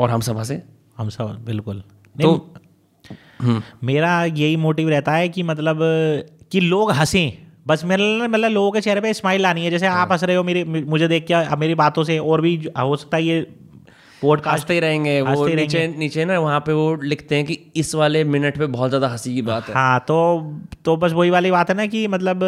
और हम सब बिल्कुल, तो मेरा यही मोटिव रहता है कि मतलब कि लोग हंसें बस, मेरे मतलब लोगों के चेहरे पर स्माइल लानी है, जैसे आप हंस रहे हो मुझे देख के, मेरी बातों से, और भी हो सकता है ये पॉडकास्ट ही रहेंगे वो नीचे ना वहाँ पे वो लिखते हैं कि इस वाले मिनट पे बहुत ज़्यादा हंसी की बात है। हाँ तो बस वही वाली बात है ना कि मतलब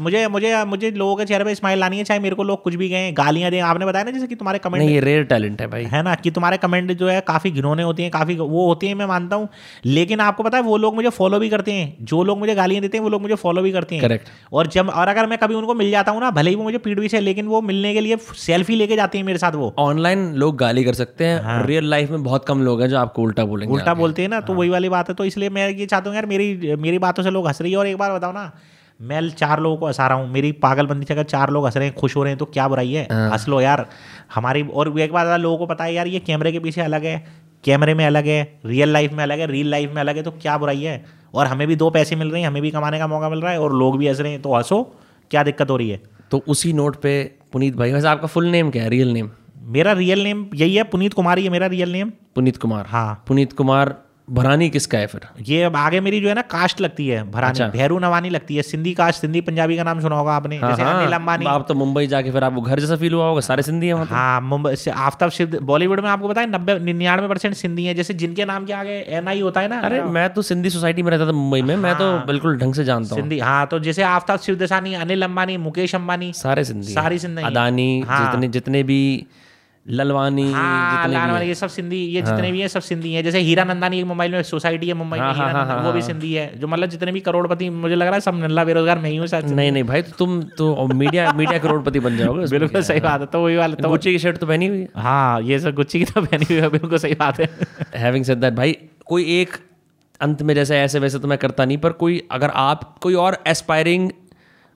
मुझे मुझे मुझे लोगों के चेहरे पे स्माइल लानी है, चाहे मेरे को लोग कुछ भी कहें, गालियाँ दें। आपने बताया ना जैसे कि तुम्हारे कमेंट, ये रेयर टैलेंट है भाई, है ना, कि तुम्हारे कमेंट जो है काफ़ी घिनौने होते हैं, काफ़ी वो होते हैं, मैं मानता हूँ। लेकिन आपको पता है वो लोग मुझे फॉलो भी करते हैं, जो लोग मुझे गालियाँ देते हैं वो लोग मुझे फॉलो भी करते हैं। करेक्ट। और अगर मैं कभी उनको मिल जाता हूँ ना, भले ही वो मुझे पीठ भी से, लेकिन वो मिलने के लिए सेल्फी लेके जाते हैं मेरे साथ। वो ऑनलाइन लोग गाली कर सकते हैं, हाँ। रियल लाइफ में बहुत कम लोग हैं जो आपको उल्टा बोलेंगे, उल्टा बोलते हैं ना, तो वही वाली बात है। तो इसलिए मैं ये चाहता हूँ यार, मेरी बातों से लोग हंस रही है। और एक बार बताओ ना, मैं चार लोगों को हंसा रहा हूँ, मेरी पागलबंदी से अगर चार लोग हंस रहे हैं, खुश हो रहे हैं, तो क्या बुराई है, हंस लो यार हमारी। और एक बार लोगों को पता है यार, ये कैमरे के पीछे अलग है, कैमरे में अलग है, रियल लाइफ में अलग है, रियल लाइफ में अलग है, तो क्या बुराई है। और हमें भी दो पैसे मिल रहे हैं, हमें भी कमाने का मौका मिल रहा है, और लोग भी हंस रहे हैं, तो हंसो, क्या दिक्कत हो रही है। तो उसी नोट पे पुनीत भाई, वैसे आपका फुल नेम क्या है, रियल नेम? मेरा रियल नेम यही है, पुनीत कुमार ही है मेरा रियल नेम। पुनीत कुमार, हाँ। पुनीत कुमार भरानी किसका है फिर? ये अब आगे मेरी जो है ना कास्ट लगती है भरानी, अच्छा। भैरू नवानी लगती है, सिंधी कास्ट, सिंधी पंजाबी का नाम सुना होगा आपने, हाँ, जैसे अनिल अंबानी। आप तो मुंबई जाके फिर आपको घर जैसा फील हुआ होगा, सारे सिंधी हैं वहाँ। हाँ, मुंबई से आफ्ताब सिद्ध, बॉलीवुड में आपको पता है 90-99% सिंधी है, जैसे जिनके नाम के आगे NI होता है ना। अरे मैं तो सिंधी सोसाइटी में रहता था मुंबई में, मैं तो बिल्कुल ढंग से जानता हूँ सिंधी। हाँ, तो जैसे आफ्ताब सिद्धानी, अनिल अंबानी, मुकेश अंबानी, सारे सिंधी, सारी सिंधी, अदानी, जितने भी ललवानी, हाँ, ललवानी, ये सब सिंधी, ये जितने भी हैं सब सिंधी हैं। जैसे हीरा नंदानी मुंबई में सोसाइटी है, मुंबई में हीरा, वो भी सिंधी है। जो मतलब जितने भी करोड़पति, मुझे लग रहा है सब नल्ला बेरोजगार मैं ही हूँ। नहीं नहीं भाई, तुम तो मीडिया करोड़पति बन जाओगे। बिल्कुल सही बात है। तो वही वाला, तो गुच्ची की शर्ट तो पहनी हुई, हाँ, ये सब गुच्ची की तो पहनी हुई है, बिल्कुल सही बात है। हैविंग सेड दैट भाई, कोई एक अंत में जैसे ऐसे वैसे तो मैं करता नहीं, पर कोई अगर आप कोई और एस्पायरिंग,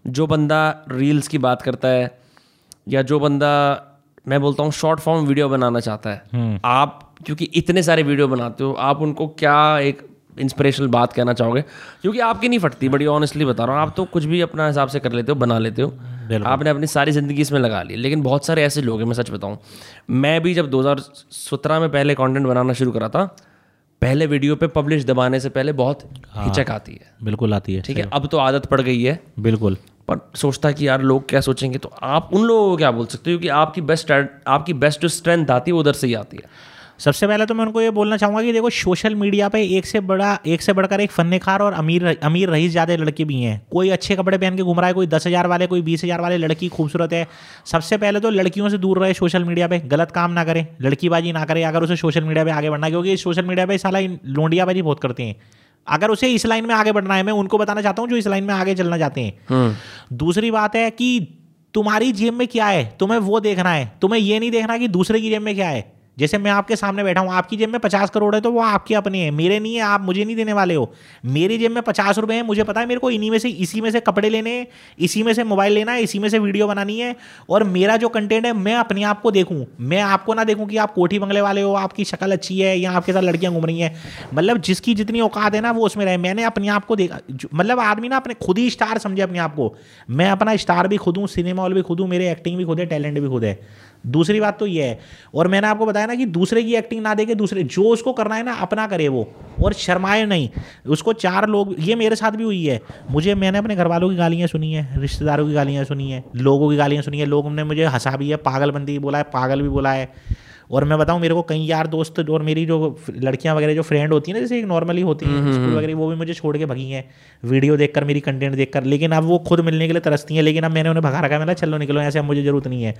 जो बंदा रील्स की बात करता है या जो बंदा, मैं बोलता हूँ, शॉर्ट फॉर्म वीडियो बनाना चाहता है, आप क्योंकि इतने सारे वीडियो बनाते हो, आप उनको क्या एक इंस्पिरेशनल बात कहना चाहोगे? क्योंकि आपकी नहीं फटती, बड़ी ऑनेस्टली बता रहा हूँ, आप तो कुछ भी अपना हिसाब से कर लेते हो, बना लेते हो, आपने अपनी सारी ज़िंदगी इसमें लगा ली। लेकिन बहुत सारे ऐसे लोग हैं, मैं सच बताऊँ, मैं भी जब 2017 में पहले कॉन्टेंट बनाना शुरू करा था, पहले वीडियो पे पब्लिश दबाने से पहले बहुत हिचक आती है, बिल्कुल आती है, ठीक है। अब तो आदत पड़ गई है, बिल्कुल, पर सोचता कि यार लोग क्या सोचेंगे। तो आप उन लोगों को क्या बोल सकते हो कि आपकी बेस्ट जो स्ट्रेंथ आती है उधर से ही आती है? सबसे पहले तो मैं उनको ये बोलना चाहूँगा कि देखो, सोशल मीडिया पे एक से बढ़कर एक फन्नेखार और अमीर रईस ज़्यादा लड़के भी हैं। कोई अच्छे कपड़े पहन के घूम रहा है, कोई 10,000 वाले, कोई 20,000 वाले, लड़की खूबसूरत है। सबसे पहले तो लड़कियों से दूर रहे, सोशल मीडिया पे गलत काम ना करें, लड़कीबाजी ना करें अगर उसे सोशल मीडिया पर आगे बढ़ना है, क्योंकि सोशल मीडिया पर साला लोंडियाबाजी बहुत करते हैं। अगर उसे इस लाइन में आगे बढ़ना है, मैं उनको बताना चाहता हूँ जो इस लाइन में आगे चलना चाहते हैं। दूसरी बात है कि तुम्हारी जेब में क्या है, तुम्हें वो देखना है, तुम्हें ये नहीं देखना कि दूसरे की जेब में क्या है। जैसे मैं आपके सामने बैठा हूँ, आपकी जेब में 50 करोड़ है, तो वो आपके अपने हैं, मेरे नहीं है, आप मुझे नहीं देने वाले हो। मेरी जेब में 50 रुपये हैं, मुझे पता है मेरे को इसी में से कपड़े लेने हैं, इसी में से मोबाइल लेना है, इसी में से वीडियो बनानी है, और मेरा जो कंटेंट है मैं अपने आप को देखूँ, मैं आपको ना देखूँ कि आप कोठी बंगले वाले हो, आपकी शक्ल अच्छी है, या आपके साथ लड़कियाँ घूम रही हैं। मतलब जिसकी जितनी औकात है ना वो उसमें रहे। मैंने अपने आप को देखा, मतलब आदमी ना अपने खुद ही स्टार समझे अपने आप को। मैं अपना स्टार भी खुद हूँ, सिनेमा हॉल भी खुद हूँ, मेरे एक्टिंग भी खुद है, टैलेंट भी खुद है। दूसरी बात तो ये है, और मैंने आपको बताया ना कि दूसरे की एक्टिंग ना देके दूसरे जो उसको करना है ना अपना करे वो, और शर्माए नहीं। उसको चार लोग, ये मेरे साथ भी हुई है, मैंने अपने घर वालों की गालियाँ सुनी है, रिश्तेदारों की गालियाँ सुनी है, लोगों की गालियाँ सुनी है, लोगों ने मुझे हंसा भी है, पागलबंदी बोला है, पागल भी बोला है। और मैं बताऊँ, मेरे को कई यार दोस्त और मेरी जो लड़कियाँ वगैरह जो फ्रेंड होती है ना, जैसे एक नॉर्मली होती है स्कूल वगैरह, वो भी मुझे छोड़ के भगी हैं वीडियो देखकर, मेरी कंटेंट देखकर। लेकिन अब वो खुद मिलने के लिए तरसती हैं, लेकिन अब मैंने उन्हें भगा रखा है, मैंने चलो निकलो ऐसे, अब मुझे जरूरत नहीं है।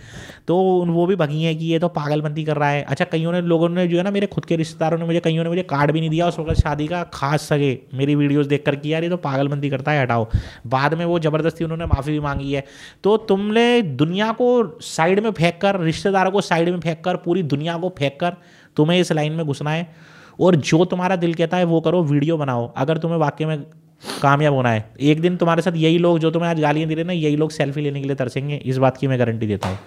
तो वो भी भगी हैं कि ये तो पागलबंदी कर रहा है। अच्छा, कईयों ने लोगों ने जो है ना, मेरे खुद के रिश्तेदारों ने मुझे, कईयों ने मुझे कार्ड भी नहीं दिया उस वक्त शादी का, खास सगे मेरी वीडियोज़ देख कर कि यार ये तो पागलबंदी करता है, हटाओ। बाद में वो ज़बरदस्ती उन्होंने माफ़ी भी मांगी है। तो तुमने दुनिया को साइड में फेंक कर, रिश्तेदारों को साइड में फेंक कर, पूरी दुनिया को फेंक कर तुम्हें इस लाइन में घुसना है, और जो तुम्हारा दिल कहता है वो करो, वीडियो बनाओ अगर तुम्हें वाकई में कामयाब होना है। एक दिन तुम्हारे साथ यही लोग जो तुम्हें आज गालियां दे रहे हैं ना, यही लोग सेल्फी लेने के लिए तरसेंगे, इस बात की मैं गारंटी देता हूँ।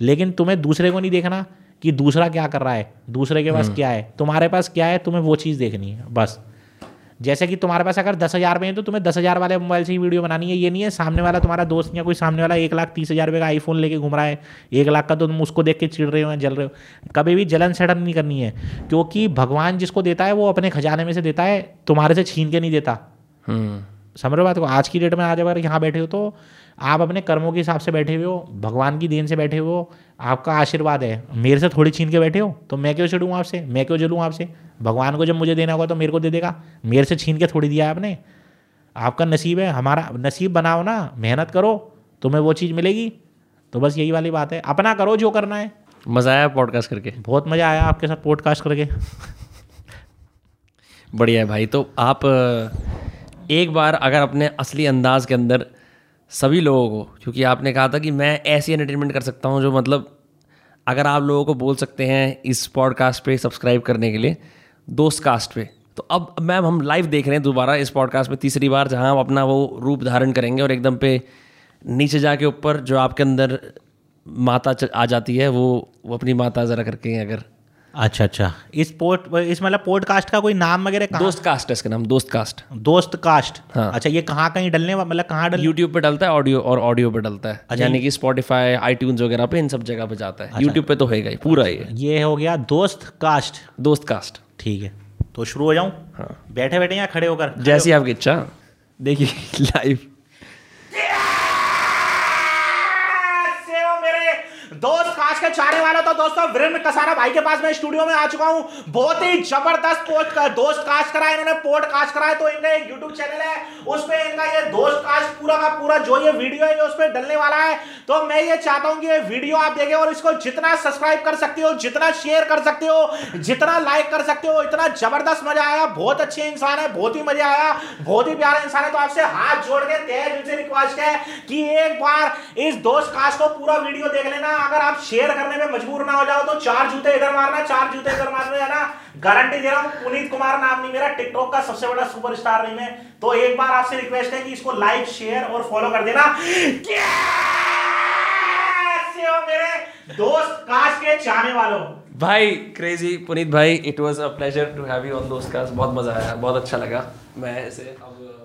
लेकिन तुम्हें दूसरे को नहीं देखना कि दूसरा क्या कर रहा है, दूसरे के पास क्या है, तुम्हारे पास क्या है, तुम्हें वो चीज़ देखनी है बस। जैसे कि तुम्हारे पास अगर 10,000 में है, तो तुम्हें 10,000 वाले मोबाइल से ही वीडियो बनानी है। ये नहीं है सामने वाला तुम्हारा दोस्त या कोई सामने वाला 1,30,000 रुपये का आईफोन लेके घूम रहा है, 1 लाख का, तो तुम उसको देख के चिढ़ रहे हो या जल रहे हो। कभी भी जलन सड़न नहीं करनी है, क्योंकि भगवान जिसको देता है वो अपने खजाने में से देता है, तुम्हारे से छीन के नहीं देता। समझ रहे बात को। आज की डेट में आज अगर यहाँ बैठे हो तो आप अपने कर्मों के हिसाब से बैठे हुए हो, भगवान की देन से बैठे हुए हो, आपका आशीर्वाद है। मेरे से थोड़ी छीन के बैठे हो तो मैं क्यों चिढ़ूँ आपसे, मैं क्यों जलूँ आपसे? भगवान को जब मुझे देना होगा तो मेरे को दे देगा, मेरे से छीन के थोड़ी दिया आपने। आपका नसीब है, हमारा नसीब बनाओ ना, मेहनत करो तुम्हें वो चीज़ मिलेगी। तो बस यही वाली बात है, अपना करो जो करना है। मज़ा आया पॉडकास्ट करके? बहुत मज़ा आया आपके साथ पॉडकास्ट करके। बढ़िया है भाई। तो आप एक बार अगर अपने असली अंदाज के अंदर सभी लोगों को, क्योंकि आपने कहा था कि मैं ऐसी एंटरटेनमेंट कर सकता हूं जो मतलब अगर आप लोगों को बोल सकते हैं इस पॉडकास्ट पे सब्सक्राइब करने के लिए दोस्त कास्ट पे, तो अब मैम हम लाइव देख रहे हैं दोबारा इस पॉडकास्ट में तीसरी बार, जहां हम अपना वो रूप धारण करेंगे और एकदम पे नीचे जाके ऊपर जो आपके अंदर माता आ जाती है वो अपनी माता ज़रा करके अगर। अच्छा अच्छा, इस मतलब पॉडकास्ट का कोई नाम वगैरह? दोस्त कास्ट है इसका नाम, दोस्त कास्ट। दोस्त कास्ट, हाँ। अच्छा, ये कहाँ कहीं डलने मतलब कहाँ डल? यूट्यूब पे डलता है ऑडियो, और ऑडियो पे डलता है अच्छा, यानी कि स्पॉटिफाई, आईट्यून्स वगैरह पे, इन सब जगह पे जाता है। अच्छा, यूट्यूब पे तो होएगा ही पूरा। ये हो गया दोस्त कास्ट। दोस्त कास्ट, ठीक है। तो शुरू हो जाऊँ? हाँ, बैठे बैठे या खड़े होकर, जैसी आपकी इच्छा। देखिए लाइव दोस्त कास्ट के चाहने वाला तो दोस्तों वीरेंद्र कसारा भाई के पास मैं स्टूडियो में आ चुका हूं। बहुत ही जबरदस्त दोस्त कास्ट करा है इन्होंने, पॉडकास्ट करा है। तो इनका एक YouTube चैनल है, उस पे इनका ये दोस्त कास्ट पूरा का पूरा जो ये वीडियो है ये उस पे डलने वाला है। तो मैं ये चाहता हूं कि ये वीडियो आप देखें और इसको जितना सब्सक्राइब कर सकते हो, जितना शेयर कर सकते हो, जितना लाइक कर सकते हो। इतना जबरदस्त मजा आया, बहुत अच्छे इंसान है, बहुत ही मजा आया, बहुत ही प्यारा इंसान है। तो आपसे हाथ जोड़ के तहे दिल से रिक्वेस्ट है कि एक बार इस दोस्त कास्ट को पूरा वीडियो देख लेना। अगर आप शेयर करने में मजबूर ना हो जाओ तो चार जूते इधर मारना, चार जूते इधर मारना, है ना? गारंटी दे रहा हूं, पुनीत कुमार नाम नहीं मेरा, टिकटॉक का सबसे बड़ा सुपरस्टार नहीं मैं। तो एक बार आपसे रिक्वेस्ट है कि इसको लाइक, शेयर और फॉलो कर देना। कैसे हो मेरे दोस्त कास्ट के चाहने वालों? भाई क्रेजी पुनीत भाई, it was a pleasure to have you on दोस्त कास्ट। बहुत मजा आया, बहुत अच्छा लगा। मैं ऐसे अब